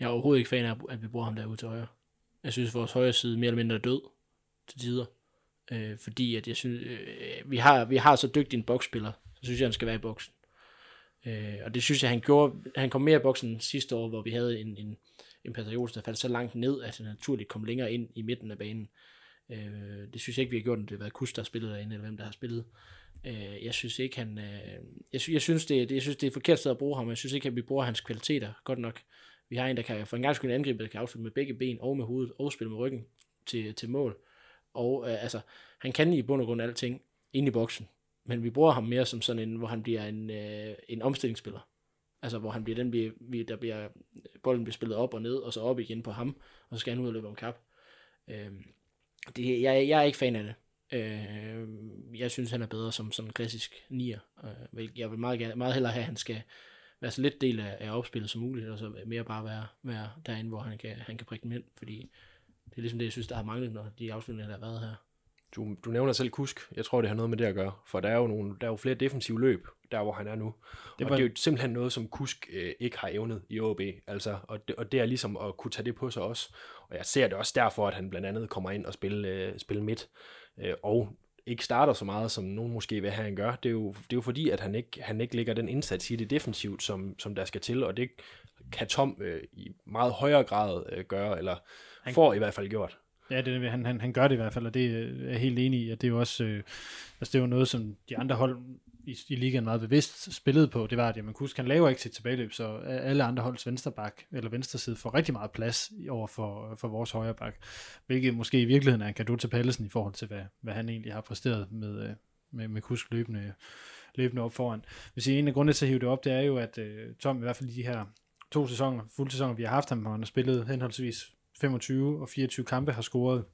Jeg er overhovedet ikke fan af, at vi bruger ham derude til højre. Jeg synes vores højre side mere eller mindre er død til tider, øh, fordi at jeg synes, øh, vi, har, vi har så dygtig en boksspiller, så synes jeg han skal være i boksen. Øh, og det synes jeg, han gjorde, han kom mere i boksen sidste år, hvor vi havde en, en, en periode, der faldt så langt ned, at han naturligt kom længere ind i midten af banen. Øh, det synes jeg ikke, vi har gjort, om det har været Kus, der har spillet derinde, eller hvem der har spillet. Øh, jeg synes ikke, han, øh, jeg, sy- jeg, synes, det, jeg synes, det er et forkert sted at bruge ham, og jeg synes ikke, at vi bruger hans kvaliteter godt nok. Vi har en, der kan for en gang skyld angribe, der kan afspille med begge ben, og med hovedet, og spille med ryggen til, til mål. Og øh, altså, han kan i bund og grund alting inde i boksen. Men vi bruger ham mere som sådan en, hvor han bliver en, øh, en omstillingsspiller. Altså, hvor han bliver den, vi, der bliver, bolden bliver spillet op og ned, og så op igen på ham, og så skal han ud og løbe om kap. Øh, det, jeg, jeg er ikke fan af det. Øh, jeg synes, han er bedre som sådan en klassisk nier. Øh, jeg vil meget, meget hellere have, at han skal være så lidt del af, af opspillet som muligt, og så mere bare være, være derinde, hvor han kan, han kan prikke dem ind, fordi det er ligesom det, jeg synes, der har manglet, når de afspilninger, der har været her. Du, du nævner selv Kusk. Jeg tror, det har noget med det at gøre, for der er jo, nogle, der er jo flere defensive løb, der hvor han er nu. Det var... Og det er jo simpelthen noget, som Kusk øh, ikke har evnet i O B, altså, og, det, og det er ligesom at kunne tage det på sig også. Og jeg ser det også derfor, at han blandt andet kommer ind og spiller øh, spille midt, øh, og ikke starter så meget, som nogen måske vil have, han gør. Det er jo, det er jo fordi, at han ikke, han ikke lægger den indsats i det defensivt, som, som der skal til, og det kan Tom øh, i meget højere grad øh, gøre, eller han får i hvert fald gjort. Ja, det, han, han, han gør det i hvert fald, og det er jeg helt enig i, at det er jo også øh, altså det er jo noget, som de andre hold i, i ligaen meget bevidst spillede på. Det var, at jamen, Kusk, han laver ikke sit tilbageløb, så alle andre holds vensterbak, eller venstreside, får rigtig meget plads over for, for vores højrebak, hvilket måske i virkeligheden er en cadeau til Pallesen i forhold til, hvad, hvad han egentlig har præsteret med, med, med Kusk løbende, løbende op foran. Hvis I, en af grundene til at hive det op, det er jo, at øh, Tom i hvert fald i de her to sæsoner, fulde sæsoner, vi har haft ham, hvor han har spillet henholdsvis femogtyve og fireogtyve kampe, har scoret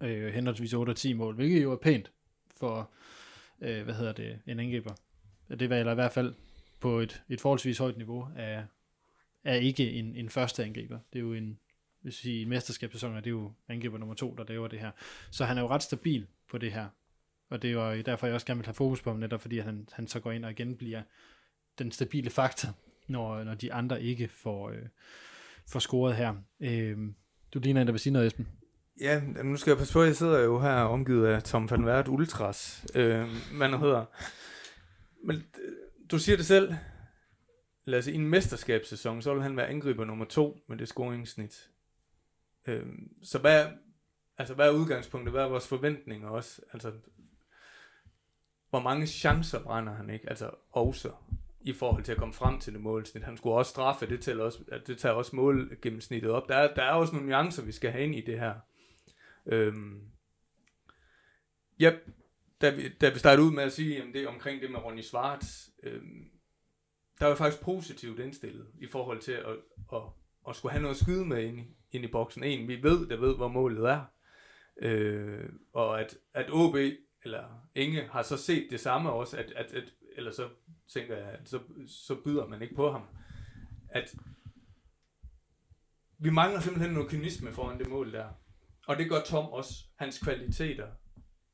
øh, henholdsvis otte og ti mål, hvilket jo er pænt for øh, hvad hedder det, en angriber. Det var i hvert fald på et, et forholdsvis højt niveau af, af ikke en, en første angriber. Det er jo en, hvis vi siger i mesterskabssæsoner, det er jo angriber nummer to, der laver det her. Så han er jo ret stabil på det her, og det er jo derfor, jeg også gerne vil have fokus på ham, netop fordi han, han så går ind og igen bliver den stabile faktor, når, når de andre ikke får, øh, får scoret her. Øh, Du ligner en, der vil sige noget, Esben. Ja, nu skal jeg passe på, at jeg sidder jo her omgivet af Tom van Wert Ultras, øh, hvad han hedder. Men du siger det selv, lad os i en mesterskabssæson, så vil han være angriber nummer to med det scoringssnit. Øh, så hvad, altså, hvad er udgangspunktet? Hvad er vores forventninger også? Altså, hvor mange chancer brænder han ikke? Altså også i forhold til at komme frem til det målsnit. Han skulle også straffe, det, til også, det tager også målgennemsnittet op. Der er, der er også nogle nuancer, vi skal have ind i det her. Øhm. Ja, da vi, da vi startede ud med at sige, jamen det, omkring det med Ronny Schwartz, øhm, der var faktisk positivt indstillet i forhold til at, at, at skulle have noget at skyde med ind, ind i boksen. En, vi ved, der ved, hvor målet er. Øh, og at, at O B, eller Inge, har så set det samme også, at, at, at eller så tænker jeg, så, så byder man ikke på ham, at vi mangler simpelthen noget kynisme foran det mål der, og det gør Tom også, hans kvaliteter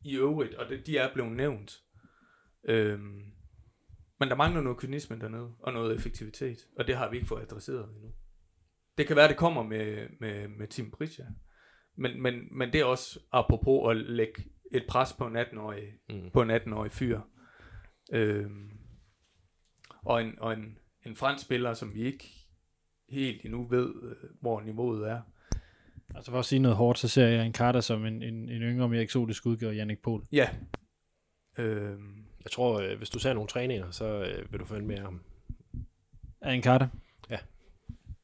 i øvrigt, og det, de er blevet nævnt, øhm, men der mangler noget kynisme dernede, og noget effektivitet, og det har vi ikke fået adresseret endnu. Det kan være, det kommer med, med, med Tim Pritchard, men, men, men det er også apropos at lægge et pres på en atten-årig, mm. på en atten-årig fyr, Øhm, og en, og en, en fransk spiller, som vi ikke helt endnu ved, hvor niveauet er. Altså for at sige noget hårdt, så ser jeg en Carter som en, en, en yngre, mere eksotisk udgave, Jannik Pohl. Ja. Øhm. Jeg tror, hvis du ser nogle træninger, så vil du få en mere ham. Er en Carter? Ja.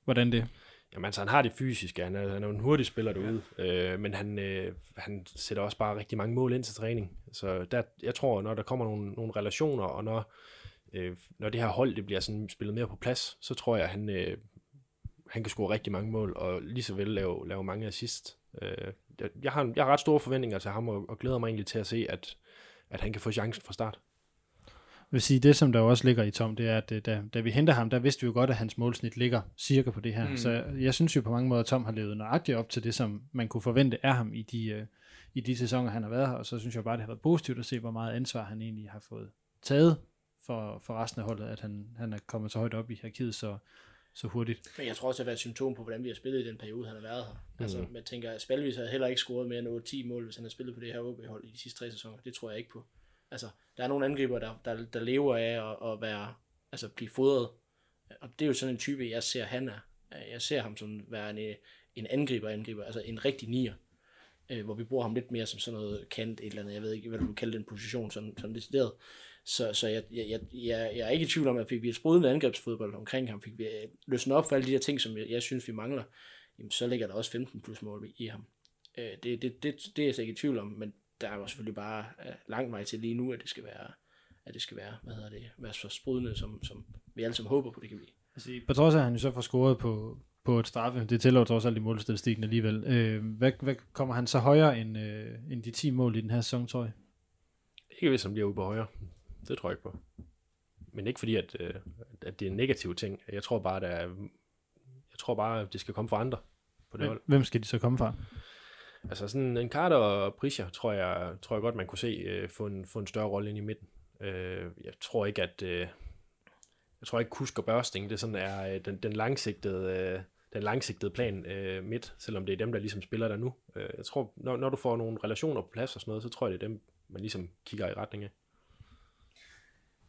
Hvordan det? Jamen altså, han har det fysiske, han er, han er en hurtig spiller derude, ja. øh, men han, øh, han sætter også bare rigtig mange mål ind til træning. Så der, jeg tror, når der kommer nogle, nogle relationer, og når, øh, når det her hold det bliver sådan spillet mere på plads, så tror jeg, at han, øh, han kan score rigtig mange mål, og lige så vel lave, lave mange assist. Øh, jeg, har, jeg har ret store forventninger til ham, og, og glæder mig egentlig til at se, at, at han kan få chancen fra start. Jeg vil sige, det som der også ligger i Tom, det er, at da, da vi henter ham, der vidste vi jo godt, at hans målsnit ligger cirka på det her. Mm. Så jeg, jeg synes jo på mange måder, at Tom har levet nøjagtigt op til det, som man kunne forvente af ham i de, øh, i de sæsoner, han har været her. Og så synes jeg bare, det har været positivt at se, hvor meget ansvar han egentlig har fået taget for, for resten af holdet, at han, han er kommet så højt op i arkivet så, så hurtigt. Men jeg tror også, det har været et symptom på, hvordan vi har spillet i den periode, han har været her. Mm. Altså, man tænker, at Spalvis har heller ikke scoret mere end otte til ti mål, hvis han har spillet på det her O B-hold i de sidste tre sæsoner. Det tror jeg ikke på. Altså, der er nogle angriber, der, der, der lever af at, at være, altså blive fodret. Og det er jo sådan en type, jeg ser han er. Jeg ser ham som være en, en angriber, angriber, altså en rigtig nier. Øh, hvor vi bruger ham lidt mere som sådan noget kant, et eller andet. Jeg ved ikke, hvad du kalder den position, sådan, sådan decideret. Så, så jeg, jeg, jeg, jeg er ikke i tvivl om, at fik vi et sprudende angrebsfodbold omkring ham, fik vi løsnet op for alle de der ting, som jeg, jeg synes, vi mangler, jamen, så ligger der også femten plus mål i ham. Øh, det, det, det, det er jeg ikke i tvivl om, men der er jo selvfølgelig bare uh, lang vej til lige nu, at det skal være, at det skal være, hvad hedder det, være så sprudende, som, som vi alle sammen håber på, det kan blive. Altså, på trods af, at han jo så får scoret på, på et straffe, det tæller jo trods alt i målstatistikken alligevel. Øh, hvad, hvad kommer han så højere end, øh, end de ti mål i den her sæson, tror jeg? Ikke hvis han bliver ude på højre. Det tror jeg ikke på. Men ikke fordi, at, øh, at det er en negativ ting. Jeg tror bare, der er, jeg tror bare, at det skal komme fra andre på det hvem, hold. Hvem skal de så komme fra? Altså sådan en Carter og Prischer, tror jeg, tror jeg godt, man kunne se øh, få, en, få en større rolle ind i midten. Øh, jeg tror ikke, at øh, jeg tror ikke Kusk og Børsting, det sådan er øh, den, den, langsigtede, øh, den langsigtede plan øh, midt, selvom det er dem, der ligesom spiller der nu. Øh, jeg tror, når, når du får nogle relationer på plads og sådan noget, så tror jeg, det er dem, man ligesom kigger i retning af.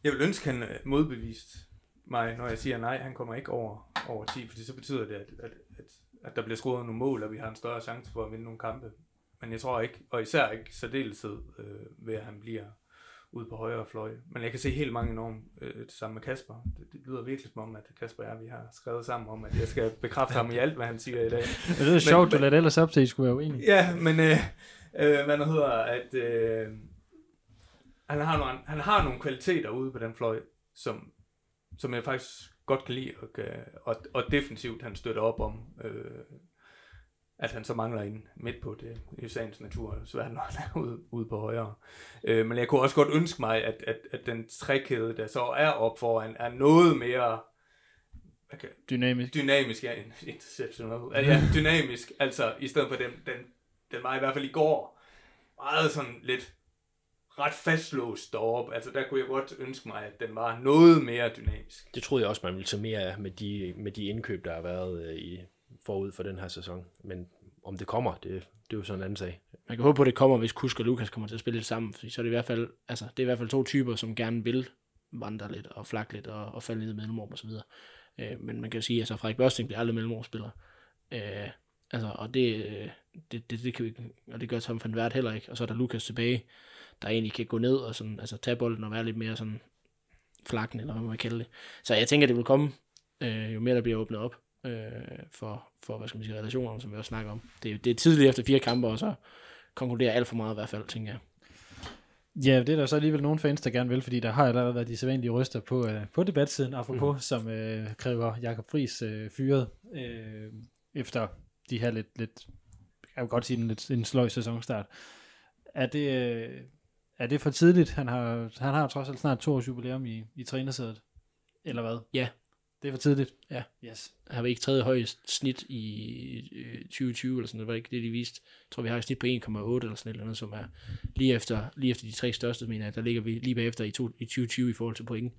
Jeg vil ønske, han modbeviste mig, når jeg siger nej, han kommer ikke over, over ti, fordi så betyder det, at, at, at, at der bliver skruet nogle mål, og vi har en større chance for at vinde nogle kampe. Men jeg tror ikke, og især ikke særdeleshed øh, ved, at han bliver ude på højre fløj. Men jeg kan se helt mange enormt øh, det samme med Kasper. Det, det lyder virkelig som om, at Kasper og jeg, vi har skrevet sammen om, at jeg skal bekræfte ham i alt, hvad han siger i dag. Det er men, sjovt, du lader ellers op til, at I skulle være uenige. Ja, men øh, øh, hvad der hedder, at øh, han, har nogle, han har nogle kvaliteter ude på den fløj, som, som jeg faktisk godt kan lide, og, og, og defensivt han støtter op om. Øh, at han så mangler en midt på det i sagens natur, så er han ude, ude på højre. Øh, men jeg kunne også godt ønske mig, at, at, at den trækæde, der så er op foran, er noget mere okay, dynamisk. Dynamisk, ja, interception. Ja, dynamisk, altså i stedet for den, den, den var i hvert fald i går meget sådan lidt ret fastlåst deroppe. Altså der kunne jeg godt ønske mig, at den var noget mere dynamisk. Det troede jeg også, man ville tage mere af med de, med de indkøb, der har været i forud for den her sæson, men om det kommer, det, det er jo sådan en anden sag. Man kan håbe på, at det kommer, hvis Kusk og Lukas kommer til at spille lidt sammen, så er det i hvert fald, altså, det er i hvert fald to typer, som gerne vil vandre lidt og flakke lidt og, og falde ned i mellemrum og så videre. Øh, men man kan jo sige, at altså, Frederik Børsting bliver aldrig mellemrumspiller. Øh, altså, og det, det, det, det kan vi, og det gør Tom van Vært heller ikke. Og så er der Lukas tilbage, der egentlig kan gå ned og sådan, altså, tage bolden og være lidt mere sådan flakken, eller hvad man kan kalde det. Så jeg tænker, det vil komme, øh, jo mere der bliver åbnet op. For, for, hvad skal man sige, relationerne, som vi også snakker om. Det, det er tidligt efter fire kampe, og så konkluderer alt for meget i hvert fald, tænker jeg. Ja, det er der så alligevel nogle fans, der gerne vil, fordi der har allerede været de sædvanlige ryster på, uh, på debatsiden, apropos, mm. som uh, kræver Jakob Friis uh, fyret, uh, efter de her lidt, lidt, jeg vil godt sige, en, lidt, en sløj sæsonstart. Er det, uh, er det for tidligt? Han har, han har trods alt snart to års jubilæum i, i trænersædet, eller hvad? Ja. Det er for tidligt. Ja. Yes. Har vi ikke tredje højest snit i tyve tyve eller sådan noget? Det var ikke det, de viste. Jeg tror, vi har et snit på en komma otte eller sådan noget, som er lige efter, lige efter de tre største, mener jeg. Der ligger vi lige bagefter i, to, i tyve tyve i forhold til point.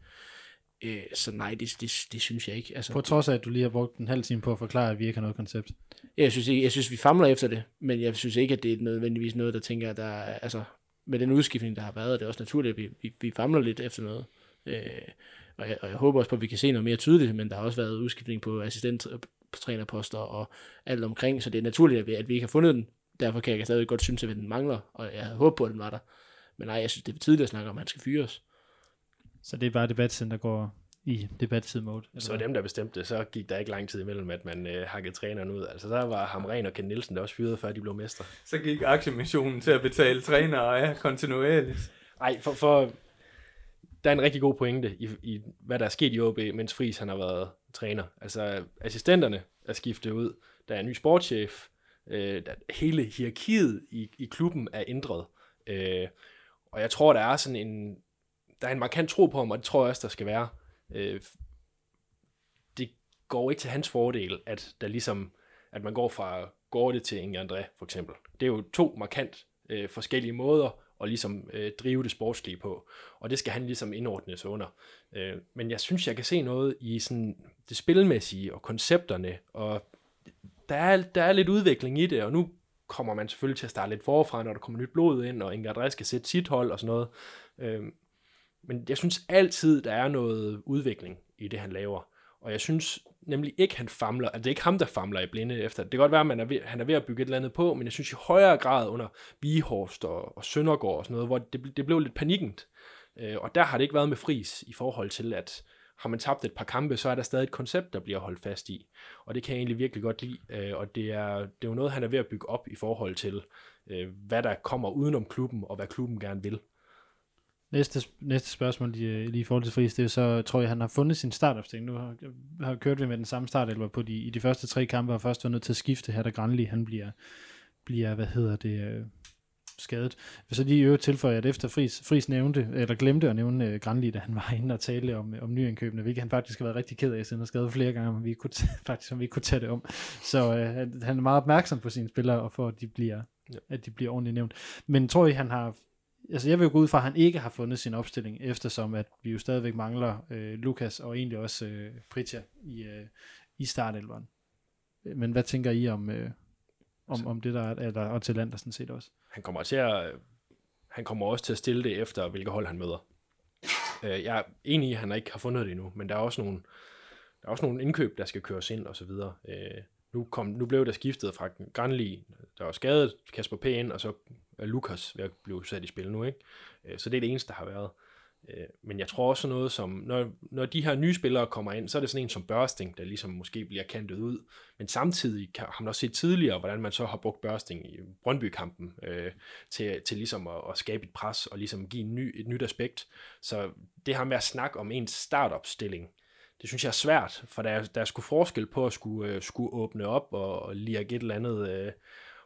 Øh, så nej, det, det, det synes jeg ikke. Altså, på trods af, at du lige har brugt en halv time på at forklare, at vi ikke har noget koncept. Jeg synes, jeg, jeg synes vi famler efter det, men jeg synes ikke, at det er nødvendigvis noget, der tænker, der altså med den udskiftning, der har været, det er også naturligt, at vi, vi, vi famler lidt efter noget. Øh, Og jeg, og jeg håber også på, at vi kan se noget mere tydeligt, men der har også været udskiftning på assistenttrænerposter og alt omkring, så det er naturligt, at vi ikke har fundet den. Derfor kan jeg stadig godt synes, at den mangler, og jeg havde håbet på, at den var der. Men nej, jeg synes, det er for tidligt at snakke om, at han skal fyres. Så det er bare debatten, der går i debatsidemode? Så dem, der bestemte, så gik der ikke lang tid imellem, at man øh, hakkede træneren ud. Altså, der var Hamren og Ken Nielsen, der også fyrede, før de blev mestre. Så gik aktiemissionen til at betale trænere, ja, kontinuerligt. Nej, for... for der er en rigtig god pointe i, i, hvad der er sket i O B, mens Friis han har været træner. Altså assistenterne er skiftet ud, der er en ny sportschef, øh, der, hele hierarkiet i, i klubben er ændret. Øh, og jeg tror, der er sådan en, der er en markant tro på ham, og det tror jeg også, der skal være. Øh, det går ikke til hans fordel, at der ligesom, at man går fra Gorte til Inge André, for eksempel. Det er jo to markant øh, forskellige måder, og ligesom øh, drive det sportslige på. Og det skal han ligesom indordnes under. Øh, men jeg synes, jeg kan se noget i sådan det spilmæssige og koncepterne, og der er, der er lidt udvikling i det, og nu kommer man selvfølgelig til at starte lidt forfra, når der kommer nyt blod ind, og Inge André skal sætte sit hold og sådan noget. Øh, men jeg synes altid, der er noget udvikling i det, han laver. Og jeg synes nemlig ikke, han famler, altså det er ikke ham, der famler i blinde efter. Det kan godt være, at man er ved, han er ved at bygge et eller andet på, men jeg synes i højere grad under Bihorst og, og Søndergaard og sådan noget, hvor det, det blev lidt panikkent. Øh, og der har det ikke været med Friis i forhold til, at har man tabt et par kampe, så er der stadig et koncept, der bliver holdt fast i. Og det kan jeg egentlig virkelig godt lide, øh, og det er, det er jo noget, han er ved at bygge op i forhold til, øh, hvad der kommer udenom klubben, og hvad klubben gerne vil. Næste, næste spørgsmål lige, lige i forhold til Friis, det er så, tror jeg, han har fundet sin startopstilling. Nu har, har kørt vi med den samme startelver på de, i de første tre kampe, og først var nødt til at skifte her, der Granli, han bliver, bliver, hvad hedder det, øh, skadet. Så lige i øvrigt tilføjer jeg, at efter Friis, Friis nævnte, eller glemte at nævne øh, Granli, da han var inde og tale om, om nyindkøbene, hvilket han faktisk har været rigtig ked af, siden han har skadet flere gange, om vi kunne, faktisk, om vi kunne tage det om. Så øh, han er meget opmærksom på sine spillere, og for at de bliver, ja. at de bliver ordentligt nævnt. Men tror I, han har... Altså jeg vil jo gå ud fra, at han ikke har fundet sin opstilling, eftersom at vi jo stadigvæk mangler øh, Lukas og egentlig også øh, Pritja i, øh, i startelveren. Men hvad tænker I om, øh, om, om det der, eller, og til land, der sådan set også? Han kommer til at han kommer også til at stille det efter, hvilke hold han møder. Øh, jeg er enig i, at han ikke har fundet det endnu, men der er også nogle, der er også nogle indkøb, der skal køres ind og så videre. Øh, nu, kom, nu blev der skiftet fra Granli, der var skadet, Kasper P. ind, og så er Lukas ved at blive sat i spil nu, ikke? Øh, så det er det eneste, der har været. Øh, men jeg tror også noget som, når, når de her nye spillere kommer ind, så er det sådan en som Børsting, der ligesom måske bliver kantet ud. Men samtidig kan, har man også set tidligere, hvordan man så har brugt Børsting i Brøndby-kampen øh, til, til ligesom at, at skabe et pres og ligesom give en ny, et nyt aspekt. Så det her med at snakke om ens startopstilling, det synes jeg er svært, for der er, der er sgu forskel på at skulle, øh, skulle åbne op og, og lirke et eller andet øh,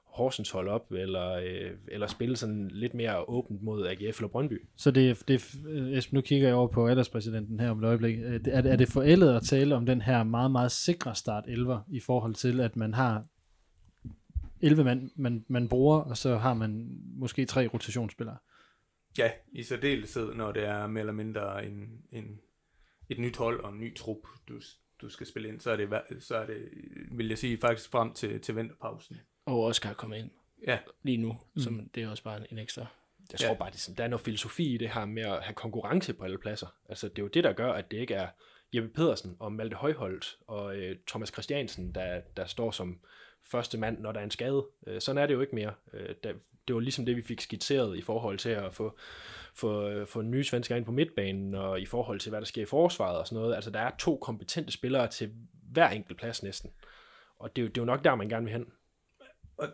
Horsens hold op, eller, øh, eller spille sådan lidt mere åbent mod A G F eller Brøndby. Så det, det, Esben, nu kigger jeg over på alderspræsidenten her om et øjeblik. Er, er det forældet at tale om den her meget, meget sikre start elver i forhold til, at man har elleve mand, man, man bruger, og så har man måske tre rotationsspillere? Ja, i særdeleshed, når det er mere eller mindre en, en et nyt hold og en ny trup, du, du skal spille ind, så er, det, så er det, vil jeg sige, faktisk frem til, til vinterpausen. Og Oscar kommer ind ja. lige nu, som mm. det er også bare en, en ekstra. Jeg tror ja. bare, det, der er noget filosofi i det her med at have konkurrence på alle pladser. Altså, det er jo det, der gør, at det ikke er Jeppe Pedersen og Malte Højholdt og øh, Thomas Christiansen, der, der står som første mand, når der er en skade. Øh, sådan er det jo ikke mere. Øh, der, det var ligesom det, vi fik skitseret i forhold til at få, få, få nye svensker ind på midtbanen, og i forhold til, hvad der sker i forsvaret og sådan noget. Altså, der er to kompetente spillere til hver enkelt plads næsten. Og det er jo, det er jo nok der, man gerne vil hen. Og,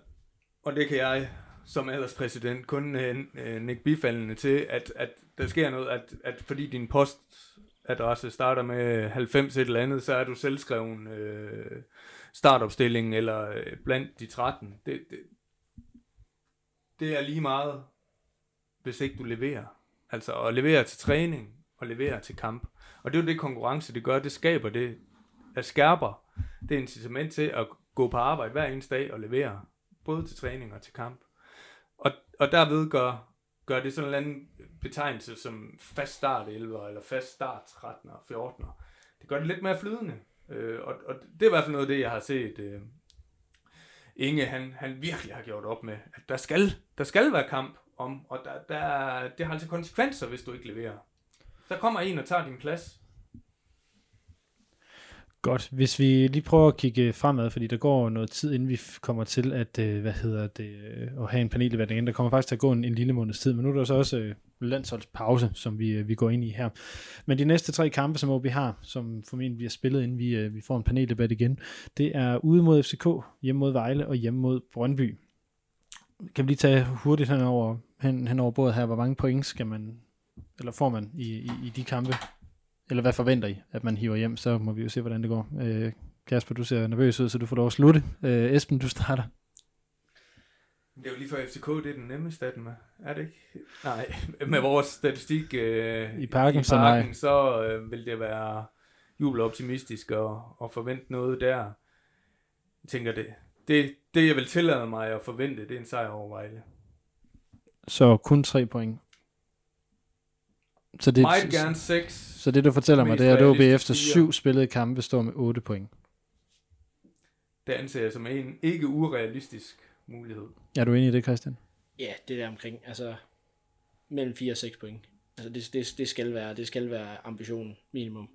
og det kan jeg som alderspræsident kun øh, nikke bifaldende til, at, at der sker noget, at, at fordi din postadresse starter med halvfems et eller andet, så er du selvskreven øh, startopstilling eller øh, blandt de tretten. Det, det, det er lige meget, hvis ikke du leverer. Altså at levere til træning og levere til kamp. Og det er jo det konkurrence, det gør. Det skaber det, at skærper det incitament til at gå på arbejde hver eneste dag og levere, både til træning og til kamp. Og, og derved gør, gør det sådan en eller anden betegnelse som fast start elver eller fast start tretten og fjorten. Det gør det lidt mere flydende. Øh, og, og det er i hvert fald noget af det, jeg har set. Øh, Inge, han, han virkelig har gjort op med, at der skal, der skal være kamp om, og der, der, det har altså konsekvenser, hvis du ikke leverer. Der kommer en og tager din plads. Godt. Hvis vi lige prøver at kigge fremad, fordi der går noget tid, inden vi kommer til at, hvad hedder det, at have en paneldebat igen. Der kommer faktisk til at gå en, en lille måneds tid, men nu er der så også landsholdspause, som vi, vi går ind i her. Men de næste tre kampe, som O B har, som formentlig bliver spillet, inden vi, vi får en paneldebat igen, det er ude mod F C K, hjemme mod Vejle og hjemme mod Brøndby. Kan vi lige tage hurtigt hen over, hen, hen over bordet her, hvor mange point skal man, eller får man i, i, i de kampe? Eller hvad forventer I, at man hiver hjem? Så må vi jo se, hvordan det går. Øh, Kasper, du ser nervøs ud, så du får lov at slutte. Øh, Esben, du starter. Det er jo lige for F C K, det er den nemmeste af dem, er det ikke? Nej, med vores statistik øh, i parken, i parken så, så øh, vil det være jubeloptimistisk og, og forvente noget der. Jeg tænker, det, det, det jeg vil tillade mig at forvente, det er en sejr over Vejle. Så kun tre point. Så det, seks, så det du fortæller mig, det er, at O B efter syv spillede kampe står med otte point. Det anser jeg som en ikke urealistisk mulighed. Er du enig i det, Christian? Ja, det der omkring, altså mellem fire og seks point. Altså det, det, det skal være, det skal være ambitionen minimum.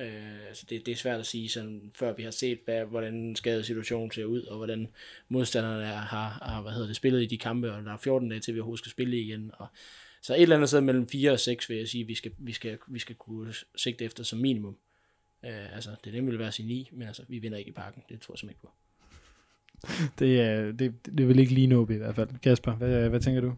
Øh, altså det, det er svært at sige, sådan, før vi har set, hvad, hvordan skadesituationen ser ud, og hvordan modstanderne har, har hvad hedder det, spillet i de kampe, og der er fjorten dage til, vi overhovedet skal spille igen, og så et eller andet sted mellem fire og seks, vil jeg sige, vi skal, vi skal, vi skal kunne sigte efter som minimum. Øh, altså, det nemme vil være at sige ni, men altså, vi vinder ikke i parken. Det tror jeg simpelthen ikke på. det, er, det, det vil ikke lige nå i hvert fald. Kasper, hvad, hvad tænker du?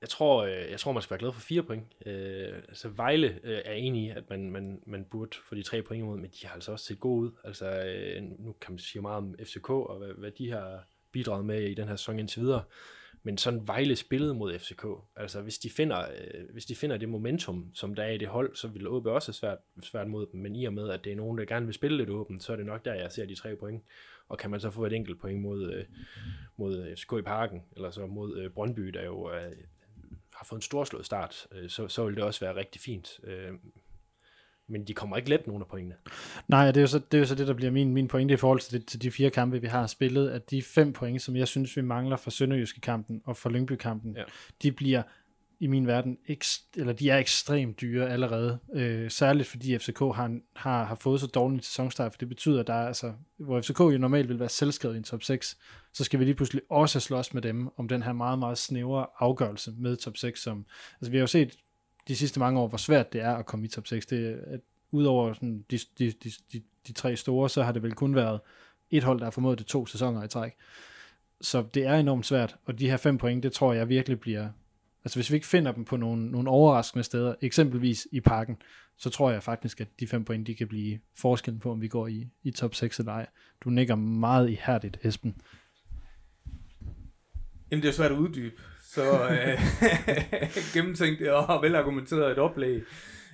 Jeg tror, jeg tror, man skal være glad for fire point. Øh, altså, Vejle øh, er enig i, at man, man, man burde få de tre point imod, men de har altså også set gode ud. Altså, øh, nu kan man sige meget om F C K, og hvad, hvad de har bidraget med i den her sæson indtil videre. Men sådan Vejle spillet mod F C K, altså hvis de finder, øh, hvis de finder det momentum, som der er i det hold, så vil O B også svært, svært mod dem, men i og med, at det er nogen, der gerne vil spille lidt åbent, så er det nok der, jeg ser de tre point, og kan man så få et enkelt point mod, øh, mod F C K i parken, eller så mod øh, Brøndby, der jo øh, har fået en storslået start, øh, så, så vil det også være rigtig fint. Øh, men de kommer ikke let nogen af pointene. Nej, det er jo så det, er jo så det der bliver min, min pointe i forhold til, det, til de fire kampe, vi har spillet, at de fem point, som jeg synes, vi mangler fra Sønderjyske-kampen og fra Lyngby-kampen, ja. de bliver i min verden, ekst, eller de er ekstremt dyre allerede, øh, særligt fordi F C K har, har, har fået så dårlig sæsonstart, for det betyder, at der er, altså, hvor F C K jo normalt vil være selvskrevet i en top seks, så skal vi lige pludselig også slås med dem om den her meget, meget snævre afgørelse med top seks, som, altså vi har jo set de sidste mange år, hvor svært det er at komme i top seks, det at udover sådan, de, de, de, de, de tre store, så har det vel kun været et hold, der har formået det to sæsoner i træk, så det er enormt svært, og de her fem point, det tror jeg virkelig bliver. Altså hvis vi ikke finder dem på nogle, nogle overraskende steder, eksempelvis i Parken, så tror jeg faktisk, at de fem point, de kan blive forskellen på, om vi går i, i top seks eller ej. Du nikker meget ihærdigt, Esben. Jamen det er svært at uddybe, så øh, gennemtænkt og velargumenteret et oplæg.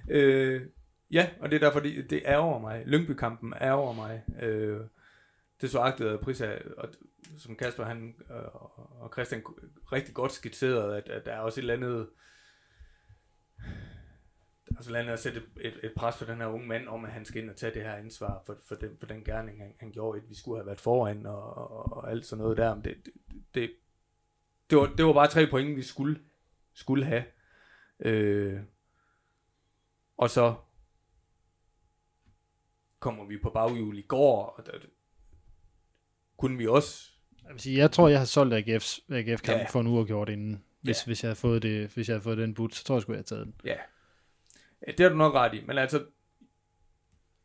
Øh, ja, og det er derfor, det, det ærger mig. Lyngby-kampen ærger mig. Øh, det så agtede Prisa, og som Kasper han og Christian rigtig godt skitserede, at, at der er også et eller andet, der er også et eller andet at sætte et, et pres på den her unge mand, om at han skal ind og tage det her ansvar for, for, den, for den gerning, han, han gjorde, at vi skulle have været foran, og, og, og alt sådan noget der. Men det, det, det, var, det var bare tre point, vi skulle, skulle have. Øh, og så kommer vi på baghjul i går, og der, kunne vi også. Jeg vil sige, jeg tror, jeg har solgt A G F-kampen ja. for en uafgjort inden. Hvis, ja. hvis, jeg havde fået det, hvis jeg havde fået den but, så tror jeg, skulle jeg have taget den. Ja. ja, det har du nok ret i. Men altså,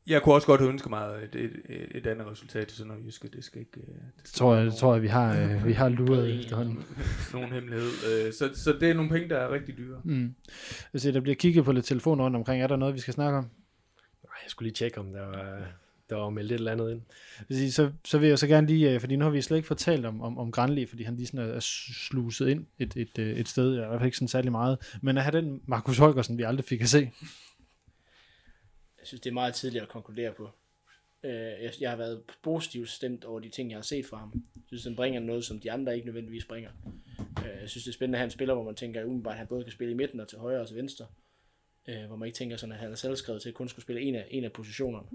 jeg kunne også godt ønske mig et, et, et andet resultat til Sønderjyske. Det skal ikke. Det, skal tror, jeg, det tror jeg, vi har, øh, vi har luret efterhånden. Nogen hemmelighed. Så, så det er nogle penge, der er rigtig dyre. Mm. Altså, der bliver kigget på lidt telefon rundt omkring. Er der noget, vi skal snakke om? Nej, jeg skulle lige tjekke, om der var... der var meldt et eller andet ind. Så, så vil jeg så gerne lige, fordi nu har vi slet ikke fortalt om, om, om Granli, fordi han lige sådan er, er sluset ind et, et, et sted, jeg har ikke sådan særlig meget, men at have den Markus Holgersen, vi aldrig fik at se. Jeg synes, det er meget tidligt at konkludere på. Jeg har været positivt stemt over de ting, jeg har set fra ham. Jeg synes, han bringer noget, som de andre ikke nødvendigvis bringer. Jeg synes, det er spændende, at han spiller, hvor man tænker umiddelbart, at han både kan spille i midten og til højre og til venstre, hvor man ikke tænker sådan, at han er selvskrevet til at kun skulle spille en af, en af positionerne.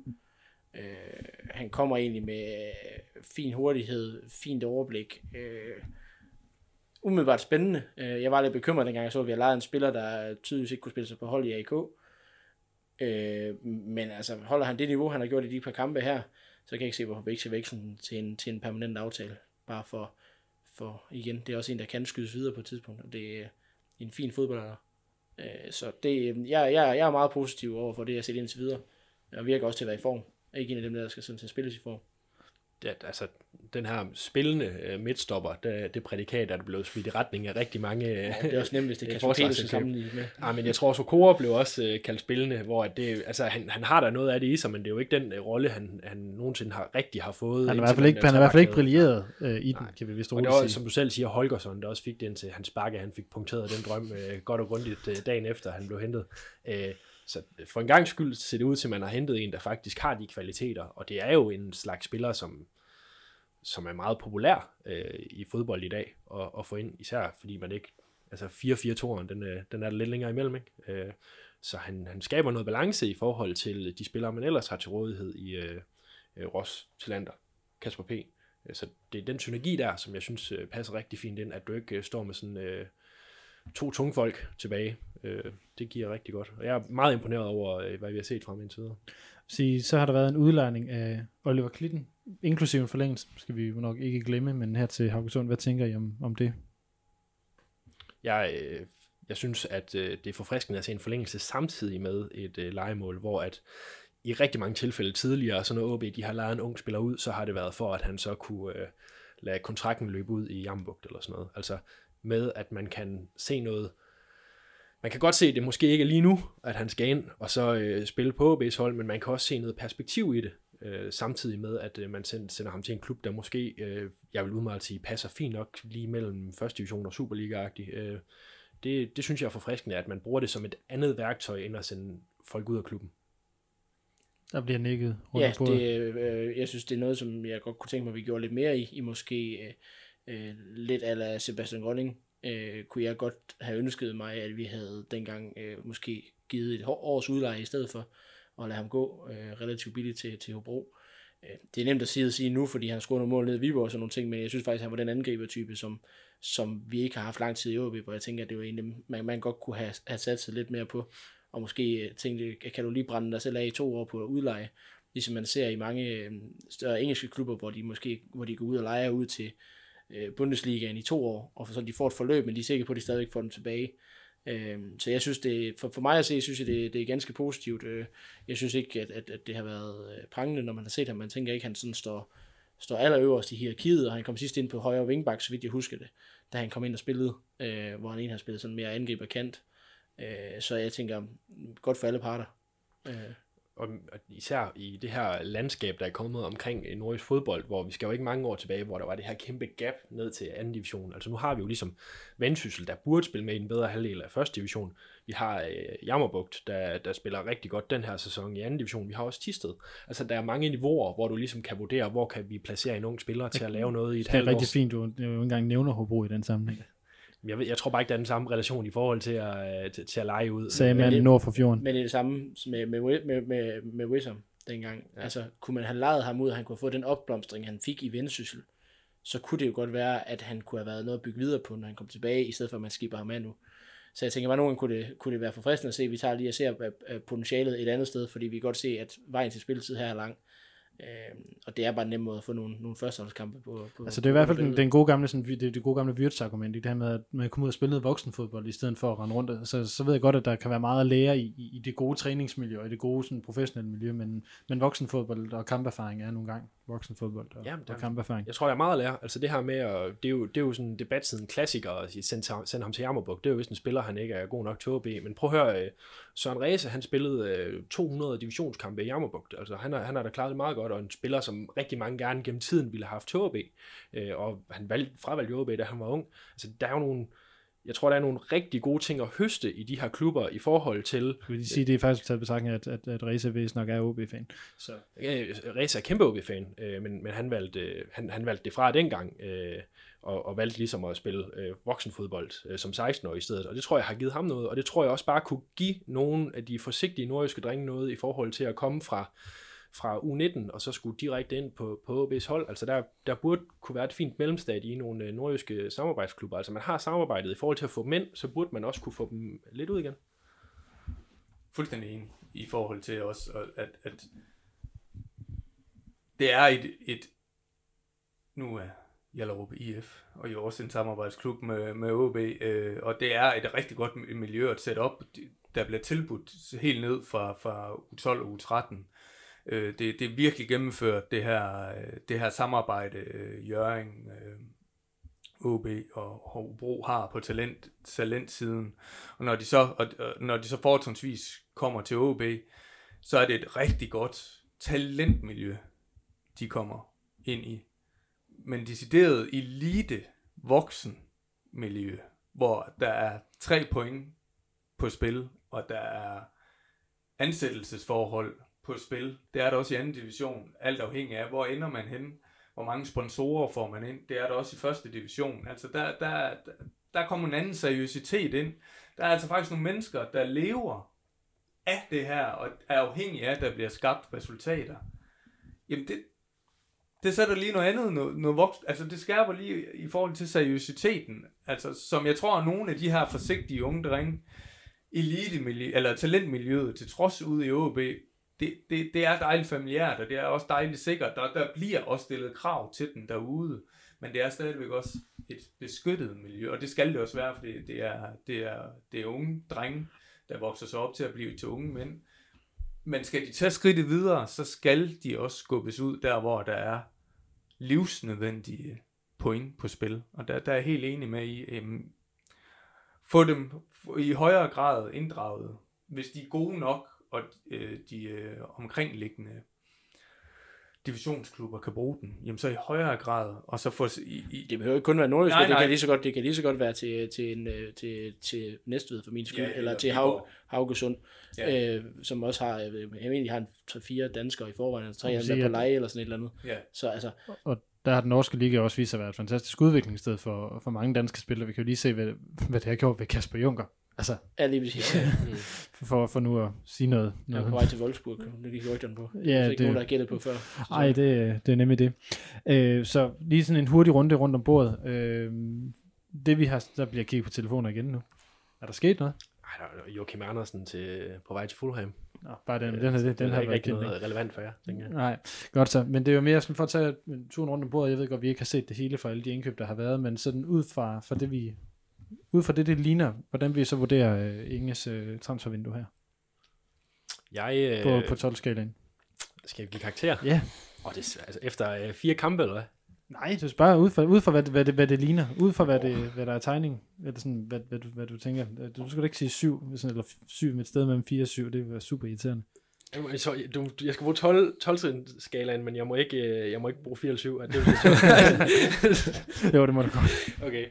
Øh, han kommer egentlig med øh, fin hurtighed, fint overblik, øh, umiddelbart spændende. Øh, jeg var lidt bekymret dengang jeg så, at vi havde lejet en spiller, der tydeligvis ikke kunne spille sig på hold i A I K. Øh, men altså, holder han det niveau, han har gjort i de par kampe her, så kan jeg ikke se, hvorfor vi ikke skal veksle til en, til en permanent aftale. Bare for, for, igen, det er også en, der kan skydes videre på et tidspunkt, og det er en fin fodboldspiller. Øh, så det, jeg, jeg, jeg er meget positiv over for det, jeg har set indtil videre, og virker også til at være i form. Ikke en af dem, der skal sådan set spilles i form. Det, altså, den her spillende uh, midtstopper, det, det prædikat er det blevet smidt i retning af rigtig mange... Ja, det er også nemt, hvis det kan forsvarsindkøb sammenlignet med. Ja, men jeg tror også, Okora blev også uh, kaldt spillende, hvor det, altså, han, han har der noget af det i sig, men det er jo ikke den uh, rolle, han, han nogensinde har, rigtig har fået. Han har i hvert fald ikke, han har i hvert fald ikke brilleret uh, i Nej. den, kan vi vist roligt sige. Som du selv siger, Holgersson, der også fik det indtil hans bakke, han fik punkteret den drøm uh, godt og grundigt uh, dagen efter, han blev hentet. Uh, Så for en gangs skyld ser det ud til, at man har hentet en, der faktisk har de kvaliteter, og det er jo en slags spiller, som, som er meget populær øh, i fodbold i dag at, at få ind, især fordi man ikke, altså fire fire toeren, den, den er der lidt længere imellem, ikke? Øh, så han, han skaber noget balance i forhold til de spillere, man ellers har til rådighed i øh, Ross, Tillander, Kasper P. Så det er den synergi der, som jeg synes passer rigtig fint ind, at du ikke står med sådan... Øh, to tunge folk tilbage. Det giver rigtig godt. Og jeg er meget imponeret over, hvad vi har set fra ham indtil videre. Så har der været en udlejning af Oliver Klitten, inklusive en forlængelse, skal vi jo nok ikke glemme, men her til Haugesund, hvad tænker I om, om det? Jeg, jeg synes, at det er forfriskende at se en forlængelse samtidig med et lejemål, hvor at i rigtig mange tilfælde tidligere, så når O B de har lejet en ung spiller ud, så har det været for, at han så kunne lade kontrakten løbe ud i Jammerbugt eller sådan noget. Altså med, at man kan se noget, man kan godt se, det måske ikke lige nu, at han skal ind og så øh, spille på O B's hold, men man kan også se noget perspektiv i det, øh, samtidig med, at øh, man sender ham til en klub, der måske, øh, jeg vil udmærket sige, passer fint nok lige mellem første division og Superliga-agtig. Øh, det, det synes jeg er forfriskende, at man bruger det som et andet værktøj, end at sende folk ud af klubben. Der bliver nikket rundt ja, på det. Øh, jeg synes, det er noget, som jeg godt kunne tænke mig, vi gjorde lidt mere i, i måske... Øh, Øh, lidt ala Sebastian Grønning, øh, kunne jeg godt have ønsket mig, at vi havde dengang øh, måske givet et års udleje i stedet for, og lade ham gå øh, relativt billigt til, til Hobro. Øh, det er nemt at sige, at sige nu, fordi han scorede nogle mål ned i Viborg og sådan nogle ting, men jeg synes faktisk, han var den angribertype, som, som vi ikke har haft lang tid i O B, og jeg tænker, at det var en af dem, man, man godt kunne have, have sat sig lidt mere på, og måske tænkte, kan du lige brænde dig selv af i to år på udleje, ligesom man ser i mange større engelske klubber, hvor de måske hvor de går ud og leger ud til Bundesligaen i to år, og så de får et forløb, men de er sikre på, at de stadigvæk får dem tilbage. Så jeg synes, det, for mig at se, synes jeg, det, det er ganske positivt. Jeg synes ikke, at, at, at det har været prangende, når man har set ham. Man tænker ikke, at han sådan står, står allerøverst i hierarkiet, og han kom sidst ind på højre wingback, så vidt jeg husker det, da han kom ind og spillede, hvor han egentlig har spillet sådan mere angriber kant. Så jeg tænker, godt for alle parter. Og især i det her landskab, der er kommet omkring nordisk fodbold, hvor vi skal jo ikke mange år tilbage, hvor der var det her kæmpe gap ned til anden division. Altså nu har vi jo ligesom Vendsyssel, der burde spille med i en bedre halvdel af første division. Vi har øh, Jammerbugt, der, der spiller rigtig godt den her sæson i anden division. Vi har også Thisted. Altså der er mange niveauer, hvor du ligesom kan vurdere, hvor kan vi placere en ung spiller til at lave noget i et halvt år. Det er rigtig fint, du jo engang nævner Hobro i den sammenhæng. Jeg, ved, jeg tror bare ikke, der er den samme relation i forhold til at, til, til at lege ud. Sagde manden nord for fjorden. Men det er det samme med, med, med, med, med Wissam dengang. Ja. Altså, kunne man have lejet ham ud, og han kunne have fået den opblomstring, han fik i Vendsyssel, så kunne det jo godt være, at han kunne have været noget at bygge videre på, når han kom tilbage, i stedet for, at man skipper ham af nu. Så jeg tænker bare, nogle gange kunne det, kunne det være forfriskende at se, at vi tager lige og ser potentialet et andet sted, fordi vi kan godt se, at vejen til spilletid her er lang. Øhm, og det er bare en nem måde at få nogle, nogle førsteholdskampe på, på. Altså det er i hvert fald den, den gode gamle, sådan, det, det gode gamle Wirtz-argument i det her med, at man kommer ud og spille voksenfodbold i stedet for at rende rundt. Så, så ved jeg godt, at der kan være meget at lære i, i det gode træningsmiljø og i det gode sådan, professionelle miljø, men, men voksenfodbold og kamperfaring er nogle gange voksenfodbold og, Jamen, og kamperfaring. Jeg tror, der er meget at lære. Altså det her med, at, det, er jo, det er jo sådan en debat siden klassiker at sende ham til Jammerbugt. Det er jo vist en spiller, han ikke er god nok til O B. Men prøv at høre, Søren Ræse, han spillede to hundrede divisionskampe i Jammerbugt. Altså han har, han har da klaret det meget godt, og en spiller, som rigtig mange gerne gennem tiden ville have haft til O B. Øh, og han valg, fravalgte O B, da han var ung. Altså der er jo nogle... Jeg tror, der er nogle rigtig gode ting at høste i de her klubber i forhold til... Vil de sige, det er faktisk taget betragtning, at, at, at Reza vil snakke er O B-fan? Så. Ja, Reza er kæmpe O B-fan, øh, men, men han, valgte, han, han valgte det fra dengang, øh, og, og valgte ligesom at spille øh, voksenfodbold øh, som seksten-årig i stedet. Og det tror jeg har givet ham noget, og det tror jeg også bare kunne give nogle af de forsigtige nordjyske drenge noget i forhold til at komme fra... fra U nitten, og så skulle direkte ind på, på O B's hold. Altså der, der burde kunne være et fint mellemstadie i nogle nordjyske samarbejdsklubber. Altså man har samarbejdet i forhold til at få mænd, så burde man også kunne få dem lidt ud igen. Fuldstændig enig i forhold til også, at, at det er et, et nu er Hjallerup I F, og jo også en samarbejdsklub med, med O B, øh, og det er et rigtig godt miljø at sætte op, der bliver tilbudt helt ned fra, fra U tolv og U tretten. Det, det er virkelig gennemført, det her, det her samarbejde, Hjørring, O B og Hobro har på talent, talentsiden. Og når de så, og, når de så fortrinsvis kommer til O B, så er det et rigtig godt talentmiljø, de kommer ind i. Men decideret elite voksenmiljø, hvor der er tre point på spil, og der er ansættelsesforhold på spil. Det er der også i anden division, alt afhængig af, hvor ender man henne, hvor mange sponsorer får man ind. Det er der også i første division. Altså der, der, der kommer en anden seriøsitet ind. Der er altså faktisk nogle mennesker, der lever af det her, og er afhængige af, at der bliver skabt resultater. Jamen det, det sætter lige noget andet, noget, noget voksen, altså det skærper lige i forhold til seriøsiteten, altså som jeg tror, at nogle af de her forsigtige unge drenge, elitemiljø, eller talentmiljøet til trods ude i O B, Det, det, det er dejligt familiært, og det er også dejligt sikkert, og der bliver også stillet krav til den derude, men det er stadigvæk også et beskyttet miljø, og det skal det også være, fordi det er, det er, det er unge drenge, der vokser sig op til at blive til unge mænd. Men skal de tage skridtet videre, så skal de også skubbes ud der, hvor der er livsnødvendige point på spil, og der, der er jeg helt enig med i, øhm, få dem i højere grad inddraget, hvis de er gode nok, og øh, de øh, omkringliggende divisionsklubber kan bruge den, jamen så i højere grad, og så få... I, i... Det behøver ikke kun være nordjysk, det kan lige så godt, det kan lige så godt være til, til, en, til, til Næstved, for min skyld, ja, eller, eller til Haug, Haugesund, ja. øh, som også har, jeg mener, har tre-fire danskere i forvejen, altså tre andre på leje, eller sådan et eller andet. Ja. Så altså... Og der har den norske liga også vist sig at være et fantastisk udviklingssted for, for mange danske spillere. Vi kan jo lige se, hvad, hvad det har gjort ved Kasper Juncker. Altså, ja, lige præcis. Ja, ja. for, for nu at sige noget. Jeg var på vej til Wolfsburg, det gik rygterne på. Ja, det er ikke nogen, der har gættet på før. Nej, det, det er nemlig det. Øh, så lige sådan en hurtig runde rundt om bordet. Øh, det vi har, der bliver kigget på telefoner igen nu. Er der sket noget? Nej, der var Joachim Andersen til, på vej til Fulham. Nå, bare den, øh, den her, den, den har ikke rigtig noget relevant for jer, tænker jeg. Nej, godt så. Men det er jo mere sådan for at tage turen rundt om bordet. Jeg ved godt, vi ikke har set det hele fra alle de indkøb, der har været, men sådan ud fra, fra det vi... Ud fra det, det ligner, hvordan vi så vurderer øh, Inges øh, transfervindue her? Jeg... Øh, på, på tolv-skalaen. Skal jeg give karakter? Ja. Yeah. Og det altså efter øh, fire kampe, eller hvad? Nej, du spørger ud fra, ud fra hvad, hvad, det, hvad det ligner. Ud fra, hvad, oh. det, hvad der er tegning. Eller sådan, hvad, hvad, du, hvad du tænker. Du skal da ikke sige syv, sådan, eller syv med et sted mellem fire og syv. Det vil være super irriterende. Jamen, så, du, jeg skal bruge tolv-skalaen, men jeg må ikke, jeg må ikke bruge fire eller syv. Det vil sige. Jo, det må du godt. Okay.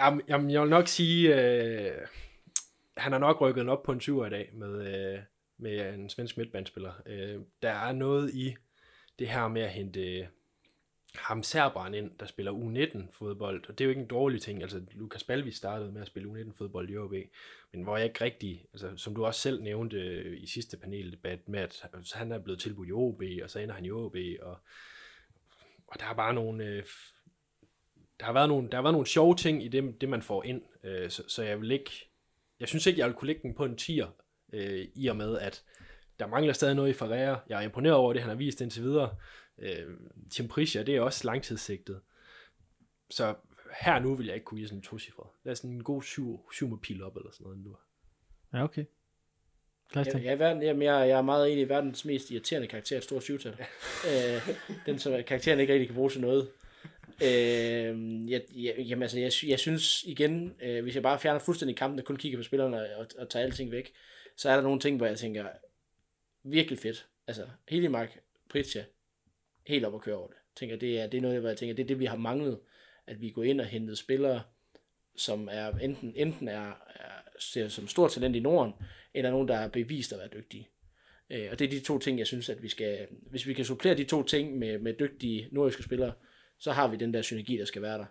Jamen, jamen, jeg vil nok sige, øh, han har nok rykket den op på en syver i dag med, øh, med en svensk midtbandspiller. Øh, der er noget i det her med at hente øh, ham serberen ind, der spiller U nitten fodbold. Og det er jo ikke en dårlig ting. Altså, Lukas Balvis startede med at spille U nitten fodbold i O B. Men hvor jeg ikke rigtig, altså, som du også selv nævnte øh, i sidste paneldebat, med at altså, han er blevet tilbudt i O B, og så ender han i O B. Og, og der er bare nogle... Øh, Der har været nogle, der har været nogle sjove ting i det, det man får ind, øh, så, så jeg vil ikke, jeg synes ikke, jeg vil kunne lægge den på en tier, øh, i og med, at der mangler stadig noget i Ferreira. Jeg er imponeret over det, han har vist indtil videre. Øh, Tim Prisja, det er også langtidssigtet. Så her nu vil jeg ikke kunne give sådan en tocifret. Det er sådan en god syv, syv med pil op, eller sådan noget nu. Ja, okay. Jeg, jeg, er, jeg, jeg er meget enig i verdens mest irriterende karakter, et stort syvtal. Ja. Øh, den, som karakteren ikke rigtig kan bruge til noget. Øh, jeg, jeg, jamen altså, jeg, jeg synes igen, øh, hvis jeg bare fjerner fuldstændig kampen og kun kigger på spillerne og, og, og tager alting væk, så er der nogle ting, hvor jeg tænker, virkelig fedt. Altså, Helimark, Pritja, helt op og køre over det. Tænker, det, er, det er noget, hvor jeg tænker, det er det, vi har manglet, at vi går ind og hentede spillere, som er enten, enten er, er ser som stort talent i Norden, eller nogen, der er bevist at være dygtige. Øh, og det er de to ting, jeg synes, at vi skal, hvis vi kan supplere de to ting med, med dygtige nordiske spillere, så har vi den der synergi, der skal være der.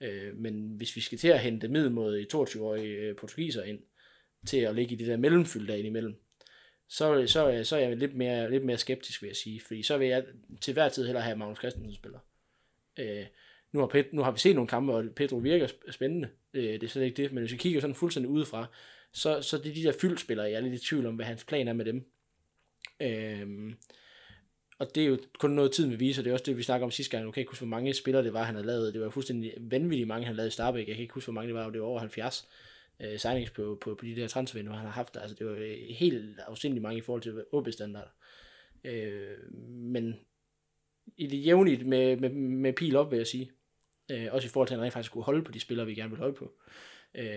Øh, men hvis vi skal til at hente middelmådige toogtyve-årige portugiser ind, til at ligge i det der mellemfyld der indimellem, så, så, så er jeg lidt mere, lidt mere skeptisk, vil jeg sige. Fordi så vil jeg til hver tid hellere have Magnus Christensen spiller. Øh, nu, har Pet, nu har vi set nogle kampe, og Pedro virker spændende. Øh, det er slet ikke det. Men hvis vi kigger sådan fuldstændig udefra, så, så det er de der fyldspillere, jeg er lidt i tvivl om, hvad hans plan er med dem. Øh, Og det er jo kun noget tid med vise, og det er også det, vi snakker om sidste gang. Jeg kan ikke huske, hvor mange spillere det var, han havde lavet. Det var fuldstændig vanvittigt mange, han lavede i Starbæk. Jeg kan ikke huske, hvor mange det var, det var over halvfjerds øh, signings på, på, på de der transfervinder, han har haft. Altså, det var helt afsindeligt mange i forhold til O B-standarder. Øh, men i det jævnligt med, med, med pil op, vil jeg sige. Øh, også i forhold til, at han rent faktisk kunne holde på de spillere, vi gerne ville holde på. Øh,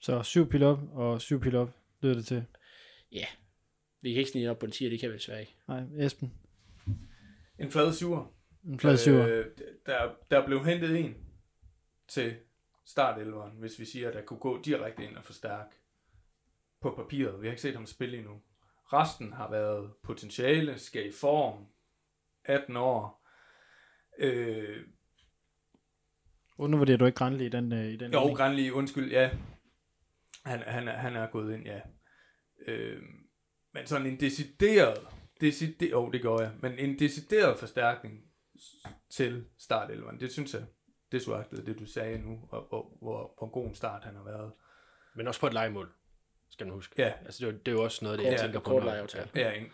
Så syv pil op og syv pil op, lyder det til? Ja. Vi kan ikke snige op på en tier, det kan vi desværre ikke. Nej, Esben? En flad syver. En flad syver. Øh, der, der blev hentet en til startelveren, hvis vi siger, at der kunne gå direkte ind og forstærke på papiret. Vi har ikke set ham spille endnu. Resten har været potentiale, skal i form, atten år. Øh... Undervurderer du ikke Granli i den? I den jo, Granli, undskyld, ja. Han, han, han er gået ind, ja. Øh... Men sådan en decideret... Decider- oh, det gør jeg. Men en decideret forstærkning til startelveren, det synes jeg, det er det, du sagde nu, og, og hvor, hvor god en start han har været. Men også på et lejemål, skal man huske. Ja. Altså, det, er, det er jo også noget, det jeg ja, tænker på. Ja, ja en...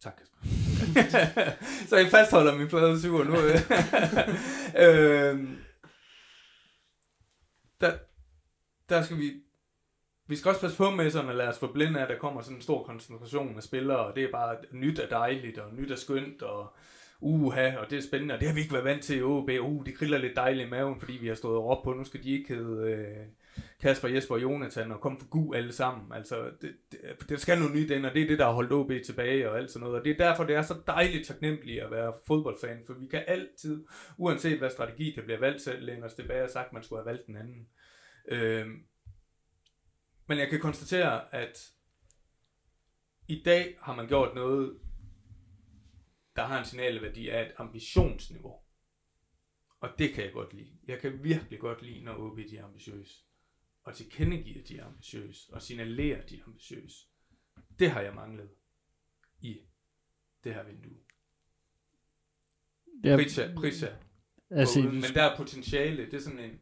Tak. Så jeg fastholder min flade syver nu. øhm, der, der skal vi... Vi skal også passe på med sådan at lade os forblinde af, at der kommer sådan en stor koncentration af spillere, og det er bare nyt og dejligt, og nyt og skønt, og uha, og det er spændende, og det har vi ikke været vant til i O B. Uh, de kriller lidt dejligt i maven, fordi vi har stået og råbt på, nu skal de ikke hedde øh, Kasper, Jesper og Jonathan, og komme for gul alle sammen. Altså, det, det, det skal noget nyt ind, og det er det, der har holdt O B tilbage, og alt sådan noget. Og det er derfor, det er så dejligt taknemmeligt at være fodboldfan, for vi kan altid, uanset hvad strategi der bliver valgt, selv længere os tilbage og sagt, at man skulle have valgt den anden. Øh, Men jeg kan konstatere, at i dag har man gjort noget, der har en signalværdi af et ambitionsniveau. Og det kan jeg godt lide. Jeg kan virkelig godt lide, når O B er ambitiøs. og tilkendegiver, at de er ambitiøse, og signalerer, at de er ambitiøse. Det har jeg manglet i det her vindue. Ja. Prisa, prisa. Altså, men der er potentiale, det er sådan en,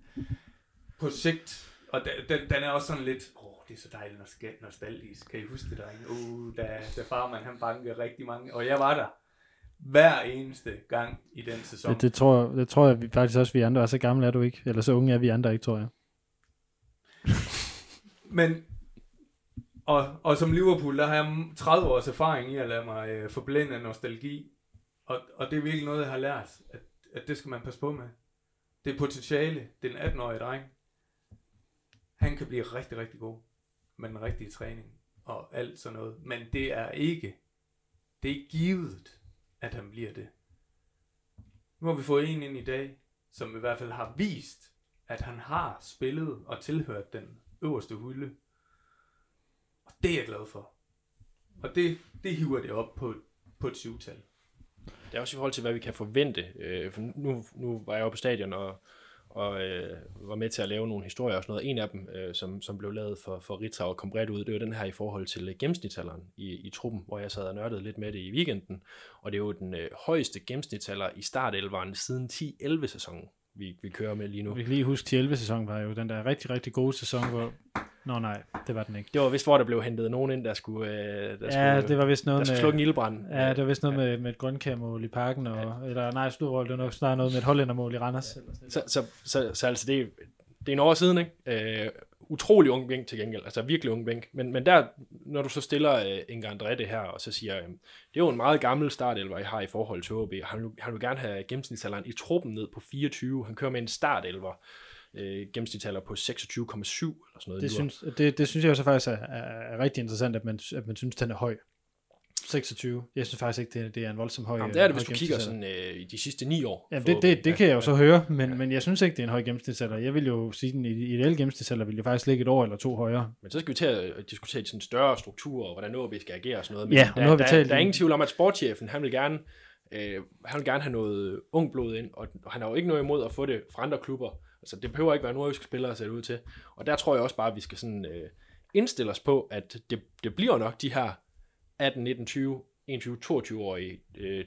på sigt, og den, den er også sådan lidt, åh, oh, det er så dejligt, når nostalgisk, kan I huske det, drenge? Uh, da, da farmand, han bankede rigtig mange, og jeg var der hver eneste gang i den sæson. Det, det, tror, det tror jeg vi, faktisk også, vi andre er så gamle, er du ikke? Eller så unge er vi andre ikke, tror jeg. Men, og, og som Liverpool, der har jeg tredive års erfaring i at lade mig øh, forblænde af nostalgi, og, og det er virkelig noget, jeg har lært, at at det skal man passe på med. Det er potentiale. Det er en atten-årig dreng. Han kan blive rigtig, rigtig god med den rigtige træning og alt sådan noget. Men det er ikke, det er ikke givet, at han bliver det. Nu har vi fået en ind i dag, som i hvert fald har vist, at han har spillet og tilhørt den øverste hylde. Og det er jeg glad for. Og det, det hiver det op på, på et syvtal. Det er også i forhold til, hvad vi kan forvente. Øh, for nu, nu var jeg jo på stadion og, og øh, var med til at lave nogle historier og sådan noget. En af dem, øh, som, som blev lavet for, for Ritzau og kom bredt ud, det var den her i forhold til gennemsnitalderen i, i truppen, hvor jeg sad og nørdede lidt med det i weekenden. Og det er jo den øh, højeste gennemsnitsalder i startelveren siden ti elleve sæsonen, vi, vi kører med lige nu. Vi kan lige huske, ti elleve sæsonen var jo den der rigtig, rigtig gode sæson, hvor... Nå nej, det var den ikke. Det var vist, hvor der blev hentet nogen ind, der skulle... Øh, der ja, skulle, det var vist noget der med... slukke en ildbrand. Ja, det var vist noget ja. med, med et grønkærmål i parken, og, ja. eller nej, slutmål, det var nok snart noget med et hollændermål i Randers. Ja. Eller så, så, så, så altså, det, det er en år siden, ikke? Øh, utrolig ung bænk til gengæld, altså virkelig ung bænk. Men, men der, når du så stiller øh, Inger André det her, og så siger, øh, det er jo en meget gammel startelver, I har i forhold til H B. Han vil, han vil gerne have gennemsnitsalderen i truppen ned på fireogtyve. Han kører med en startelver. Øh, gennemsnitsalder på seksogtyve komma syv eller sådan noget. Det synes, det, det synes jeg også faktisk er, er, er rigtig interessant, at man, at man synes, den er høj. seksogtyve. Jeg synes faktisk ikke, det, det er en voldsom høj. Jamen, det er det, hvis du kigger sådan øh, i de sidste ni år. Jamen, det, det, det, det kan jeg jo så høre, men, ja. men jeg synes ikke, det er en høj gennemsnitsalder. Jeg vil jo sige, den i et gennemsnitsalder vil jo faktisk ligge et år eller to højere. Men så skal vi til at diskutere sådan større strukturer, og hvordan O B skal agere og sådan noget. Men ja, der, nu har vi der, talt der er ingen tvivl om, at sportschefen, han vil gerne, øh, han vil gerne have noget ung blod ind, og han har jo ikke noget imod at få det fra andre klubber. Altså, det behøver ikke være nordjyske spillere at sætte ud til. Og der tror jeg også bare, at vi skal sådan, øh, indstille os på, at det, det bliver nok de her atten, nitten, tyve, enogtyve, toogtyve-årige, øh,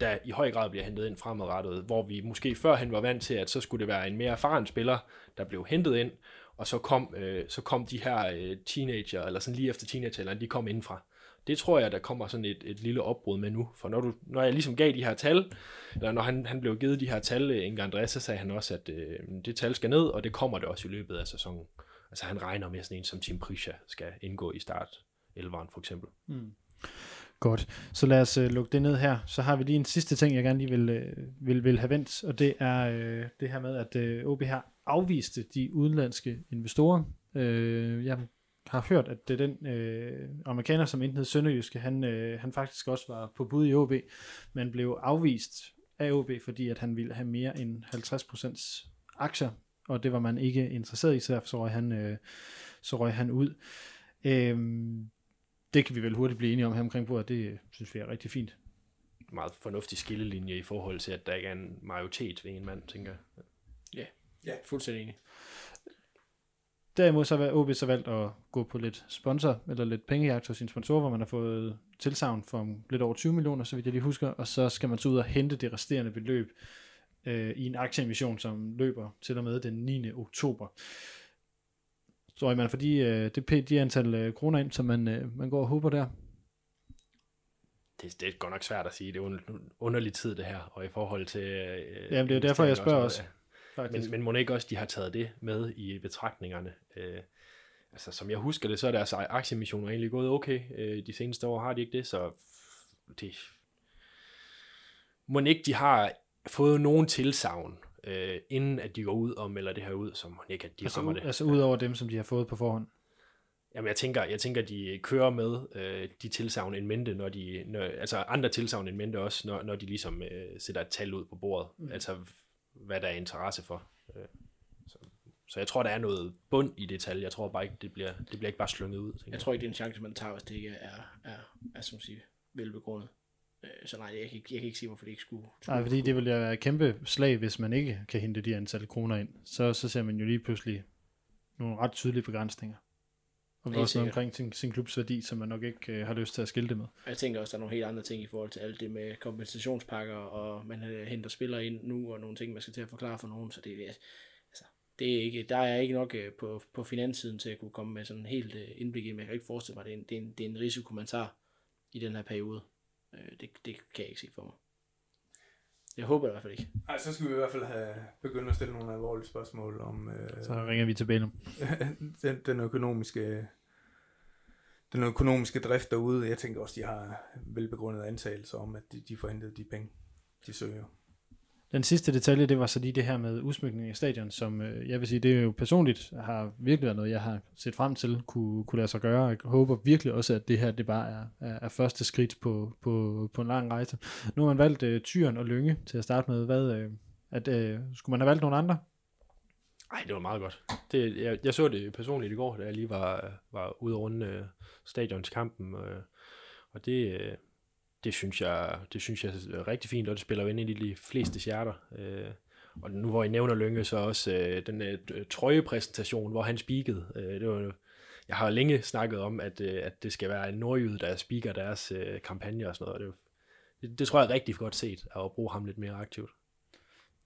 der i høj grad bliver hentet ind fremadrettet, hvor vi måske førhen var vant til, at så skulle det være en mere erfaren spiller, der blev hentet ind, og så kom, øh, så kom de her øh, teenager, eller sådan lige efter teenagealderen, de kom indenfra. Det tror jeg, der kommer sådan et, et lille opbrud med nu. For når, du, når jeg ligesom gav de her tal, eller når han, han blev givet de her tal, Inger André, så sagde han også, at øh, det tal skal ned, og det kommer det også i løbet af sæsonen. Altså han regner med sådan en, som Tim Prisha skal indgå i start-elveren for eksempel. Mm. Godt, så lad os øh, lukke det ned her. Så har vi lige en sidste ting, jeg gerne lige vil, øh, vil, vil have vendt, og det er øh, det her med, at øh, O B har afviste de udenlandske investorer. Øh, jeg har hørt, at det er den øh, amerikaner, som enten hed Sønderjyske, han, øh, han faktisk også var på bud i O B, men blev afvist af O B, fordi at han ville have mere end halvtreds procent aktier, og det var man ikke interesseret i, så derfor så røg han, øh, så røg han ud. Øh, det kan vi vel hurtigt blive enige om her omkring bordet, det synes vi er rigtig fint. Meget fornuftig skillelinje i forhold til, at der ikke er en majoritet ved en mand, tænker jeg. Ja, yeah. yeah. fuldstændig enig. Derimod så har O B så valgt at gå på lidt sponsor, eller lidt pengejagt hos sine sponsorer, hvor man har fået tilsagn for lidt over tyve millioner, så vidt jeg lige husker, og så skal man så ud og hente det resterende beløb øh, i en aktieemission, som løber til og med den niende oktober. Så man får de, øh, det, de antal øh, kroner ind, som man, øh, man går og håber der. Det, det er godt nok svært at sige, det er en underlig tid det her, og i forhold til... Øh, Jamen det er derfor, jeg spørger også. Noget, ja. Men, men må det ikke også, de har taget det med i betragtningerne? Øh, altså, som jeg husker det, så er deres aktiemissioner egentlig gået okay. Øh, de seneste år har de ikke det, så det... Må ikke, de har fået nogen tilsagn, øh, inden at de går ud og melder det her ud, så må ikke, at de altså, rammer det. Altså ud over dem, som de har fået på forhånd? Jamen, jeg tænker, jeg tænker, de kører med øh, de tilsagn en mente, når de... Når, altså, andre tilsagn en mente også, når, når de ligesom øh, sætter et tal ud på bordet. Mm. Altså... hvad der er interesse for. Så, så jeg tror, der er noget bund i det tal. Jeg tror bare ikke, det bliver, det bliver ikke bare slynget ud. Jeg, jeg tror ikke, det er en chance, man tager, hvis det ikke er, er, er som siger, velbegrundet. Så nej, jeg kan, jeg kan ikke sige, hvorfor det ikke skulle. Nej, fordi det ville være et kæmpe slag, hvis man ikke kan hente de antal kroner ind. Så, så ser man jo lige pludselig nogle ret tydelige begrænsninger. Og det er også noget omkring sin, sin klubs værdi, som man nok ikke øh, har lyst til at skille det med. Jeg tænker også, der er nogle helt andre ting i forhold til alt det med kompensationspakker, og man øh, henter spillere ind nu, og nogle ting, man skal til at forklare for nogen, så det er... Det er ikke, der er ikke nok på, på finanssiden til at kunne komme med sådan en helt indblik i, men jeg kan ikke forestille mig, det er en, det er en, det er en risiko, man tager i den her periode. Det, det kan jeg ikke se for mig. Jeg håber det i hvert fald ikke. Ej, så skal vi i hvert fald have begyndt at stille nogle alvorlige spørgsmål om... Øh, så ringer vi til Bælum. den, den økonomiske... Den økonomiske drift derude, jeg tænker også, de har velbegrundede antagelser om, at de, de får hentet de penge, de søger. Den sidste detalje, det var så lige det her med udsmykning af stadion, som øh, jeg vil sige, det er jo personligt har virkelig været noget, jeg har set frem til, kunne, kunne lade sig gøre. Jeg håber virkelig også, at det her, det bare er, er, er første skridt på, på, på en lang rejse. Nu har man valgt øh, Thyren og Lynge til at starte med. Hvad, øh, at, øh, skulle man have valgt nogle andre? Nej, det var meget godt. Det, jeg, jeg så det personligt i går, da jeg lige var, var ude rundt øh, stadionskampen, øh, og det... Øh, Det synes jeg, det synes jeg er rigtig fint, og det spiller jo ind i de fleste hjerter. Øh, og nu hvor I nævner Lynge, så også øh, den øh, trøjepræsentation, hvor han speakede. Øh, det var, jeg har længe snakket om, at, øh, at det skal være en nordjyde, der speaker deres øh, kampagne og sådan noget. Og det, det, det tror jeg er rigtig godt set, at bruge ham lidt mere aktivt.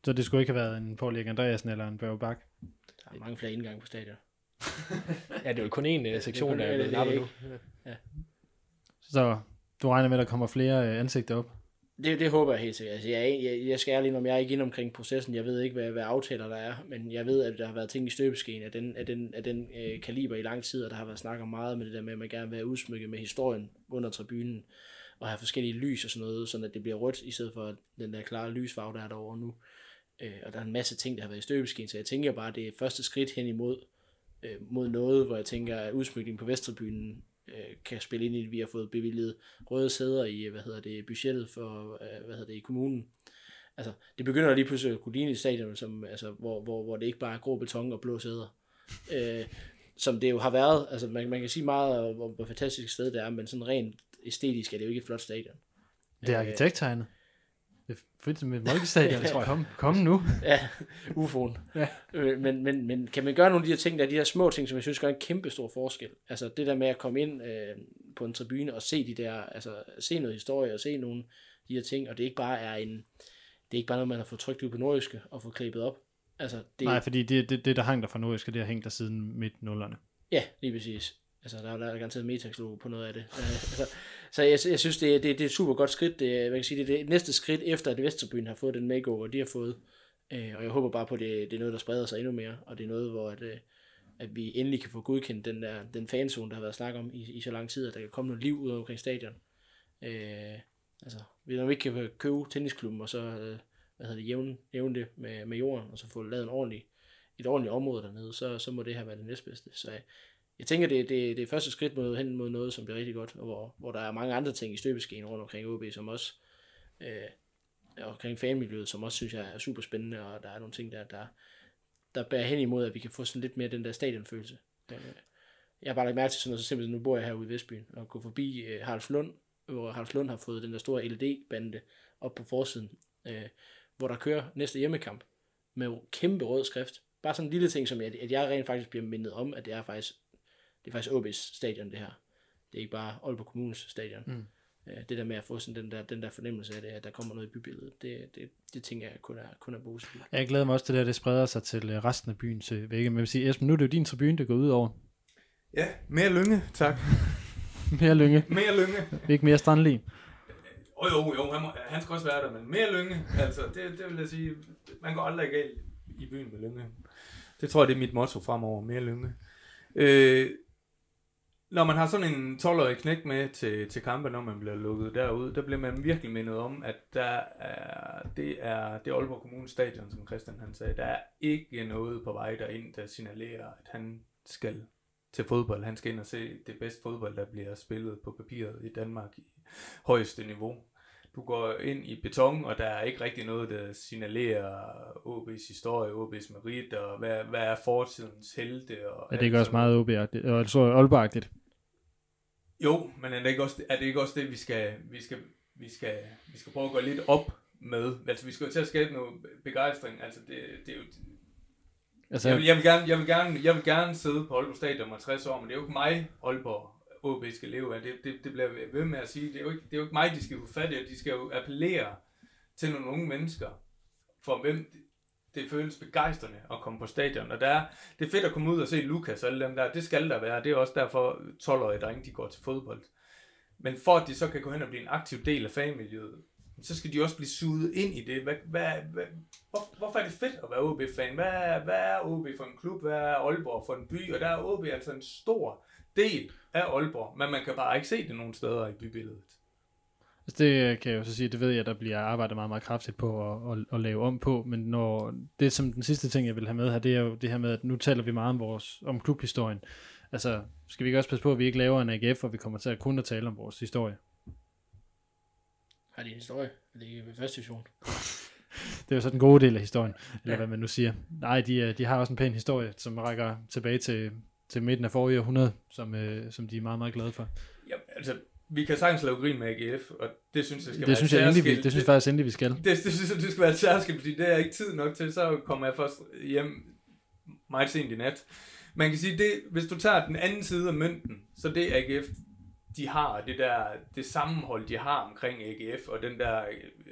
Så det skulle ikke have været en Poul Erik Andreasen eller en Børge Bak? Der er mange flere indgange på stadion. Ja, det er jo kun én øh, sektion, der er blevet lappet nu. Ja. Så... Du regner med, at der kommer flere ansigter op? Det, det håber jeg helt sikkert. Altså, jeg, jeg, jeg skal ærlig, om jeg er ikke inde omkring processen. Jeg ved ikke, hvad, hvad aftaler der er, men jeg ved, at der har været ting i støbeskeen af den, af den, af den øh, kaliber i lang tid, og der har været snakket meget med det der med, at man gerne vil have udsmykket med historien under tribunen, og have forskellige lys og sådan noget, sådan at det bliver rødt, i stedet for den der klare lysfarve, der er derovre nu. Øh, og der er en masse ting, der har været i støbeskeen, så jeg tænker bare, at det er første skridt hen imod øh, mod noget, hvor jeg tænker, at udsmykningen på Vesttribunen kan spille ind i, at vi har fået bevilget røde sæder i, hvad hedder det, budgettet for, hvad hedder det, i kommunen. Altså, det begynder lige pludselig at kunne ligne i stadion, som, altså, hvor, hvor, hvor det ikke bare er grå beton og blå sæder, øh, som det jo har været. Altså, man, man kan sige meget, hvor, hvor fantastisk sted det er, men sådan rent æstetisk er det jo ikke et flot stadion. Det er arkitekttegnet. Det er fint med et molkestadion, tror jeg. Kom, kom nu. Ja, U F O'en. Ja. Men, men, men kan man gøre nogle af de her ting, der de her små ting, som jeg synes gør en kæmpe stor forskel? Altså det der med at komme ind øh, på en tribune og se de der, altså se noget historie og se nogle af de her ting, og det ikke bare er en, det er ikke bare noget, man har fået trykt ud på nordjyske og fået klippet op. Altså, det, Nej, fordi det, det, det der hang der fra nordjyske, det har hængt der siden midt nullerne. Ja, lige præcis. Altså, der er jo garanteret Metax-logo på noget af det. Altså, så jeg, jeg synes, det, det, det er et super godt skridt. Det, man kan sige, det er det næste skridt, efter at Vesterbyen har fået den makeover, de har fået. Øh, og jeg håber bare på, at det, det er noget, der spreder sig endnu mere. Og det er noget, hvor at, at vi endelig kan få godkendt den, der, den fanzone, der har været snak om i, i så lang tid, at der kan komme noget liv ud omkring stadion. Øh, altså, når vi ikke kan købe tennisklubben, og så øh, hvad hedder det, jævne, jævne det med, med jorden, og så få lavet en ordentlig, et ordentligt område dernede, så, så må det her være det næstbedste. Så øh, Jeg tænker, det, det, det er første skridt mod, hen mod noget, som bliver rigtig godt, og hvor, hvor der er mange andre ting i støbeskeen rundt omkring O B, som også, øh, omkring fanmiljøet, som også synes jeg er super spændende, og der er nogle ting, der, der, der bærer hen imod, at vi kan få sådan lidt mere den der stadionfølelse. Øh, jeg har bare lagt mærke til sådan noget, så simpelthen nu bor jeg herude i Vestbyen, og går forbi øh, Haraldslund, hvor Haraldslund har fået den der store L E D-bande op på forsiden, øh, hvor der kører næste hjemmekamp med kæmpe rød skrift. Bare sådan en lille ting, som jeg, at jeg rent faktisk bliver mindet om, at det er faktisk Det er faktisk O B's stadion, det her. Det er ikke bare Aalborg Kommunes stadion. Mm. Det der med at få sådan den der, den der fornemmelse af det, at der kommer noget i bybilledet, det, det, det tænker jeg kun er, kun er positivt. Jeg glæder mig også til det, at det spreder sig til resten af byen til vægge. Men jeg vil sige, Esben, nu er det jo din tribune, der går ud over. Ja, mere Lynge, tak. mere Lynge. Mere Lynge. Ikke mere Strandli. Jo, jo, jo, han, må, han skal også være der, men mere Lynge. Altså, det, det vil jeg sige, man går aldrig galt i byen med Lynge. Det tror jeg, det er mit motto fremover, mere Lynge. Øh, Når man har sådan en tolv-årig knægt med til, til kampen, når man bliver lukket derud, der bliver man virkelig mindet om, at der er, det er det Aalborg Kommunes stadion, som Christian han sagde, der er ikke noget på vej derind, der signalerer, at han skal til fodbold. Han skal ind og se det bedste fodbold, der bliver spillet på papiret i Danmark i højeste niveau. Du går ind i beton, og der er ikke rigtig noget, der signalerer O B's historie, O B's merit, og hvad, hvad er fortidens helte. Og er det ikke også meget O B-agtigt? Og så Aalborg-agtigt? Jo, men er det ikke også det, er det, ikke også det vi, skal, vi, skal, vi, skal, vi skal prøve at gå lidt op med? Altså, vi skal jo til at skabe noget begejstring. Altså, det, det er jo, Altså, jeg, vil, jeg, vil gerne, jeg, vil gerne, jeg vil gerne sidde på Aalborg Stadion om tres år, men det er jo ikke mig, Aalborg O B skal leve af. Det, det, det bliver ved med at sige. Det er jo ikke, det er jo ikke mig, de skal få fat i. De skal jo appellere til nogle unge mennesker, for hvem det føles begejstrende at komme på stadion. Og der er, det er fedt at komme ud og se Lukas og alle dem der. Det skal der være. Det er også derfor tolv-årige drenge, de går til fodbold. Men for at de så kan gå hen og blive en aktiv del af fagmiljøet, så skal de også blive suget ind i det. Hvad, hvad, hvad, hvor, hvorfor er det fedt at være O B-fan? Hvad, hvad er O B for en klub? Hvad er Aalborg for en by? Og der er O B altså en stor del af Aalborg, men man kan bare ikke se det nogen steder i bybilledet. Altså det kan jeg jo så sige, det ved jeg, der bliver arbejdet meget, meget kraftigt på at, at, at lave om på, men når det som den sidste ting, jeg vil have med her, det er jo det her med, at nu taler vi meget om, vores, om klubhistorien. Altså skal vi ikke også passe på, at vi ikke laver en A G F, og vi kommer til at kun at tale om vores historie? Har de en historie? Det er ved første division. Det er jo så den gode del af historien, eller ja, hvad man nu siger. Nej, de, de har også en pæn historie, som rækker tilbage til, til midten af forrige århundrede, som, øh, som de er meget, meget glade for. Ja, altså, vi kan sagtens lave grin med A G F, og det synes jeg skal det være synes jeg endelig, vi, det synes jeg faktisk endelig, vi skal. Det, det, det synes jeg, det skal være et særskilt, fordi det er ikke tid nok til, så kommer jeg først hjem meget sent i nat. Man kan sige, det, hvis du tager den anden side af mønten, så det A G F, de har det der, det sammenhold, de har omkring A G F, og den der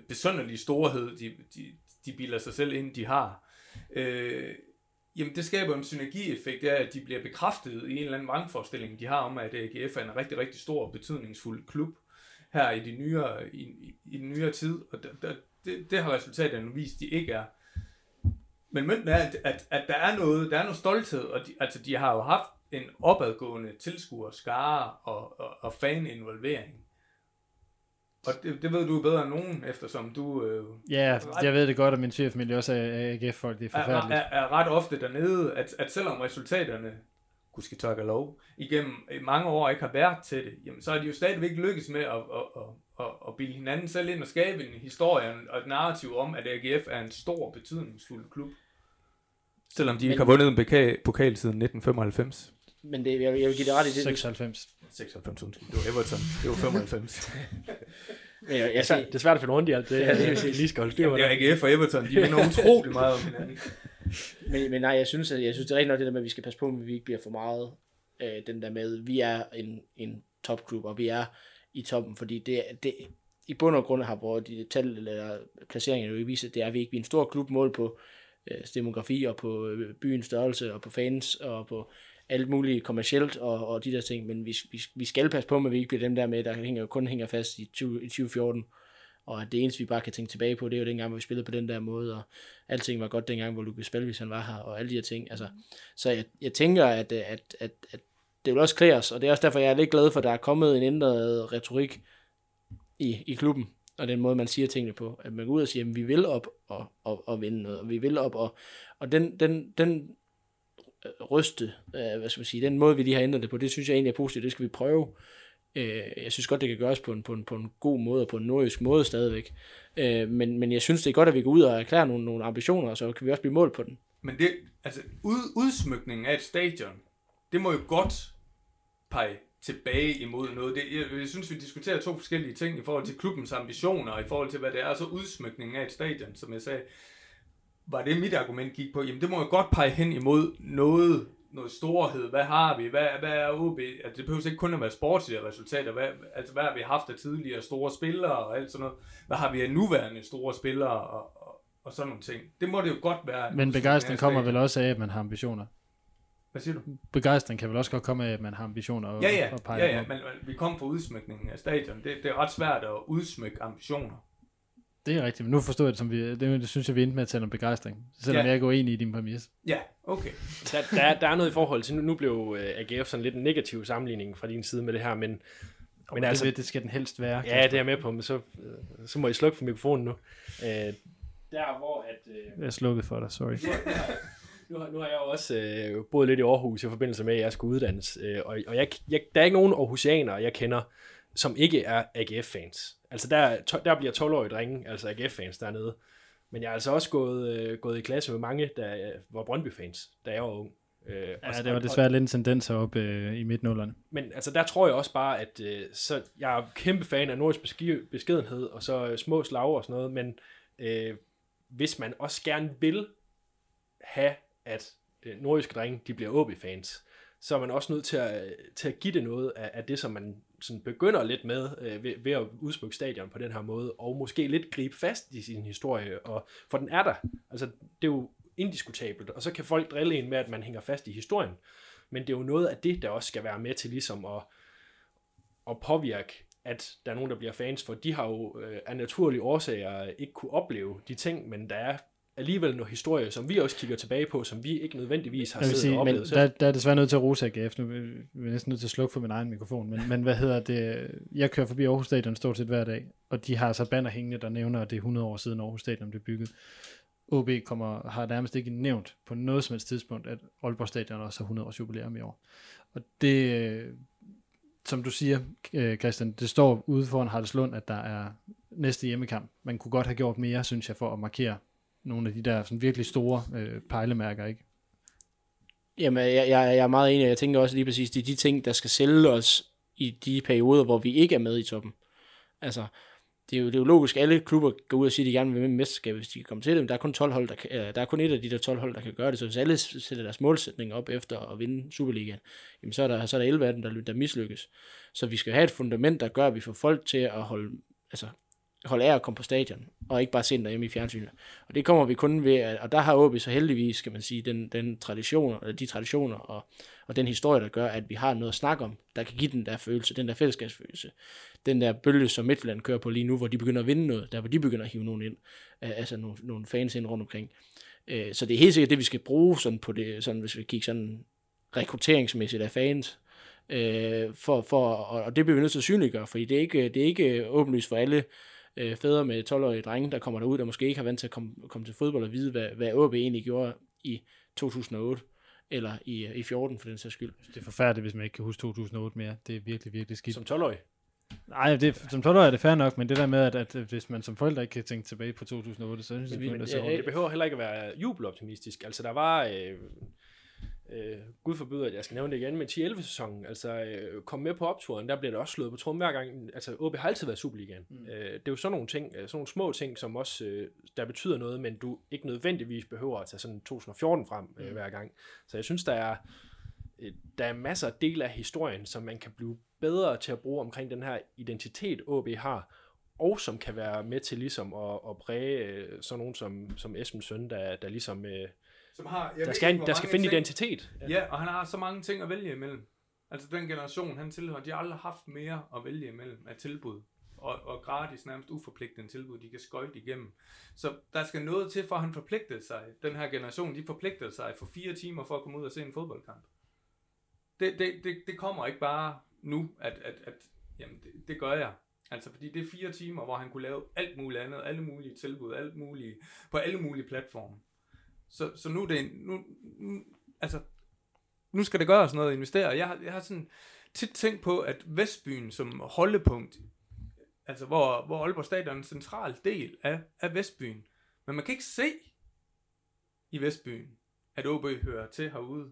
besynderlige storhed, de, de, de bilder sig selv ind, de har. Øh, jamen, det skaber en synergieffekt af, at de bliver bekræftet i en eller anden vrangforestilling, de har om, at A G F er en rigtig, rigtig stor og betydningsfuld klub her i, de nyere, i, i, i den nyere tid, og der, der, det, det har resultaterne vist, de ikke er. Men mønten er, at, at, at der er noget, der er noget stolthed, og de, altså, de har jo haft en opadgående tilskuer, skare og, og, og faninvolvering. Og det, det ved du bedre end nogen, eftersom du... Øh, ja, ret, jeg ved det godt, at min svigerfamilie også er A G F-folk, det er forfærdeligt. Er, er, er ret ofte dernede, at, at selvom resultaterne, gudske tak og lov, igennem mange år ikke har været til det, jamen, så er de jo stadigvæk lykkes med at, at, at, at, at bilde hinanden selv ind og skabe en historie og et narrativ om, at A G F er en stor, betydningsfuld klub. Selvom de ikke har vundet en pokal, pokal siden nitten femoghalvfems. Men det, jeg, jeg vil give det ret i det. seksoghalvfems. seksoghalvfems, undskyld. Det var Everton. Det var femoghalvfems. Men jeg, jeg siger, det er svært at finde rundt i alt det. Ja, det vil lige skal holde styr på det. Det er A G F og Everton. De minder utrolig meget om hinanden. Men, men nej, jeg synes, at, jeg synes, det er rigtig nok det der med, at vi skal passe på, at vi ikke bliver for meget øh, den der med, vi er en, en topklub, og vi er i toppen, fordi det, det i bund og grund har hvor de tal eller placeringer jo viser, det er, at vi ikke bliver en stor klub mål på øh, demografi og på øh, byens størrelse og på fans og på alt muligt kommercielt og, og de der ting, men vi, vi, vi skal passe på, at vi ikke bliver dem der med, der hænger, kun hænger fast i, tyve, i tyve fjorten, og det eneste, vi bare kan tænke tilbage på, det er jo dengang, hvor vi spillede på den der måde, og alting var godt dengang, hvor Lukas Palvis, han var her, og alle de her ting, altså, så jeg, jeg tænker, at, at, at, at det vil også klæde os, og det er også derfor, jeg er lidt glad for, at der er kommet en ændret retorik i, i klubben, og den måde, man siger tingene på, at man går ud og siger, at vi vil op og, og, og vinde noget, og vi vil op, og, og den, den, den ryste, hvad skal man sige, den måde, vi lige har ændret det på, det synes jeg egentlig er positivt, det skal vi prøve. Jeg synes godt, det kan gøres på en, på en, på en god måde, og på en nordjysk måde stadigvæk, men, men jeg synes, det er godt, at vi går ud og erklærer nogle, nogle ambitioner, og så kan vi også blive målt på den. Men det, altså ud, udsmykningen af et stadion, det må jo godt pege tilbage imod noget. Det, jeg, jeg synes, vi diskuterer to forskellige ting i forhold til klubbens ambitioner, og i forhold til, hvad det er, så udsmykningen af et stadion, som jeg sagde, var det mit argument gik på, jamen det må jo godt pege hen imod noget, noget storhed, hvad har vi, hvad, hvad er O B, altså det behøver ikke kun at være sportslige resultater, hvad, altså hvad har vi haft af tidligere store spillere og alt sådan noget, hvad har vi af nuværende store spillere og, og, og sådan nogle ting, det må det jo godt være. Men begejstring kommer vel også af, at man har ambitioner? Hvad siger du? Begejstring kan vel også godt komme af, at man har ambitioner og, ja, ja, og pege ja, ja, på. Men vi kom fra udsmykningen af stadion, det, det er ret svært at udsmykke ambitioner. Det er rigtigt, men nu forstår jeg det, som vi, det, det synes jeg, vi endte med at tale om begejstring, selvom yeah. jeg går enig i din præmis. Ja, yeah. okay. Der, der, der er noget i forhold til, nu, nu blev A G F sådan lidt en negativ sammenligning fra din side med det her, men... Oh, men det, altså, ved, det skal den helst være. Ja, det er jeg med på, men så, så må I slukke for mikrofonen nu. Øh, der hvor at... Øh, jeg er slukket for dig, sorry. Nu har, nu har jeg jo også øh, boet lidt i Aarhus i forbindelse med, at jeg skulle uddannes, øh, og, og jeg, jeg, der er ikke nogen aarhusianere, jeg kender, som ikke er A G F-fans. Altså der, der bliver tolv-årige drenge, altså A G F-fans dernede. Men jeg er altså også gået, øh, gået i klasse med mange, der øh, var Brøndby-fans, da jeg var ung. Øh, ja, også, det var desværre og, lidt en tendens heroppe øh, i midten-nullerne. Men altså der tror jeg også bare, at øh, så, jeg er kæmpe fan af nordisk beskedenhed, og så øh, små slag og sådan noget, men øh, hvis man også gerne vil have, at nordjyske drenge, de bliver O B-fans, så er man også nødt til at, til at give det noget af, af det, som man sådan begynder lidt med øh, ved, ved at udsmykke stadion på den her måde, og måske lidt gribe fast i sin historie, og, for den er der. Altså, det er jo indiskutabelt, og så kan folk drille en med, at man hænger fast i historien, men det er jo noget af det, der også skal være med til ligesom at, at påvirke, at der er nogen, der bliver fans, for de har jo øh, af naturlige årsager ikke kunne opleve de ting, men der er alligevel noget historie, som vi også kigger tilbage på, som vi ikke nødvendigvis har siddet og oplevet. Der, der er desværre nødt til at rose A G F. Nu er jeg næsten nødt til at slukke for min egen mikrofon. Men, men hvad hedder det? Jeg kører forbi Aarhus Stadion stort set hver dag, og de har så banner hængende, der nævner, at det er hundrede år siden Aarhus Stadion blev bygget. O B kommer, har nærmest ikke nævnt på noget som helst tidspunkt, at Aalborg Stadion også har hundrede års jubilæum i år. Og det, som du siger, Christian, det står ude foran Haraldslund, at der er næste hjemmekamp. Man kunne godt have gjort mere, synes jeg, for at markere nogle af de der sådan virkelig store øh, pejlemærker, ikke? Jamen, jeg, jeg, jeg er meget enig. Jeg tænker også lige præcis, det er de ting, der skal sælge os i de perioder, hvor vi ikke er med i toppen. Altså, det er jo, det er jo logisk, alle klubber går ud og siger, at de gerne vil med mesterskabet, hvis de kan komme til det. Der er kun tolv hold, der kan, der er kun et af de der tolv hold, der kan gøre det. Så hvis alle sætter deres målsætninger op efter at vinde Superligaen, jamen så er der, så er der elleve af dem, der, der mislykkes. Så vi skal have et fundament, der gør, at vi får folk til at holde... Altså, holde af at komme på stadion, og ikke bare se den derhjemme i fjernsynet. Og det kommer vi kun ved, at, og der har O B så heldigvis, skal man sige, den, den tradition, eller de traditioner og, og den historie, der gør, at vi har noget at snakke om, der kan give den der følelse, den der fællesskabsfølelse, den der bølge, som Midtjylland kører på lige nu, hvor de begynder at vinde noget, der hvor de begynder at hive nogen ind, altså nogle, nogle fans ind rundt omkring. Så det er helt sikkert det, vi skal bruge, sådan på det, sådan, hvis vi kigger sådan rekrutteringsmæssigt af fans, for, for, og det bliver vi nødt til at synliggøre, fordi det er ikke, det er ikke åbenlyst for alle fædre med tolv-årige drenge, der kommer derud, der måske ikke har vant til at komme, komme til fodbold og vide, hvad, hvad O B egentlig gjorde i to tusind og otte, eller i, i fjorten for den sags skyld. Det er forfærdeligt, hvis man ikke kan huske to tusind og otte mere. Det er virkelig, virkelig skidt. Som tolv-årig? Nej, det, som tolv-årig er det fair nok, men det der med, at, at hvis man som forældre ikke kan tænke tilbage på to tusind og otte, så synes jeg, det er så hårdt. Det behøver heller ikke at være jubeloptimistisk. Altså, der var... Øh Øh, Gud forbyder, at jeg skal nævne det igen, men ti elleve sæsonen, altså øh, kom med på opturen, der bliver det også slået på trum hver gang, altså O B har altid været Superligaen. Mm. Øh, det er jo sådan nogle ting, sådan nogle små ting, som også, øh, der betyder noget, men du ikke nødvendigvis behøver at tage sådan to tusind og fjorten frem øh, hver gang. Så jeg synes, der er, øh, der er masser af dele af historien, som man kan blive bedre til at bruge omkring den her identitet, O B har, og som kan være med til ligesom at, at præge øh, sådan nogen som, som Esben Søn, der, der ligesom... Øh, Som har, der skal, ikke, der skal finde ting. Identitet. Ja. Ja, og han har så mange ting at vælge imellem. Altså den generation, han tilhører, de har aldrig haft mere at vælge imellem af tilbud. Og, og gratis, nærmest uforpligtende tilbud, de kan skøjte igennem. Så der skal noget til, for at han forpligtede sig. Den her generation, de forpligtede sig for fire timer for at komme ud og se en fodboldkamp. Det, det, det, det kommer ikke bare nu, at, at, at jamen, det, det gør jeg. Altså fordi det er fire timer, hvor han kunne lave alt muligt andet, alle mulige tilbud, alt mulige, på alle mulige platforme. Så, så nu, det, nu, nu, altså, nu skal det gøres noget at investere. Jeg har, jeg har sådan tit tænkt på, at Vestbyen som holdepunkt, altså hvor, hvor Aalborg Stadion er en central del af, af Vestbyen, men man kan ikke se i Vestbyen, at O B hører til herude.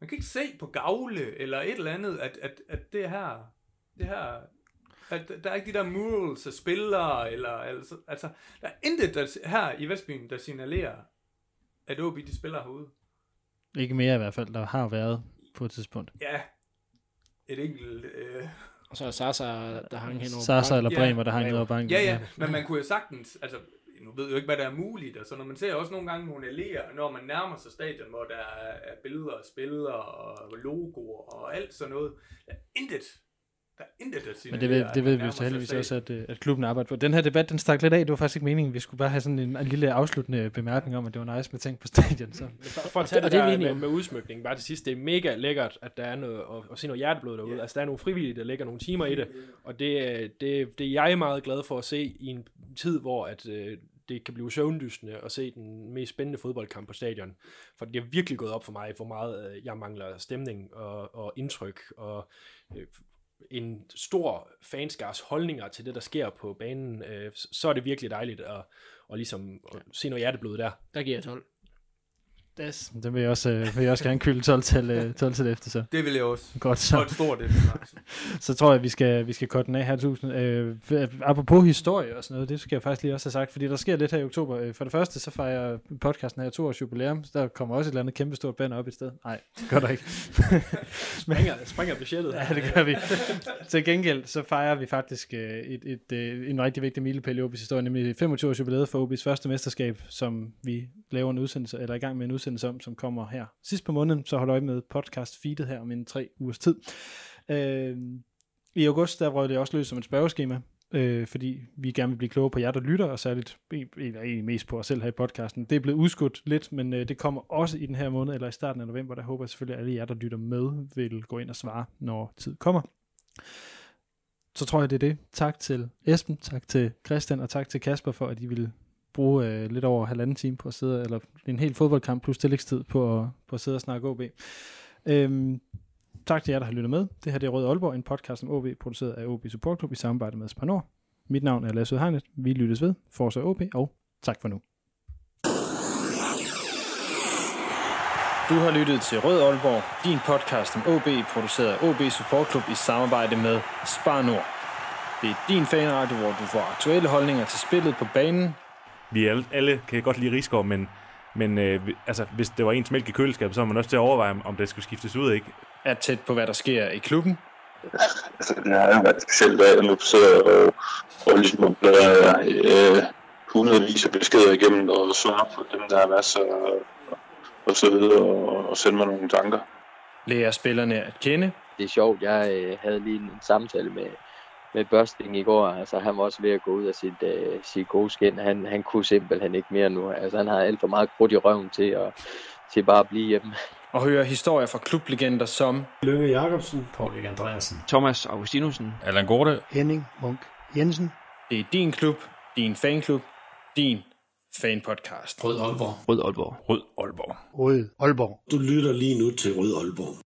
Man kan ikke se på Gavle eller et eller andet, at, at, at det her, det her, at der er ikke de der murals af spillere, eller, altså, altså der er intet der, her i Vestbyen, der signalerer, at O B, de spiller herude. Ikke mere i hvert fald, der har været på et tidspunkt. Ja, et enkelt... Øh... Og så er Sasa, der hang henover Sasa eller Bremer, ja, der hang henover banken. Ja, ja, ja, men man kunne jo sagtens... Altså, nu ved jeg jo ikke, hvad der er muligt. Altså, når man ser også nogle gange nogle alléer, når man nærmer sig stadion, hvor der er billeder og spillere og logoer og alt sådan noget. Der er intet. Der er intet at sige. Men det ved, det ved vi jo så heldigvis også, at, at klubben arbejder på. Den her debat, den stak lidt af. Det var faktisk ikke meningen. Vi skulle bare have sådan en, en lille afsluttende bemærkning om, at det var nice med ting på stadion. Så. For at tage det, det der med, med udsmykningen, bare til sidst, det er mega lækkert, at der er noget, og, og se noget hjerteblod derude. Yeah. Altså, der er nogle frivillige, der lægger nogle timer i det, og det, det, det er jeg meget glad for at se i en tid, hvor at, det kan blive søvndysende at se den mest spændende fodboldkamp på stadion. For det er virkelig gået op for mig, hvor meget jeg mangler stemning og, og indtryk og en stor fanskars holdninger til det, der sker på banen, øh, så er det virkelig dejligt at, at, ligesom, at se noget hjerteblod der. Der giver jeg tolv. Das. Den vil jeg også, øh, vil jeg også gerne kylde tolv til efter, så. Det vil jeg også. Godt så. Godt stort det. Så tror jeg, vi skal, vi skal korte den af her tusind. Øh, apropos historie og sådan noget, det skal jeg faktisk lige også have sagt, fordi der sker lidt her i oktober. For det første, så fejrer podcasten her to års jubilæum, så der kommer også et eller andet kæmpe stort banner op i sted. Nej, det gør der ikke. springer, springer budgettet. Ja, det gør vi. Til gengæld, så fejrer vi faktisk øh, et, et, øh, en rigtig vigtig milepæl i O B's historie, nemlig femogtyve års jubilæet for O B's første mesterskab, som vi laver en udsendelse, eller er i gang med en udsendelse Om, som kommer her sidst på måneden, så hold øje med podcast feedet her om en tre ugers tid. Øh, I august, der røg det også løs som et spørgeskema, øh, fordi vi gerne vil blive klogere på jer, der lytter, og særligt eller egentlig mest på os selv her i podcasten. Det er blevet udskudt lidt, men øh, det kommer også i den her måned, eller i starten af november. Der håber jeg selvfølgelig, at alle jer, der lytter med, vil gå ind og svare, når tid kommer. Så tror jeg, det er det. Tak til Esben, tak til Christian, og tak til Kasper for, at I ville bruge øh, lidt over halvanden time på at sidde, eller en hel fodboldkamp plus tillægstid på at, på at sidde og snakke O B. Øhm, tak til jer, der har lyttet med. Det her det er Rød Aalborg, en podcast om O B, produceret af O B Support Club i samarbejde med Spar Nord. Mit navn er Lasse Hegnet. Vi lyttes ved. Fortsæt O B, og tak for nu. Du har lyttet til Rød Aalborg, din podcast om O B, produceret af O B Support Club i samarbejde med Spar Nord. Det er din fanradio, hvor du får aktuelle holdninger til spillet på banen. Vi alle, alle kan godt lide Riskov, men, men øh, altså, hvis det var ens mælk i køleskabet, så var man også til at overveje, om det skulle skiftes ud, ikke? Er tæt på, hvad der sker i klubben. Altså, det har jo været specielt af, at nu sidder og, og ligesom bladrer øh, hundredvis af beskeder igennem og svarer på dem, der har masser og så videre, og, og sender mig nogle tanker. Lærer spillerne at kende. Det er sjovt, jeg øh, havde lige en, en samtale med med Børsting i går, altså han var også ved at gå ud af sit, øh, sit gode skin. Han, han kunne simpelthen ikke mere nu. Altså han har alt for meget krudt i røven til, at, til bare at blive hjemme. Og høre historier fra klublegender som Løkke Jacobsen, Poul Erik Andreasen, Thomas Augustinussen, Allan Gorte, Henning Munk Jensen. Det er din klub, din fanklub, din fanpodcast. Rød Aalborg. Rød Aalborg. Rød Aalborg. Rød Aalborg. Du lytter lige nu til Rød Aalborg.